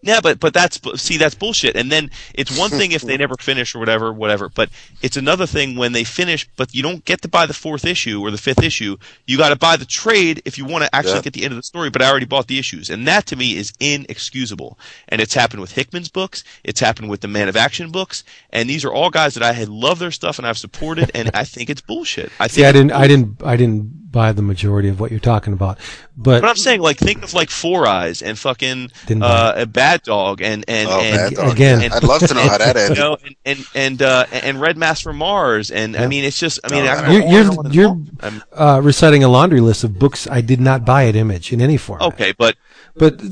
Yeah, but that's bullshit. And then it's one thing if they never finish or whatever. But it's another thing when they finish, but you don't get to buy the fourth issue or the fifth issue. You got to buy the trade if you want to actually get the end of the story. But I already bought the issues, and that to me is inexcusable. And it's happened with Hickman's books. It's happened with the Man of Action books. And these are all guys that I had loved their stuff and I've supported. And I think it's bullshit. I didn't buy the majority of what you're talking about, but I'm saying, like, think of like Four Eyes and fucking a Bad Dog and Bad Dog. Again, and, I'd love to know how that ends. You know, and Red Mass from Mars, and I mean, it's just, I mean, you're reciting a laundry list of books I did not buy at Image in any form. Okay, but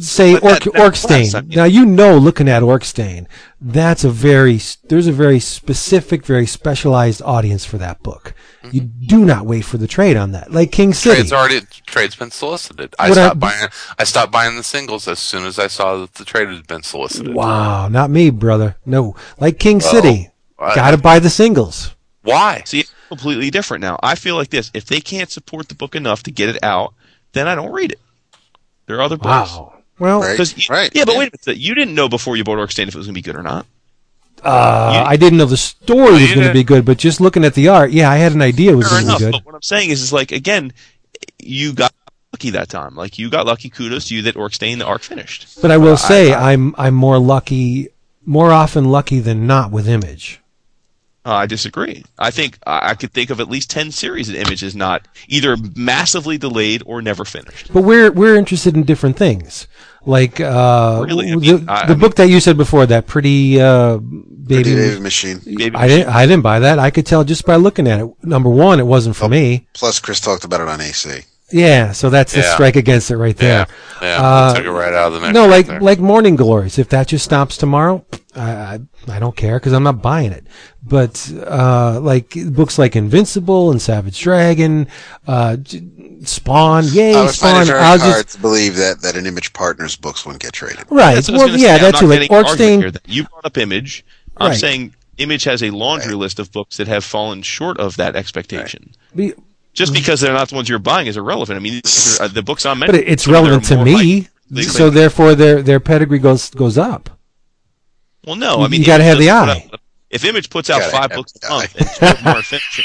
say Orkstein. I mean, now looking at Orkstein, that's there's a very specific, very specialized audience for that book. You do not wait for the trade on that. Like King City. Trade's been solicited. I stopped buying the singles as soon as I saw that the trade had been solicited. Wow, not me, brother. No. Like King City. Gotta buy the singles. Why? See, it's completely different now. I feel like this. If they can't support the book enough to get it out, then I don't read it. There are other books. Wow. Well, yeah, but wait a minute. You didn't know before you bought Orkstein if it was going to be good or not. I didn't know the story was going to be good, but just looking at the art, I had an idea it was going to be good. But what I'm saying is like, again, you got lucky that time. Like, you got lucky. Kudos to you that Orkstein, the arc finished. But I will say, I'm more often lucky than not with Image. I disagree. I think I could think of at least 10 series that Image is not either massively delayed or never finished. But we're interested in different things. Like really? I mean, the book that you said before, that Pretty Baby Machine. I didn't buy that. I could tell just by looking at it. Number one, it wasn't for me. Plus, Chris talked about it on AC. Yeah, so that's a strike against it right there. Yeah, took it right out of the mix. No, right like Morning Glories. If that just stops tomorrow, I don't care because I'm not buying it. But like books like Invincible and Savage Dragon, Spawn, Spawn. I would find it hard to believe that an Image Partners books wouldn't get traded. Right. That's well, yeah, say. That's like Orkstein. You brought up Image. I'm saying Image has a laundry list of books that have fallen short of that expectation. Right. Just because they're not the ones you're buying is irrelevant. I mean, the books I'm mentioning. But it's relevant to me. So therefore, their pedigree goes up. Well, no, I mean, you got to have the eye. If Image puts out 5 books a month and 12 more finishing,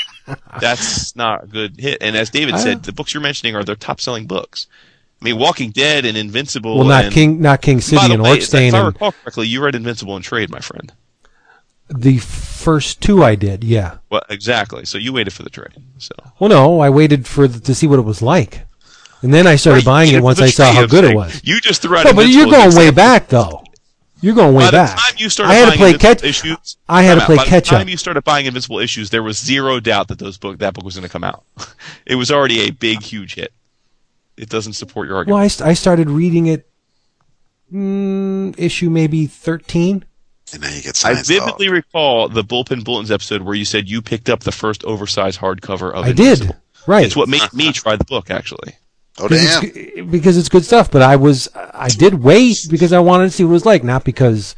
that's not a good hit. And as David said, the books you're mentioning are their top-selling books. I mean, Walking Dead and Invincible. Well, not King City and Orkstein. If I recall correctly, you read Invincible and Trade, my friend. The first two I did, yeah. Well, exactly. So you waited for the Trade. So. Well, no, I waited for to see what it was like, and then I started buying it once I saw how good it was. You just threw out. No, but you're going way back, though. You're going way back. By the time you started buying Invincible issues, there was zero doubt that that book was going to come out. It was already a big, huge hit. It doesn't support your argument. Well, I started reading it issue maybe 13. And now you get Science Dog. I vividly recall the Bullpen Bulletins episode where you said you picked up the first oversized hardcover of Invincible. I did, right. It's what made me try the book, actually. Oh, damn. Because it's good stuff, but I did wait because I wanted to see what it was like, not because,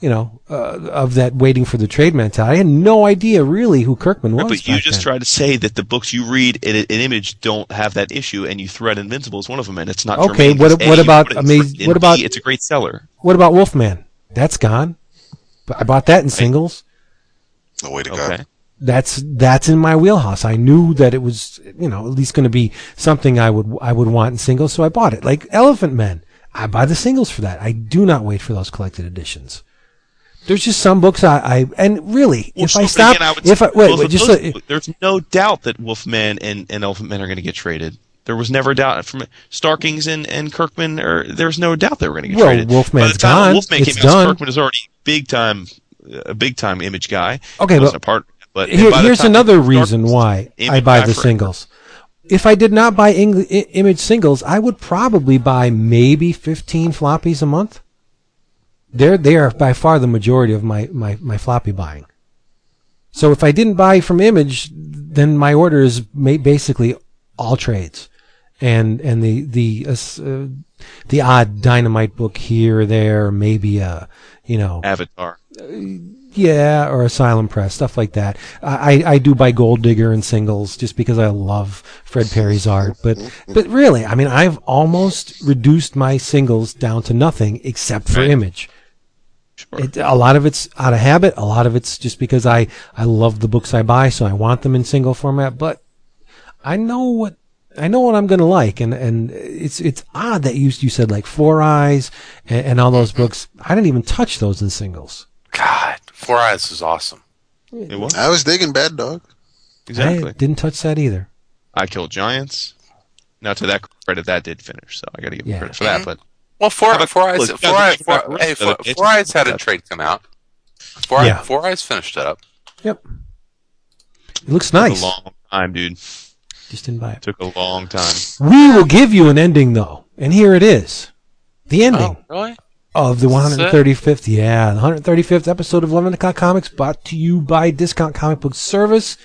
of that waiting for the trade mentality. I had no idea really who Kirkman was. Right, but you just try to say that the books you read in Image don't have that issue, and you thread Invincible as one of them, and it's not okay. Germane, what about it's a great seller. What about Wolfman? That's gone. I bought that in singles. No way to go. That's in my wheelhouse. I knew that it was, at least going to be something I would want in singles, so I bought it. Like Elephant Men, I buy the singles for that. I do not wait for those collected editions. There's just some books there's no doubt that Wolfman and Elephant Men are going to get traded. There was never doubt from Starkings and Kirkman. There's no doubt they were going to get traded. Wolfman's gone. Wolfman came out, Kirkman is already a big time Image guy. Okay, but here's another reason why I buy the singles. If I did not buy Image singles, I would probably buy maybe 15 floppies a month. They are by far the majority of my floppy buying. So if I didn't buy from Image, then my order is basically all trades, and the odd Dynamite book here or there, maybe Avatar. Yeah, or Asylum Press, stuff like that. I do buy Gold Digger and singles just because I love Fred Perry's art. But really, I mean, I've almost reduced my singles down to nothing except for Image. Sure. A lot of it's out of habit. A lot of it's just because I love the books I buy, so I want them in single format. But I know what I'm going to like, and it's odd that you said like Four Eyes and all those books. I didn't even touch those in singles. God, Four Eyes is awesome. It was. I was digging Bad Dog. Exactly. I didn't touch that either. I Killed Giants. Now, to that credit, that did finish, so I got to give credit for that. But well, Four Eyes had a trade come out. Four Eyes finished it up. Yep. It looks nice. It took a long time, dude. Just didn't buy it. Took a long time. We will give you an ending, though, and here it is. The ending. Oh, really? Of the 135th, the 135th episode of 11 O'Clock Comics, brought to you by Discount Comic Book Service,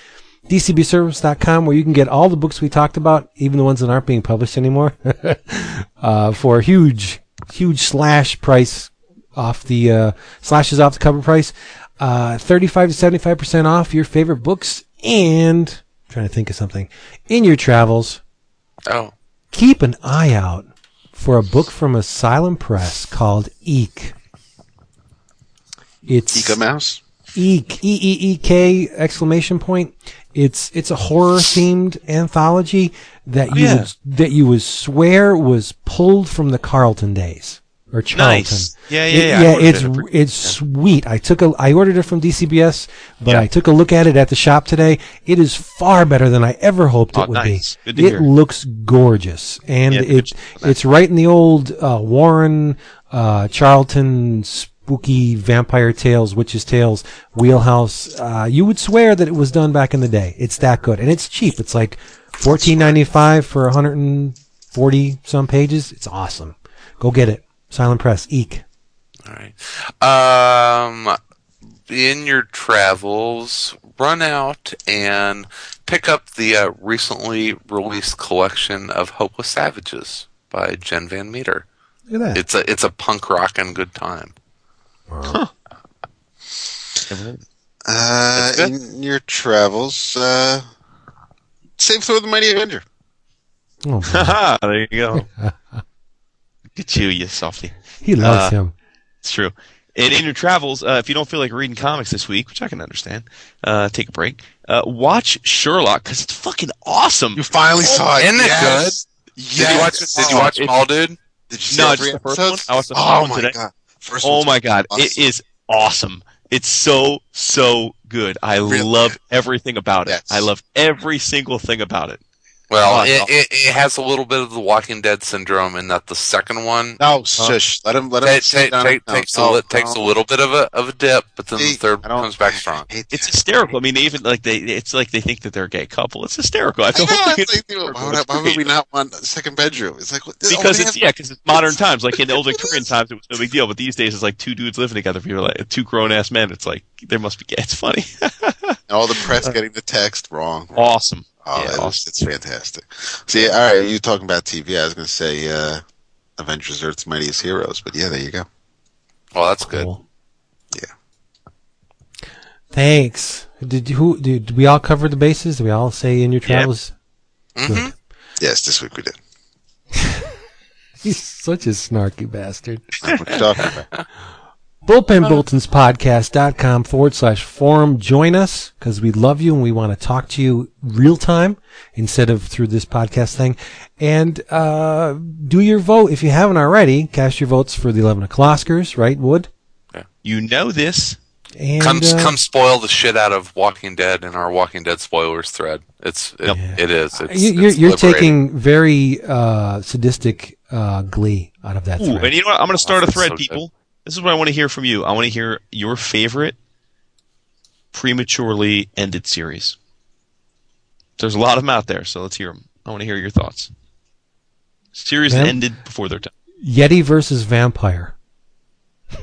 dcbservice.com, where you can get all the books we talked about, even the ones that aren't being published anymore, for a huge slashes off the cover price, 35 to 75% off your favorite books, and I'm trying to think of something in your travels. Oh, keep an eye out for a book from Asylum Press called Eek. It's Eek a Mouse? Eek. E-E-E-K ! It's a horror-themed anthology that you would swear was pulled from the Carlton days. Or Charlton. Nice. Yeah. It's sweet. I ordered it from DCBS, but I took a look at it at the shop today. It is far better than I ever hoped it would be. It looks gorgeous, and it's right in the old Warren Charlton spooky vampire tales, witches tales wheelhouse. You would swear that it was done back in the day. It's that good, and it's cheap. It's like $14.95 for 140 some pages. It's awesome. Go get it. Silent Press, Eek. All right. In your travels, run out and pick up the recently released collection of Hopeless Savages by Jen Van Meter. Look at that. It's a punk rock and good time. Wow. Huh. In your travels, save Thor the Mighty Avenger. Oh, there you go. Get you softy. He loves him. It's true. And in your travels, if you don't feel like reading comics this week, which I can understand, take a break. Watch Sherlock, because it's fucking awesome. You finally saw it. Isn't it good? Yes. Did you watch them all, dude? Did you see the first one? I watched the first one today. God. Oh, my God. Awesome. It is awesome. It's so good. I love everything about it. Yes. I love every single thing about it. Well, it has a little bit of the Walking Dead syndrome in that the second one. No, shush. Takes a little bit of a dip, but then the third comes back strong. It's hysterical. I mean, even like it's like they think that they're a gay couple. It's hysterical. Why would we not want a second bedroom? It's like because it's modern times. Like in the old Victorian times, it was no big deal, but these days it's like two dudes living together. People are like two grown ass men. It's like they must be gay. It's funny. And all the press getting the text wrong. Awesome. Oh, yeah, it's fantastic. See, all right, you talking about TV. I was going to say Avengers Earth's Mightiest Heroes, but yeah, there you go. Oh, that's cool. Good. Yeah. Thanks. Did we all cover the bases? Did we all say in your travels? Yep. Mm-hmm. Yes, this week we did. He's such a snarky bastard. What you talking about? BullpenBulletinspodcast.com/forum. Join us because we love you and we want to talk to you real time instead of through this podcast thing. And do your vote if you haven't already. Cast your votes for the 11 O'Clock Oscars, right, Wood? Yeah. You know this. And, come spoil the shit out of Walking Dead in our Walking Dead spoilers thread. It is. You're taking very sadistic glee out of that thread. Ooh, and you know what? I'm going to start a thread, people. Good. This is what I want to hear from you. I want to hear your favorite prematurely ended series. There's a lot of them out there, so let's hear them. I want to hear your thoughts. Series that ended before their time. Yeti versus Vampire.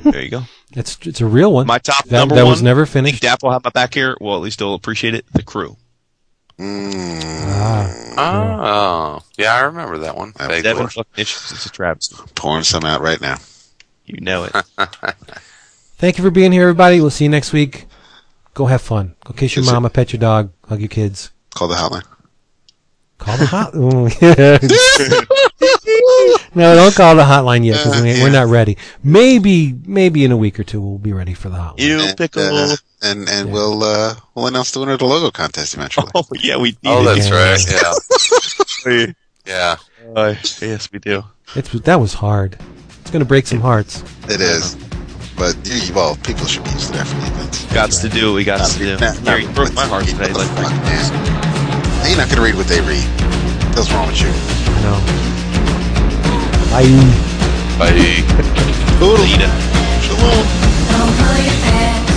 There you go. It's a real one. My top number one. That was never finished. I think Dapple will have my back here. Well, at least they'll appreciate it. The Crew. Yeah, I remember that one. 7 fucking issues. It's a travesty. Pouring some out right now. You know it. Thank you for being here, everybody. We'll see you next week. Go have fun. Go kiss your mama, pet your dog, hug your kids. Call the hotline. No, don't call the hotline yet because we're not ready. Maybe in a week or two we'll be ready for the hotline. You pickle. And we'll announce the winner of the logo contest eventually. Oh, yeah, we need that's right. Yeah. Yeah. Yes, we do. That was hard. It's going to break some hearts. It is. But, people should be used to that for events. Gots to do what we gots to do. Gary, you broke my heart today. You're not going to read what they read. What's wrong with you? No. Bye. Toodle. Shalom.